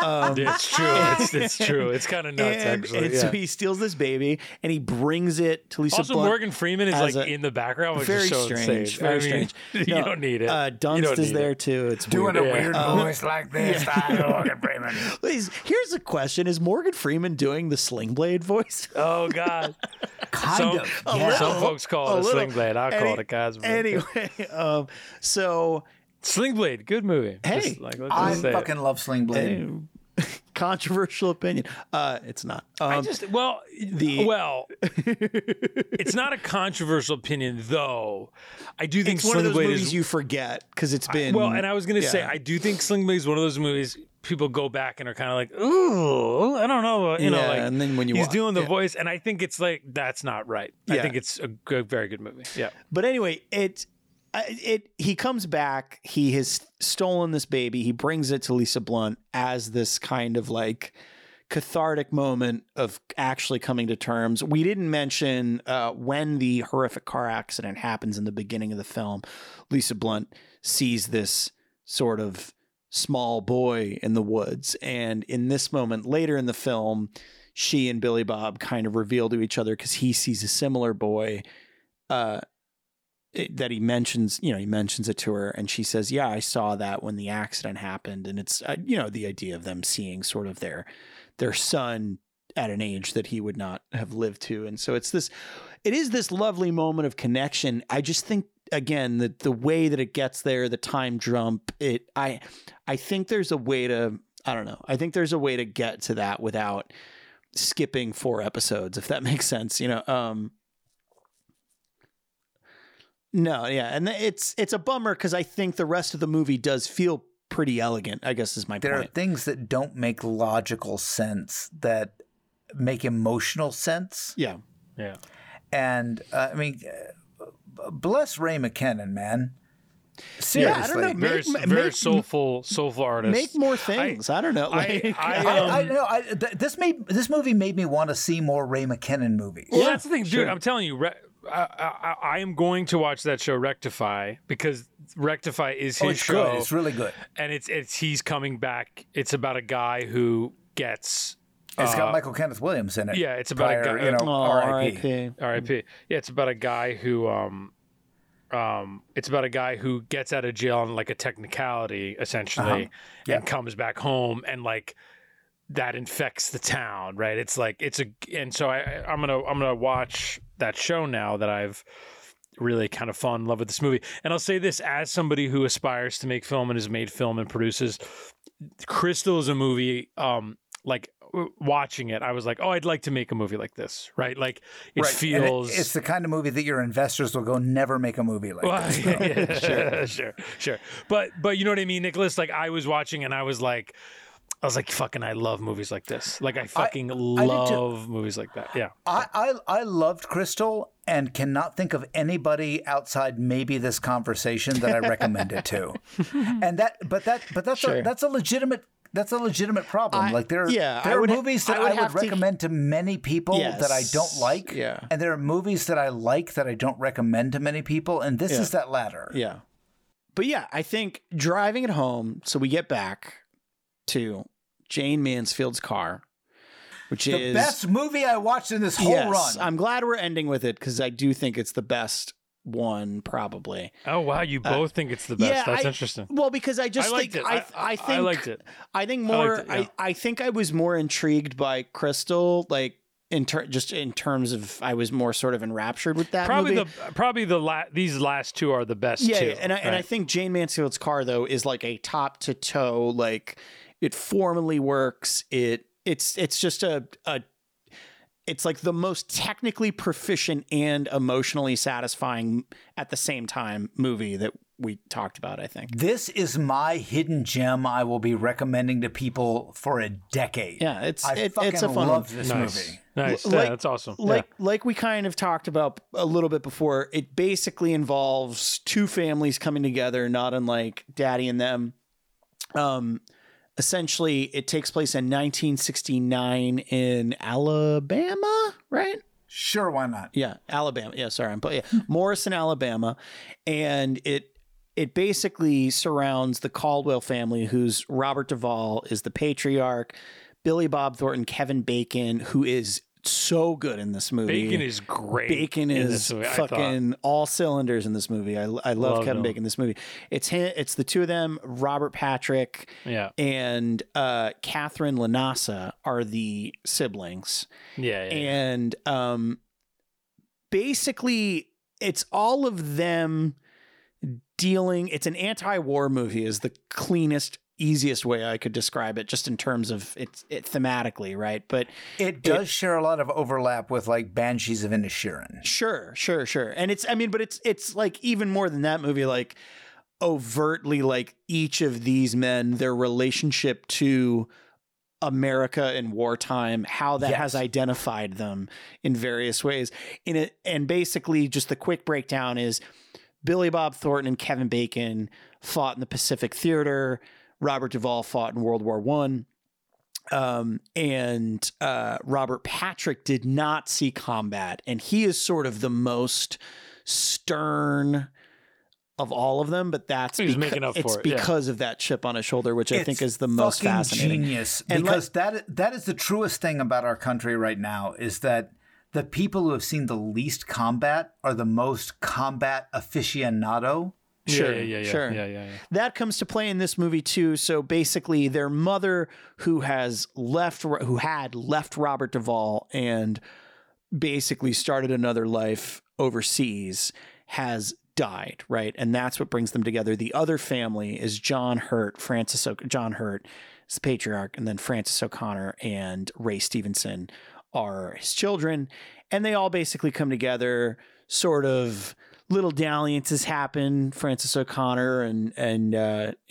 It's true. It's true. It's kind of nuts, actually. And so he steals this baby and he brings it to Lisa. Also, Blunt Morgan Freeman is like in the background, which very is so strange. Insane. Very strange. You don't need it. Dunst is there too. It's doing weird. A weird voice like this. Yeah. I'm Morgan Freeman. Here's the question: is Morgan Freeman doing the Sling Blade voice? Oh God, kind of. Yeah. Some folks call it a Sling Blade. I call it a Cosmo. Anyway, so. Sling Blade, good movie. Hey, I fucking love Sling Blade. Hey, controversial opinion. It's not. It's not a controversial opinion though. I do think it's one of those movies you forget because it's been. I was gonna say I do think Sling Blade is one of those movies people go back and are kind of like, ooh, I don't know, and then when he's doing the voice, and I think it's like that's not right. Yeah. I think it's a good, very good movie. Yeah, but anyway, he comes back. He has stolen this baby. He brings it to Lisa Blunt as this kind of like cathartic moment of actually coming to terms. We didn't mention when the horrific car accident happens in the beginning of the film. Lisa Blunt sees this sort of small boy in the woods, and in this moment later in the film, she and Billy Bob kind of reveal to each other because he sees a similar boy. That he mentions it to her, and she says, yeah, I saw that when the accident happened. And it's, the idea of them seeing sort of their son at an age that he would not have lived to. And so it is this lovely moment of connection. I just think, again, that the way that it gets there, the time jump, I think there's a way to get to that without skipping 4 episodes, if that makes sense, No, yeah, and it's a bummer because I think the rest of the movie does feel pretty elegant, I guess is my point. There are things that don't make logical sense that make emotional sense. Yeah, yeah. And, bless Ray McKinnon, man. Seriously. Yeah, I don't know. Very soulful artist. Make more things. I don't know. This movie made me want to see more Ray McKinnon movies. Well, that's the thing, dude. Sure. I'm telling you, I am going to watch that show Rectify because Rectify is his show. Good. It's really good, and it's he's coming back. It's about a guy who gets. It's got Michael Kenneth Williams in it. Yeah, it's about a guy. R.I.P. R.I.P. Yeah, it's about a guy who. It's about a guy who gets out of jail on like a technicality, essentially, and comes back home and like. That infects the town, right? It's like I'm gonna watch that show now that I've really kind of fallen in love with this movie. And I'll say this as somebody who aspires to make film and has made film and produces. Chrystal is a movie. Watching it, I was like, oh, I'd like to make a movie like this, right? Like feels. It's the kind of movie that your investors will go never make a movie like this. Yeah, sure. But you know what I mean, Nicholas. Like I was watching and I was like, fucking, I love movies like this. Like, I fucking love movies like that. Yeah. I loved Chrystal and cannot think of anybody outside maybe this conversation that I recommend it to. And that's a legitimate problem. There are movies that I would recommend to many people that I don't like. Yeah. And there are movies that I like that I don't recommend to many people. And this is that latter. Yeah. But yeah, I think driving it home, so we get back to Jayne Mansfield's Car, which is the best movie I watched in this whole run. I'm glad we're ending with it because I do think it's the best one, probably. Oh wow, you both think it's the best. Yeah, that's interesting. Well, because I think I was more intrigued by Chrystal, like. In terms of, I was more sort of enraptured with that. Movie. These last two are the best. Yeah, two, I think Jayne Mansfield's Car though is like a top to toe. Like it formally works. It's just it's like the most technically proficient and emotionally satisfying at the same time movie that we talked about. I think this is my hidden gem. I will be recommending to people for a decade. Yeah, it's a fun movie. Nice. Yeah, that's awesome. Like we kind of talked about a little bit before, it basically involves two families coming together, not unlike Daddy and Them. Essentially, it takes place in 1969 in Alabama, right? Sure, why not? Yeah, Alabama. Yeah, sorry. Morrison, Alabama. And it basically surrounds the Caldwell family, who's Robert Duvall is the patriarch, Billy Bob Thornton, Kevin Bacon, who is so good in this movie. Bacon is great. Bacon is fucking all cylinders in this movie. I love Kevin Bacon in this movie. It's the two of them, Robert Patrick and Catherine Lanasa are the siblings. Yeah. And basically it's all of them it's an anti-war movie is the cleanest, easiest way I could describe it, just in terms of it thematically, right? But it does share a lot of overlap with like Banshees of Inisherin. Sure. And it's like even more than that movie, like overtly like each of these men, their relationship to America in wartime, how that has identified them in various ways. And basically just the quick breakdown is Billy Bob Thornton and Kevin Bacon fought in the Pacific Theater. Robert Duvall fought in World War I. And Robert Patrick did not see combat. And he is sort of the most stern of all of them, but he's making up for it. Because of that chip on his shoulder, which I think is the most fascinating. Genius. And because that is the truest thing about our country right now, is that the people who have seen the least combat are the most combat aficionado. Sure. That comes to play in this movie too. So basically, their mother, who had left Robert Duvall and basically started another life overseas, has died, right? And that's what brings them together. The other family is John Hurt is the patriarch, and then Francis O'Connor and Ray Stevenson are his children, and they all basically come together. Sort of little dalliances happen. Francis O'Connor and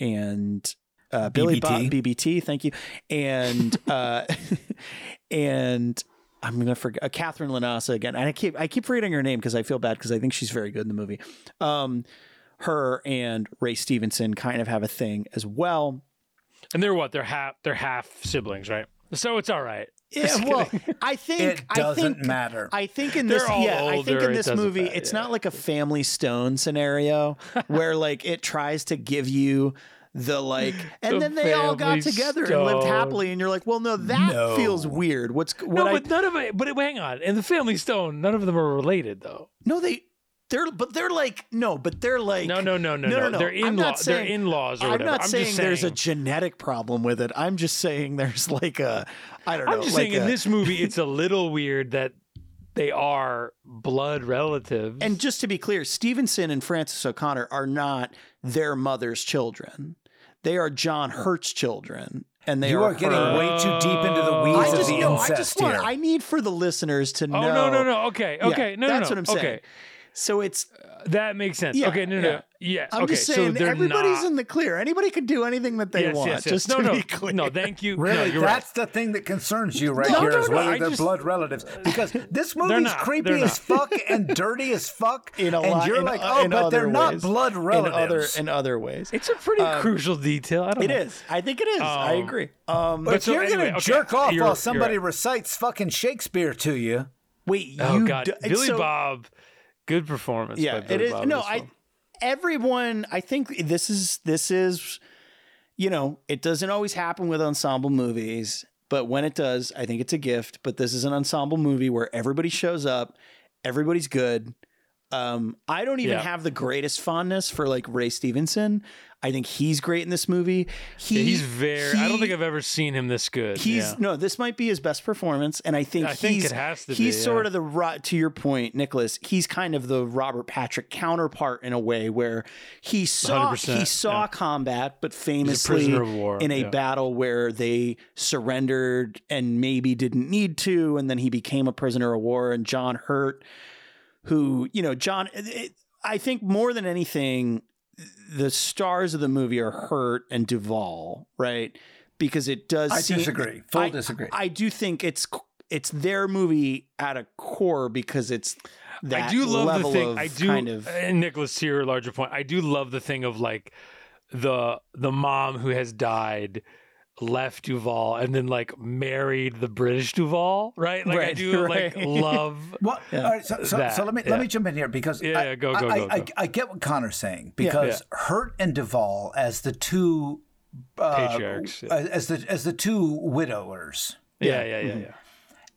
Billy Bob BBT, thank you, and and I'm gonna forget Catherine Lanasa again. And I keep forgetting her name because I feel bad because I think she's very good in the movie. Her and Ray Stevenson kind of have a thing as well. And they're what? They're half siblings, right? So it's all right. Yeah, well, I think it doesn't matter. I think in this movie, it's not like a Family Stone scenario where like it tries to give you the like, and then they all got together and lived happily, and you're like, well, no, that feels weird. Hang on, in the Family Stone, none of them are related though. No, they're like, no. They're in-laws or whatever. I'm not saying there's a genetic problem with it. I'm just saying there's like I don't know. I'm just saying in this movie, it's a little weird that they are blood relatives. And just to be clear, Stevenson and Francis O'Connor are not their mother's children. They are John Hurt's children. And you are getting way too deep into the weeds of the incest. I need for the listeners to know. No. Okay. That's what I'm saying. So it's that makes sense. Yeah, okay, no. Yeah, I'm just saying so everybody's in the clear. Anybody could do anything that they want. Yes. Just to be clear. No, thank you. Really, no, that's right. The thing that concerns you is whether they're blood relatives. Because this movie's creepy as fuck and dirty as fuck. But they're not blood relatives in other ways. It's a pretty crucial detail. I don't know. I think it is. I agree. But you're gonna jerk off while somebody recites fucking Shakespeare to you. Wait, oh god, Billy Bob. Good performance. Yeah, it is. No, everyone. I think this is. You know, it doesn't always happen with ensemble movies, but when it does, I think it's a gift. But this is an ensemble movie where everybody shows up, everybody's good. I don't even have the greatest fondness for like Ray Stevenson. I think he's great in this movie. He's very. I don't think I've ever seen him this good. This might be his best performance, and I think it has to be. He's sort of the, to your point, Nicholas. He's kind of the Robert Patrick counterpart in a way where he saw combat, but famously in a battle where they surrendered and maybe didn't need to, and then he became a prisoner of war. And John Hurt, who I think more than anything. The stars of the movie are Hurt and Duvall, right? Because it does. I disagree. I do think it's it's their movie at a core because it's that level of kind of... And Nicholas, to your larger point, I do love the thing of like the mom who has died... left Duvall and then like married the British Duvall, right? Like right, I do right. like love. Well, yeah. all right, so let me jump in here because I get what Connor's saying because Hurt and Duvall as the two patriarchs, as the two widowers,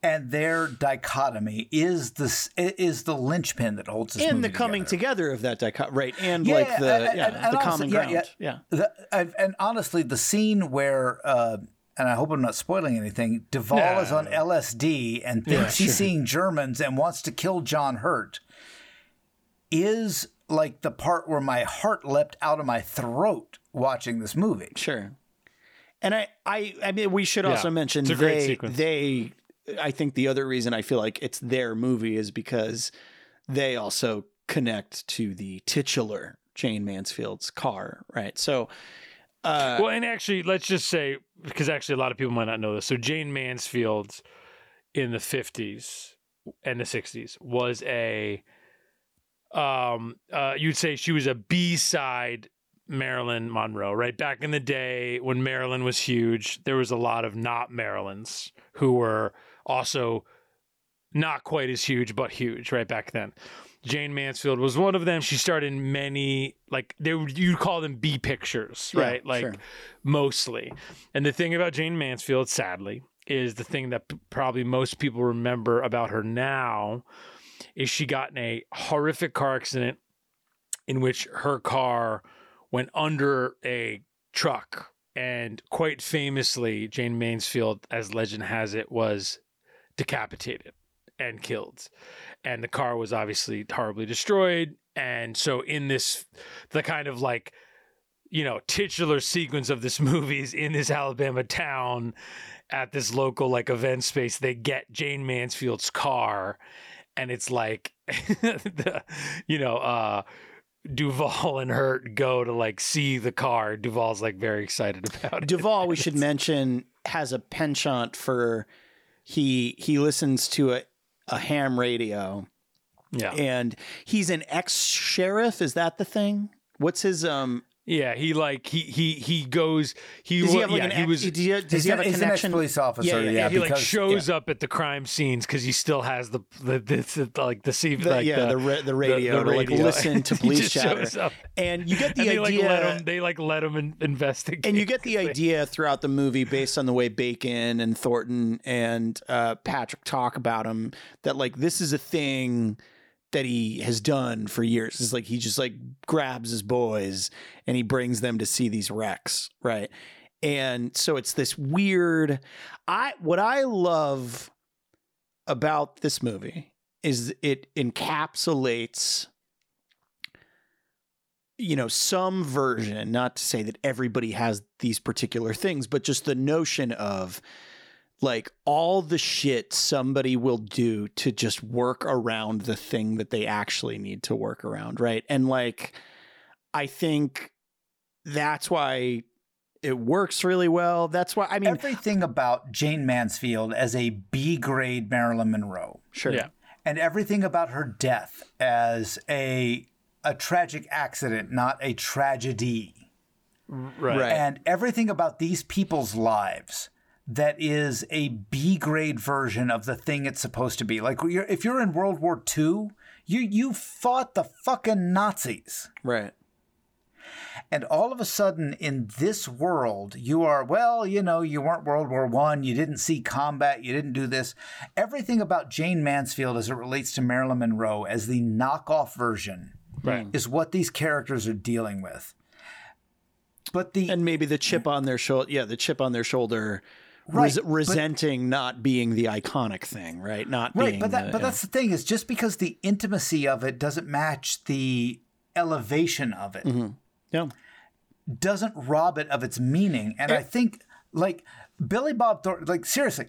and their dichotomy is the linchpin that holds this movie together. Coming together of that dichotomy, right? And like the common ground. And honestly, the scene where, and I hope I'm not spoiling anything, Duvall is on LSD and thinks he's seeing Germans and wants to kill John Hurt is like the part where my heart leapt out of my throat watching this movie. Sure. And I mean, we should also mention they... I think the other reason I feel like it's their movie is because they also connect to the titular Jayne Mansfield's Car, right? So, well, and actually, let's just say, because actually a lot of people might not know this. So Jayne Mansfield in the 50s and the 60s was a, you'd say she was a B-side Marilyn Monroe, right? Back in the day when Marilyn was huge, there was a lot of not Marilyns who were... also not quite as huge, but huge right back then. Jayne Mansfield was one of them. She starred in many, like you'd call them B pictures, right? Mostly. And the thing about Jayne Mansfield, sadly, is the thing that probably most people remember about her now is she got in a horrific car accident in which her car went under a truck. And quite famously, Jayne Mansfield, as legend has it, was decapitated and killed. And the car was obviously horribly destroyed. And so in this, the kind of like, you know, titular sequence of this movie is in this Alabama town at this local like event space, they get Jayne Mansfield's car. And it's like, Duvall and Hurt go to like see the car. Duvall's like very excited about it. Duvall, we should mention, has a penchant for he listens to a ham radio. Yeah. And he's an ex-sheriff. Is that the thing? What's his Yeah, he like he goes. He does he have like an does he have a connection? Police officer. Yeah. He because, like shows up at the crime scenes because he still has the radio to like listen to police chatter. And you get the idea they let him investigate. And you get the idea throughout the movie, based on the way Bacon and Thornton and Patrick talk about him, that like this is a thing that he has done for years. It's like he just like grabs his boys and he brings them to see these wrecks, right? And so it's this weird. What I love about this movie is it encapsulates, you know, some version. Not to say that everybody has these particular things, but just the notion of like all the shit somebody will do to just work around the thing that they actually need to work around, right? And like, I think that's why it works really well. That's why, I mean... everything about Jayne Mansfield as a B-grade Marilyn Monroe. Sure. Yeah. And everything about her death as a tragic accident, not a tragedy. Right. And everything about these people's lives... that is a B-grade version of the thing it's supposed to be. Like, if you're in World War II, you fought the fucking Nazis. Right. And all of a sudden, in this world, you are, well, you know, you weren't World War I, you didn't see combat, you didn't do this. Everything about Jayne Mansfield as it relates to Marilyn Monroe as the knockoff version is what these characters are dealing with. But and maybe the chip on their shoulder, resenting not being the iconic thing, right? That's the thing is just because the intimacy of it doesn't match the elevation of it, doesn't rob it of its meaning. And I think like Billy Bob Thornton, like seriously,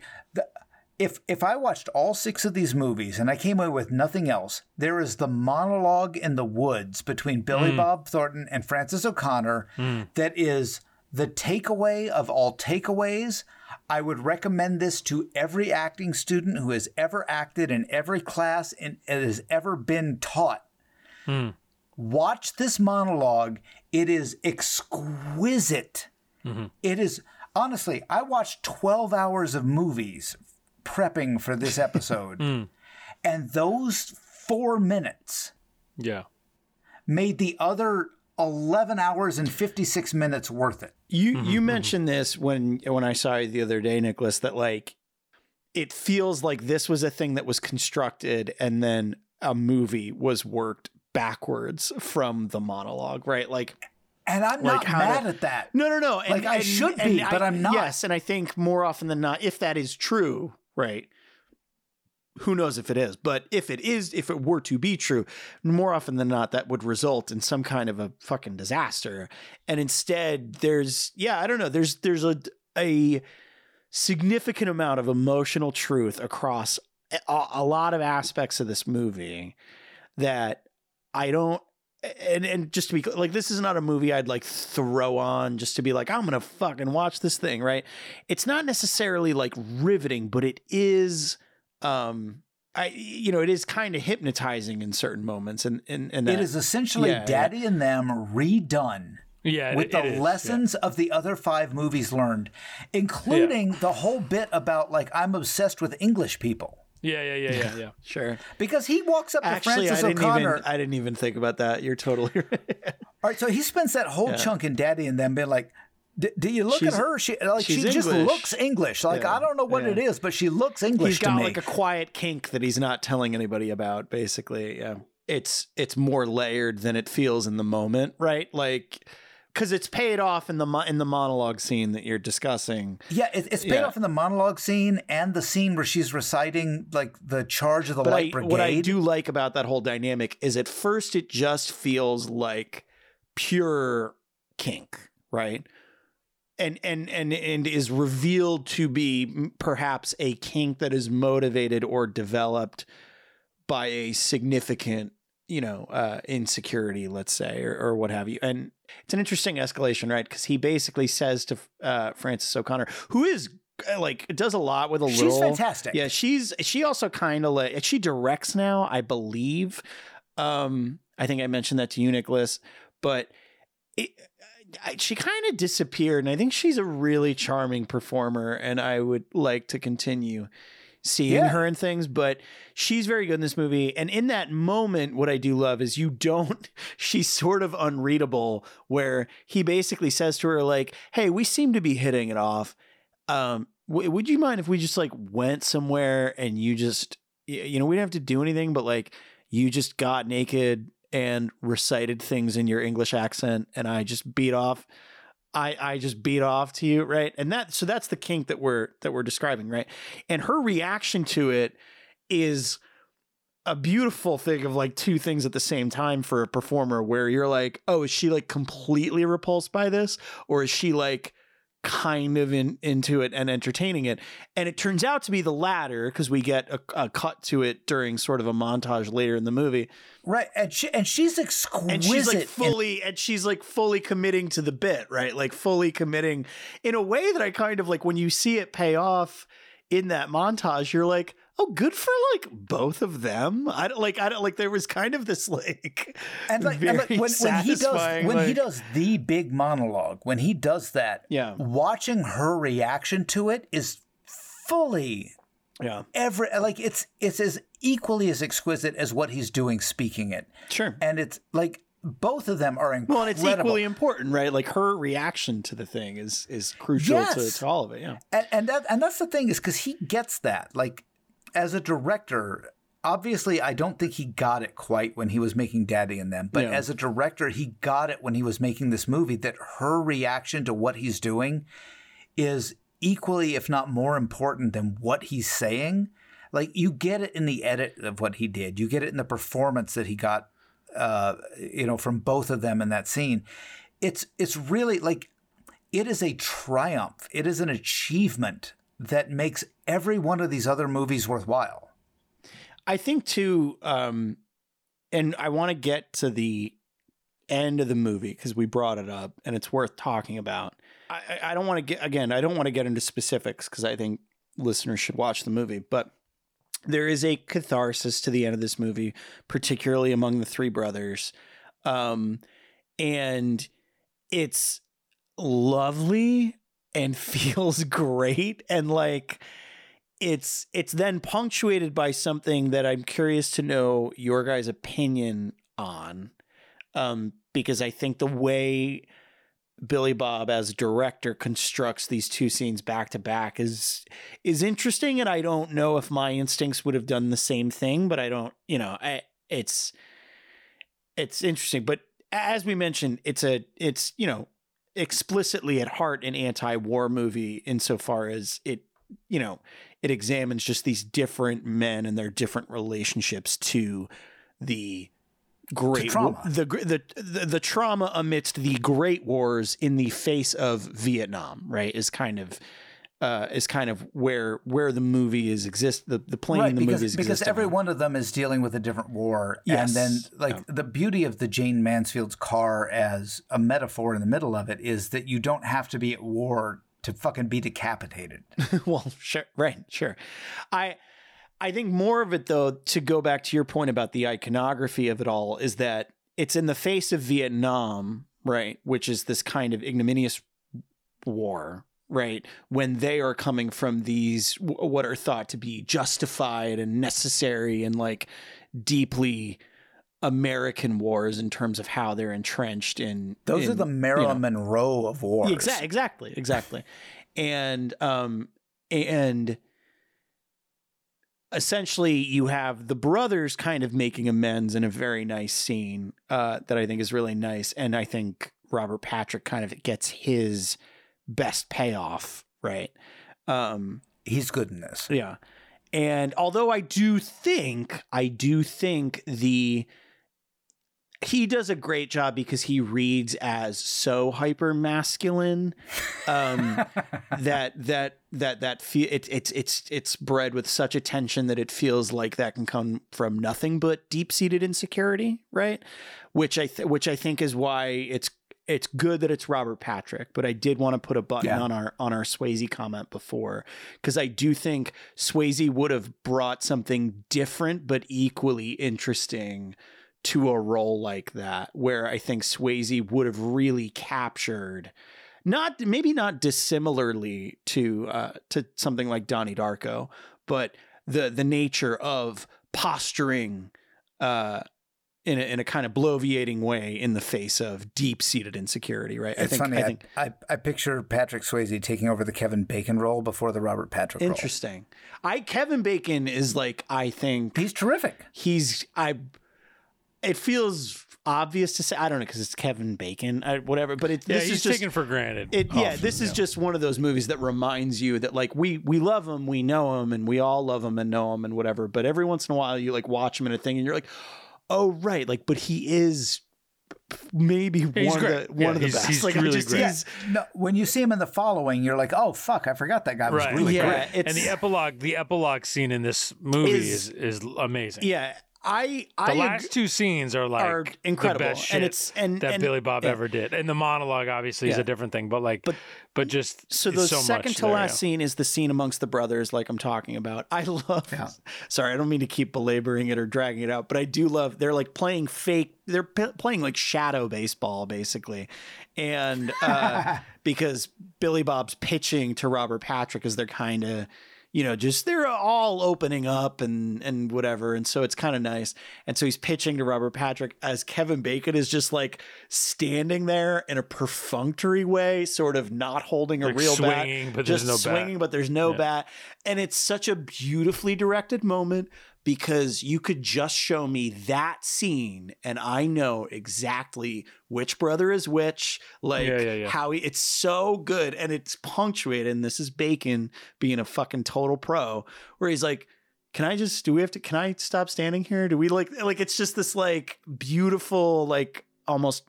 if I watched all six of these movies and I came away with nothing else, there is the monologue in the woods between Billy Bob Thornton and Frances O'Connor that is the takeaway of all takeaways. I would recommend this to every acting student who has ever acted in every class and has ever been taught. Mm. Watch this monologue. It is exquisite. Mm-hmm. It is, honestly, I watched 12 hours of movies prepping for this episode. Mm. And those 4 minutes made the other 11 hours and 56 minutes worth it. You mentioned this when I saw you the other day, Nicholas, that like, it feels like this was a thing that was constructed and then a movie was worked backwards from the monologue, right? Like, and I'm like not mad at that. No. And, like I should be, but I'm not. Yes, and I think more often than not, if that is true, right? Who knows if it is, but if it were to be true, more often than not, that would result in some kind of a fucking disaster. And instead there's, I don't know. There's a significant amount of emotional truth across a lot of aspects of this movie that I don't, and just to be like, this is not a movie I'd like throw on just to be like, I'm going to fucking watch this thing. Right. It's not necessarily like riveting, but it is, it is kind of hypnotizing in certain moments. And that, it is essentially Daddy and Them redone with the lessons of the other 5 movies learned, including the whole bit about like, I'm obsessed with English people. Yeah. Sure. Because he walks up to Francis O'Connor. I didn't even think about that. You're totally right. All right, so he spends that whole chunk in Daddy and Them being like, do you look at her? She just looks English. Like, I don't know what it is, but she looks English to me. He's got like a quiet kink that he's not telling anybody about, basically. Yeah. It's more layered than it feels in the moment, right? Like... because it's paid off in the monologue scene that you're discussing. Yeah, it's paid off in the monologue scene and the scene where she's reciting like the charge of the Light Brigade. What I do like about that whole dynamic is at first it just feels like pure kink, right? And is revealed to be perhaps a kink that is motivated or developed by a significant, insecurity, let's say, or what have you. And it's an interesting escalation, right? Because he basically says to Frances O'Connor, who is like, does a lot with a little. She's fantastic. Yeah, she also kind of like, she directs now, I believe. I think I mentioned that to you, Nicholas, but she kind of disappeared. And I think she's a really charming performer, and I would like to continue seeing her and things, but she's very good in this movie. And in that moment, what I do love is she's sort of unreadable, where he basically says to her like, hey, we seem to be hitting it off. Would you mind if we just like went somewhere and you just, we didn't have to do anything, but like you just got naked and recited things in your English accent. And I just beat off. I just beat off to you, right? And so that's the kink that we're describing, right? And her reaction to it is a beautiful thing of like two things at the same time for a performer, where you're like, oh, is she like completely repulsed by this, or is she like kind of into it and entertaining it? And it turns out to be the latter, because we get a cut to it during sort of a montage later in the movie, right? And she's exquisite, and she's like fully committing to the bit, right? Like fully committing in a way that I kind of like, when you see it pay off in that montage, you're like, oh, good for like both of them. I don't like. There was kind of this like, when he does the big monologue, when he does that, watching her reaction to it is fully, it's as equally as exquisite as what he's doing speaking it. Sure, and it's like both of them are incredible. Well, and it's equally important, right? Like her reaction to the thing is crucial to all of it. Yeah, and that's the thing, is because he gets that like. As a director, obviously, I don't think he got it quite when he was making Daddy and Them. But as a director, he got it when he was making this movie, that her reaction to what he's doing is equally, if not more important than what he's saying. Like, you get it in the edit of what he did. You get it in the performance that he got, from both of them in that scene. It's really like, it is a triumph. It is an achievement that makes every one of these other movies worthwhile. I think too, and I want to get to the end of the movie because we brought it up and it's worth talking about. I don't want to get, again, I don't want to get into specifics because I think listeners should watch the movie, but there is a catharsis to the end of this movie, particularly among the three brothers. And it's lovely and feels great. And like, it's then punctuated by something that I'm curious to know your guys' opinion on, because I think the way Billy Bob as director constructs these two scenes back to back is interesting. And I don't know if my instincts would have done the same thing, but I don't, you know, it's interesting, but as we mentioned, it's, you know, explicitly at heart an anti-war movie insofar as it, you know, it examines just these different men and their different relationships to the great trauma. The trauma amidst the great wars in the face of Vietnam, right, is kind of where the movie is exist the plane right, in the movie is because every one of them is dealing with a different war. Yes. And then like the beauty of the Jayne Mansfield's Car as a metaphor in the middle of it is that you don't have to be at war to fucking be decapitated. Well, sure, right, sure. I think more of it, though, to go back to your point about the iconography of it all, is that it's in the face of Vietnam, right, which is this kind of ignominious war, right, when they are coming from these what are thought to be justified and necessary and like deeply American wars in terms of how they're entrenched in. Those are the Marilyn Monroe of wars. Exactly. And essentially, you have the brothers kind of making amends in a very nice scene that I think is really nice. And I think Robert Patrick kind of gets his best payoff, right? He's good in this. Yeah. And although I do think he does a great job because he reads as so hyper masculine, it's bred with such a tension that it feels like that can come from nothing but deep seated insecurity, right? Which I think is why it's good that it's Robert Patrick. But I did want to put a button on our Swayze comment before, because I do think Swayze would have brought something different but equally interesting to a role like that, where I think Swayze would have really captured, maybe not dissimilarly to something like Donnie Darko, but the nature of posturing in a kind of bloviating way in the face of deep seated insecurity, right? I picture Patrick Swayze taking over the Kevin Bacon role before the Robert Patrick role. Kevin Bacon is like, I think he's terrific. It feels obvious to say, I don't know, because it's Kevin Bacon, whatever. But this is just taken for granted. This is just one of those movies that reminds you that like we love him, we know him, and we all love him and know him and whatever. But every once in a while, you like watch him in a thing, and you're like, oh right, like, but he is maybe one of the best. He's like, really great. When you see him in The Following, you're like, oh fuck, I forgot that guy was really great. And the epilogue scene in this movie is amazing. Yeah. The last two scenes are like incredible, the best shit that Billy Bob ever did. And the monologue obviously is a different thing, but the second to last scene is the scene amongst the brothers, like I'm talking about. I love. Yeah. Sorry, I don't mean to keep belaboring it or dragging it out, but I do love. They're like playing fake. They're playing like shadow baseball, basically, and because Billy Bob's pitching to Robert Patrick as they're kind of, you know, just they're all opening up and whatever. And so it's kind of nice. And so he's pitching to Robert Patrick as Kevin Bacon is just like standing there in a perfunctory way, sort of not holding like a real bat, but just swinging, but there's no bat. And it's such a beautifully directed moment, because you could just show me that scene and I know exactly which brother is which, like how it's so good. And it's punctuated. And this is Bacon being a fucking total pro, where he's like, can I stop standing here? Do we like, it's just this like beautiful, like almost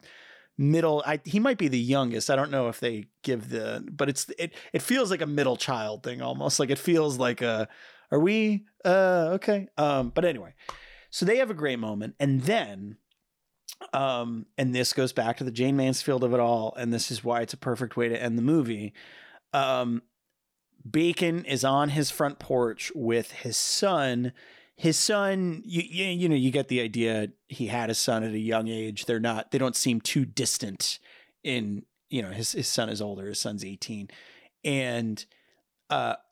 middle. He might be the youngest. I don't know if they give but it feels like a middle child thing almost. Like it feels like a, are we okay? But anyway, so they have a great moment. And then And this goes back to the Jayne Mansfield of it all. And this is why it's a perfect way to end the movie. Bacon is on his front porch with his son. His son, you know, you get the idea. He had a son at a young age. They don't seem too distant in, you know, his son is older. His son's 18. And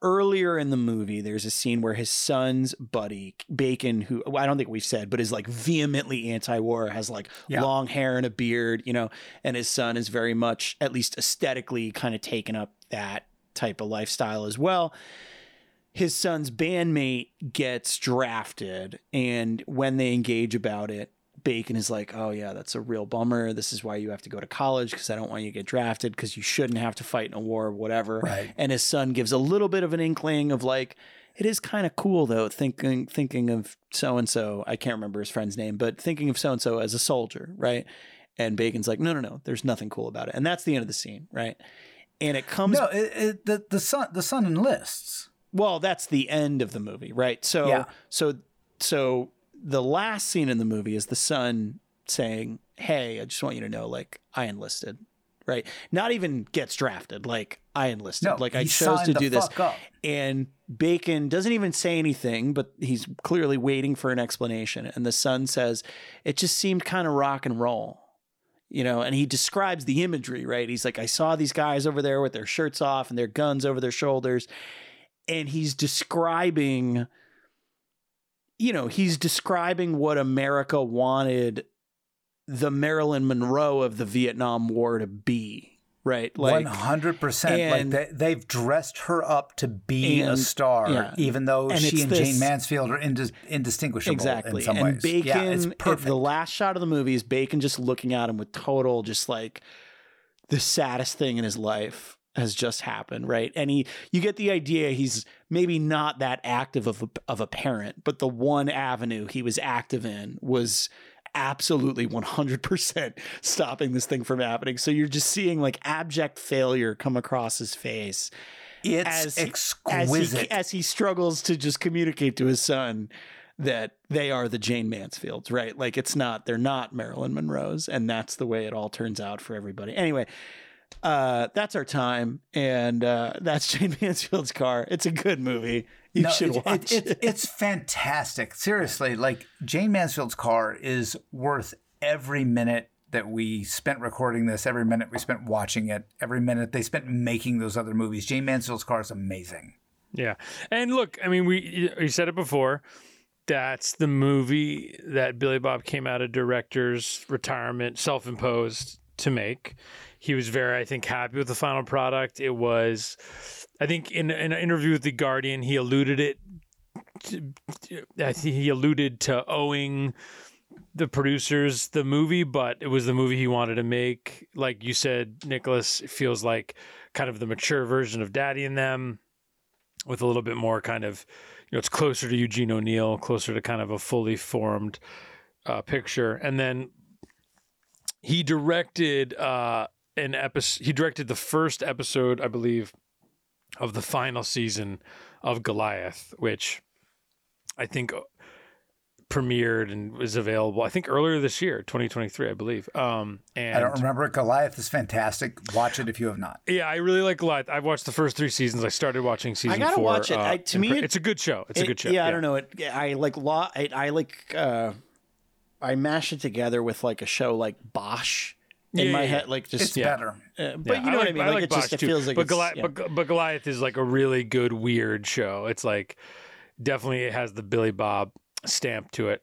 earlier in the movie, there's a scene where his son's buddy, Bacon, who I don't think we've said, but is like vehemently anti-war, has like long hair and a beard, you know, and his son is very much, at least aesthetically, kind of taken up that type of lifestyle as well. His son's bandmate gets drafted, and when they engage about it, Bacon is like, oh yeah, that's a real bummer. This is why you have to go to college, because I don't want you to get drafted, because you shouldn't have to fight in a war or whatever. Right. And his son gives a little bit of an inkling of like, it is kind of cool though, thinking of so-and-so, I can't remember his friend's name, but thinking of so-and-so as a soldier, right? And Bacon's like, no, there's nothing cool about it. And that's the end of the scene, right? And it comes... No, the son enlists. Well, that's the end of the movie, right? So, yeah. So the last scene in the movie is the son saying, hey, I just want you to know, like, I enlisted, right? Not even gets drafted. Like, I enlisted. No, like, I chose to do this. And Bacon doesn't even say anything, but he's clearly waiting for an explanation. And the son says, it just seemed kind of rock and roll, you know? And he describes the imagery, right? He's like, I saw these guys over there with their shirts off and their guns over their shoulders. And he's describing, you know, what America wanted the Marilyn Monroe of the Vietnam War to be, right? Like 100%. Like they've dressed her up to be a star, even though she and Jayne Mansfield are indistinguishable. Exactly. In some ways. Bacon, it's perfect. The last shot of the movie is Bacon just looking at him with total, just like the saddest thing in his life has just happened, right? And you get the idea he's maybe not that active of a parent, but the one avenue he was active in was absolutely 100% stopping this thing from happening. So you're just seeing like abject failure come across his face. It's exquisite. As he struggles to just communicate to his son that they are the Jayne Mansfields, right? Like they're not Marilyn Monroes, and that's the way it all turns out for everybody. Anyway, that's our time, and that's Jayne Mansfield's Car. It's a good movie. You should watch it. It's fantastic. Seriously, like Jayne Mansfield's Car is worth every minute that we spent recording this, every minute we spent watching it, every minute they spent making those other movies. Jayne Mansfield's Car is amazing. Yeah. And look, I mean, we said it before. That's the movie that Billy Bob came out of director's retirement, self-imposed, to make. He was very, I think, happy with the final product. It was, I think, in an interview with The Guardian, he alluded it. He alluded to owing the producers the movie, but it was the movie he wanted to make. Like you said, Nicholas, it feels like kind of the mature version of Daddy and Them, with a little bit more kind of, you know, it's closer to Eugene O'Neill, closer to kind of a fully formed picture. And then he directed an episode. He directed the first episode, I believe, of the final season of Goliath, which I think premiered and was available, I think, earlier this year, 2023, I believe. And I don't remember it. Goliath is fantastic. Watch it if you have not. Yeah, I really like Goliath. I've watched the first 3 seasons. I started watching season 4. I gotta watch it. It's a good show. It's a good show. Yeah, I don't know. I mash it together with like a show like Bosch in my head, like just it's better. But you know what I mean? Like it just feels like. But Goliath is like a really good weird show. It's like definitely it has the Billy Bob stamp to it.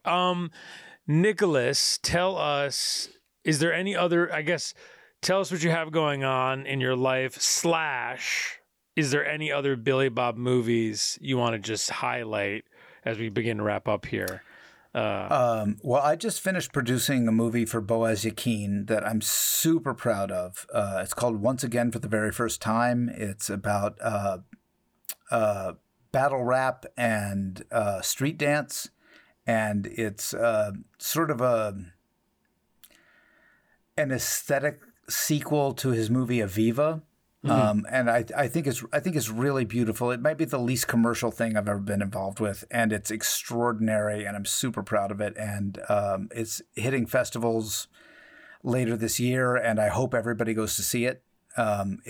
Nicholas, tell us, is there any other? I guess tell us what you have going on in your life. / is there any other Billy Bob movies you want to just highlight as we begin to wrap up here? Well, I just finished producing a movie for Boaz Yakin that I'm super proud of. It's called Once Again for the Very First Time. It's about battle rap and street dance. And it's sort of an aesthetic sequel to his movie Aviva, Mm-hmm. And I think it's really beautiful. It might be the least commercial thing I've ever been involved with, and it's extraordinary, and I'm super proud of it. And it's hitting festivals later this year, and I hope everybody goes to see it. I'm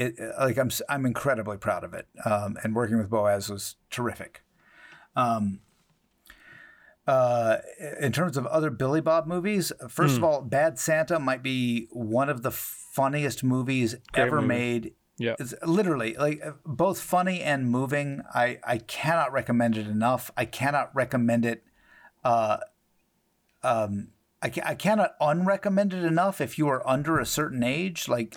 incredibly proud of it. And working with Boaz was terrific. In terms of other Billy Bob movies, first of all, Bad Santa might be one of the funniest movies made. Yeah, it's literally like both funny and moving. I cannot recommend it enough. I cannot recommend it. I cannot unrecommend it enough if you are under a certain age. Like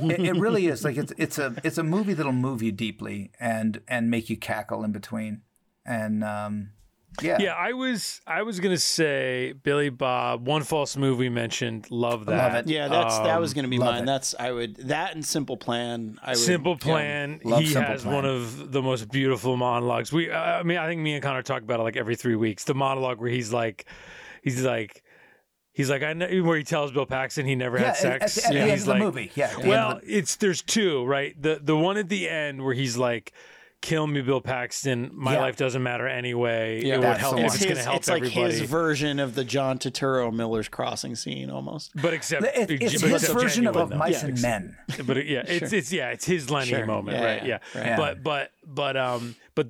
it really is. Like it's a movie that'll move you deeply and make you cackle in between. And yeah. I was gonna say Billy Bob, One False Move we mentioned. Love that. Love it. Yeah, that was gonna be mine. And Simple Plan. Simple Plan. Yeah, he has one of the most beautiful monologues. I think me and Connor talk about it like every 3 weeks. The monologue where he's like, I know, where he tells Bill Paxton he never had sex. At the end of the movie. Yeah. Well, there's two, right? The one at the end where he's like, kill me, Bill Paxton. My life doesn't matter anyway. Yeah, it would help if it's going to help everybody. It's like his version of the John Turturro Miller's Crossing scene almost. But except... It's his version of Mice and Men. But yeah, it's his Lenny moment, right? Yeah. Right. But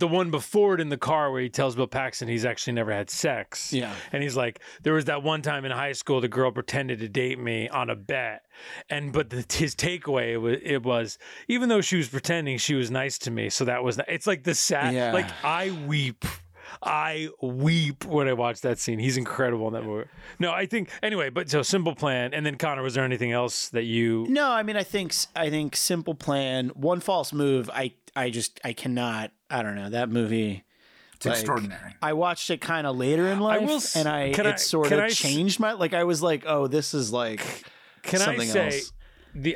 the one before it in the car where he tells Bill Paxton he's actually never had sex. Yeah. And he's like, there was that one time in high school the girl pretended to date me on a bet. But his takeaway was, even though she was pretending, she was nice to me. So that was, it's like the sad, like I weep when I watch that scene. He's incredible in that movie. No, I think anyway. But so Simple Plan, and then Connor, was there anything else that you? No, I mean, I think Simple Plan, One False Move. I cannot. I don't know that movie. It's extraordinary. I watched it kind of later in life, changed my like. I was like, oh, this is like. Can something I say? Else.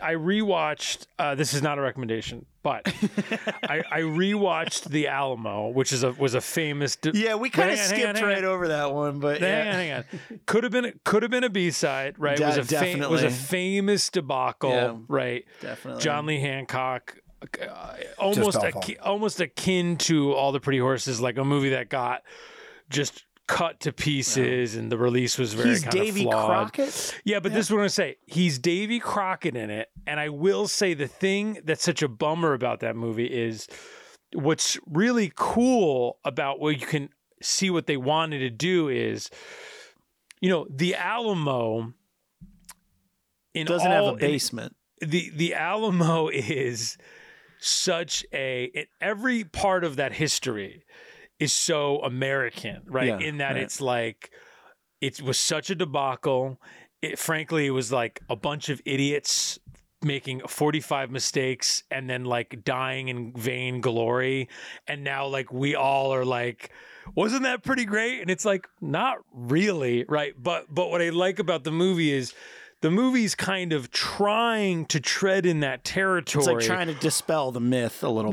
I rewatched. This is not a recommendation, but I rewatched The Alamo, which was a famous. We kind of skipped over that one, but hang on. Could have been a B-side, right? It was a famous debacle, right? Definitely. John Lee Hancock, almost akin to All the Pretty Horses, like a movie that got just cut to pieces, and the release was very kind of flawed. Crockett? Yeah, but this is what I'm going to say. He's Davy Crockett in it, and I will say the thing that's such a bummer about that movie is what's really cool about where you can see what they wanted to do is, you know, The Alamo doesn't have a basement. The Alamo is such in every part of that history is so American, right? Yeah, in that it's like, it was such a debacle. It was like a bunch of idiots making 45 mistakes and then like dying in vain glory. And now like we all are like, wasn't that pretty great? And it's like, not really, right? But what I like about the movie is, the movie's kind of trying to tread in that territory. It's like trying to dispel the myth a little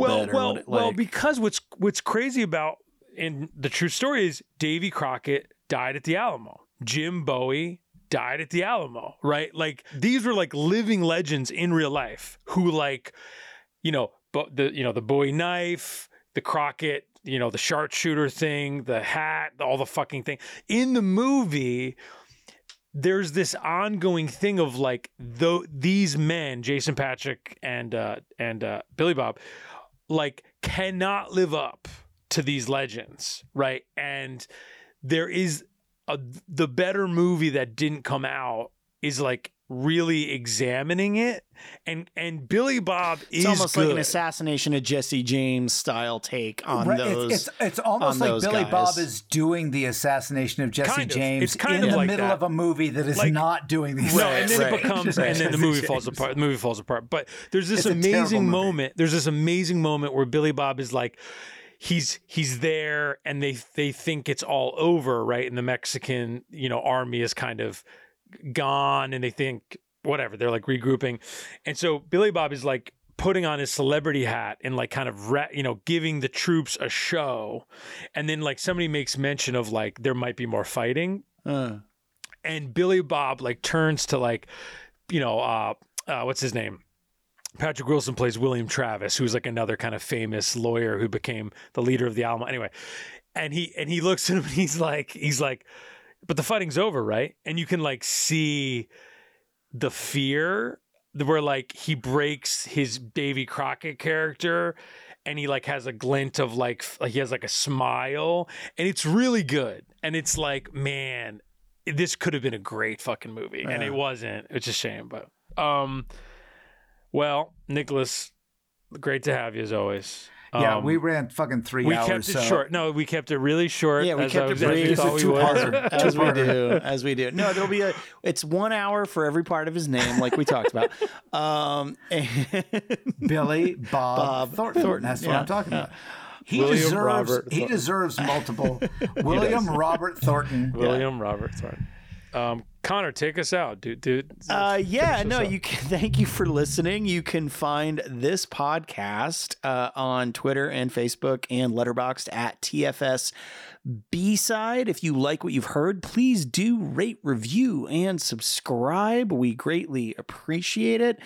bit. Because what's crazy about in the true story is Davy Crockett died at the Alamo. Jim Bowie died at the Alamo, right? Like these were like living legends in real life who like, you know, the Bowie knife, the Crockett, you know, the sharpshooter thing, the hat, all the fucking thing. In the movie, there's this ongoing thing of like, though these men, Jason Patrick and Billy Bob, like cannot live up to these legends, right? And there is the better movie that didn't come out is like really examining it, and Billy Bob is almost good. Like an Assassination of Jesse James style take on those. It's almost like Billy Bob is doing the Assassination of Jesse James in the middle of a movie that is like, not doing these. And then the movie falls apart. The movie falls apart. But there's this amazing moment. There's this amazing moment where Billy Bob is like, he's there, and they think it's all over, right? And the Mexican, you know, army is kind of gone, and they think whatever, they're like regrouping, and so Billy Bob is like putting on his celebrity hat and like kind of giving the troops a show, and then like somebody makes mention of like there might be more fighting, and Billy Bob like turns to like, you know, what's his name, Patrick Wilson plays William Travis, who's like another kind of famous lawyer who became the leader of the Alamo. Anyway, and he looks at him and he's like, but the fighting's over, right? And you can like see the fear where like he breaks his Davy Crockett character and he like has a glint of like he has like a smile, and it's really good. And it's like, man, this could have been a great fucking movie. Yeah. And it wasn't. It's a shame, but well, Nicholas, great to have you as always. Yeah, we ran fucking 3 hours. We kept it short. No, we kept it really short. Yeah, we kept it brief. It's a two-parter. As we do. No, there'll be it's 1 hour for every part of his name, like we talked about. Billy Bob Thornton. That's what I'm talking about. He deserves multiple. William Robert Thornton. Connor, take us out, dude. Thank you for listening. You can find this podcast on Twitter and Facebook and Letterboxd at TFS B-Side. If you like what you've heard, please do rate, review, and subscribe. We greatly appreciate it.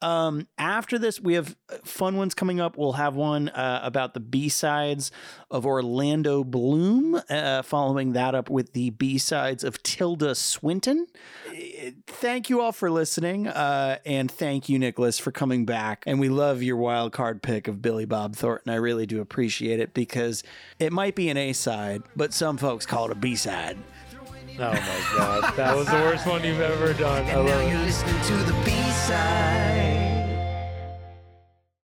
After this, we have fun ones coming up. We'll have one about the B-Sides of Orlando Bloom, following that up with the B-Sides of Tilda Swinton. Thank you all for listening, and thank you, Nicholas, for coming back. And we love your wild card pick of Billy Bob Thornton. I really do appreciate it, because it might be an A-side, but some folks call it a B-side. Oh my God, that was the worst one you've ever done. And now you're listening to the B-side.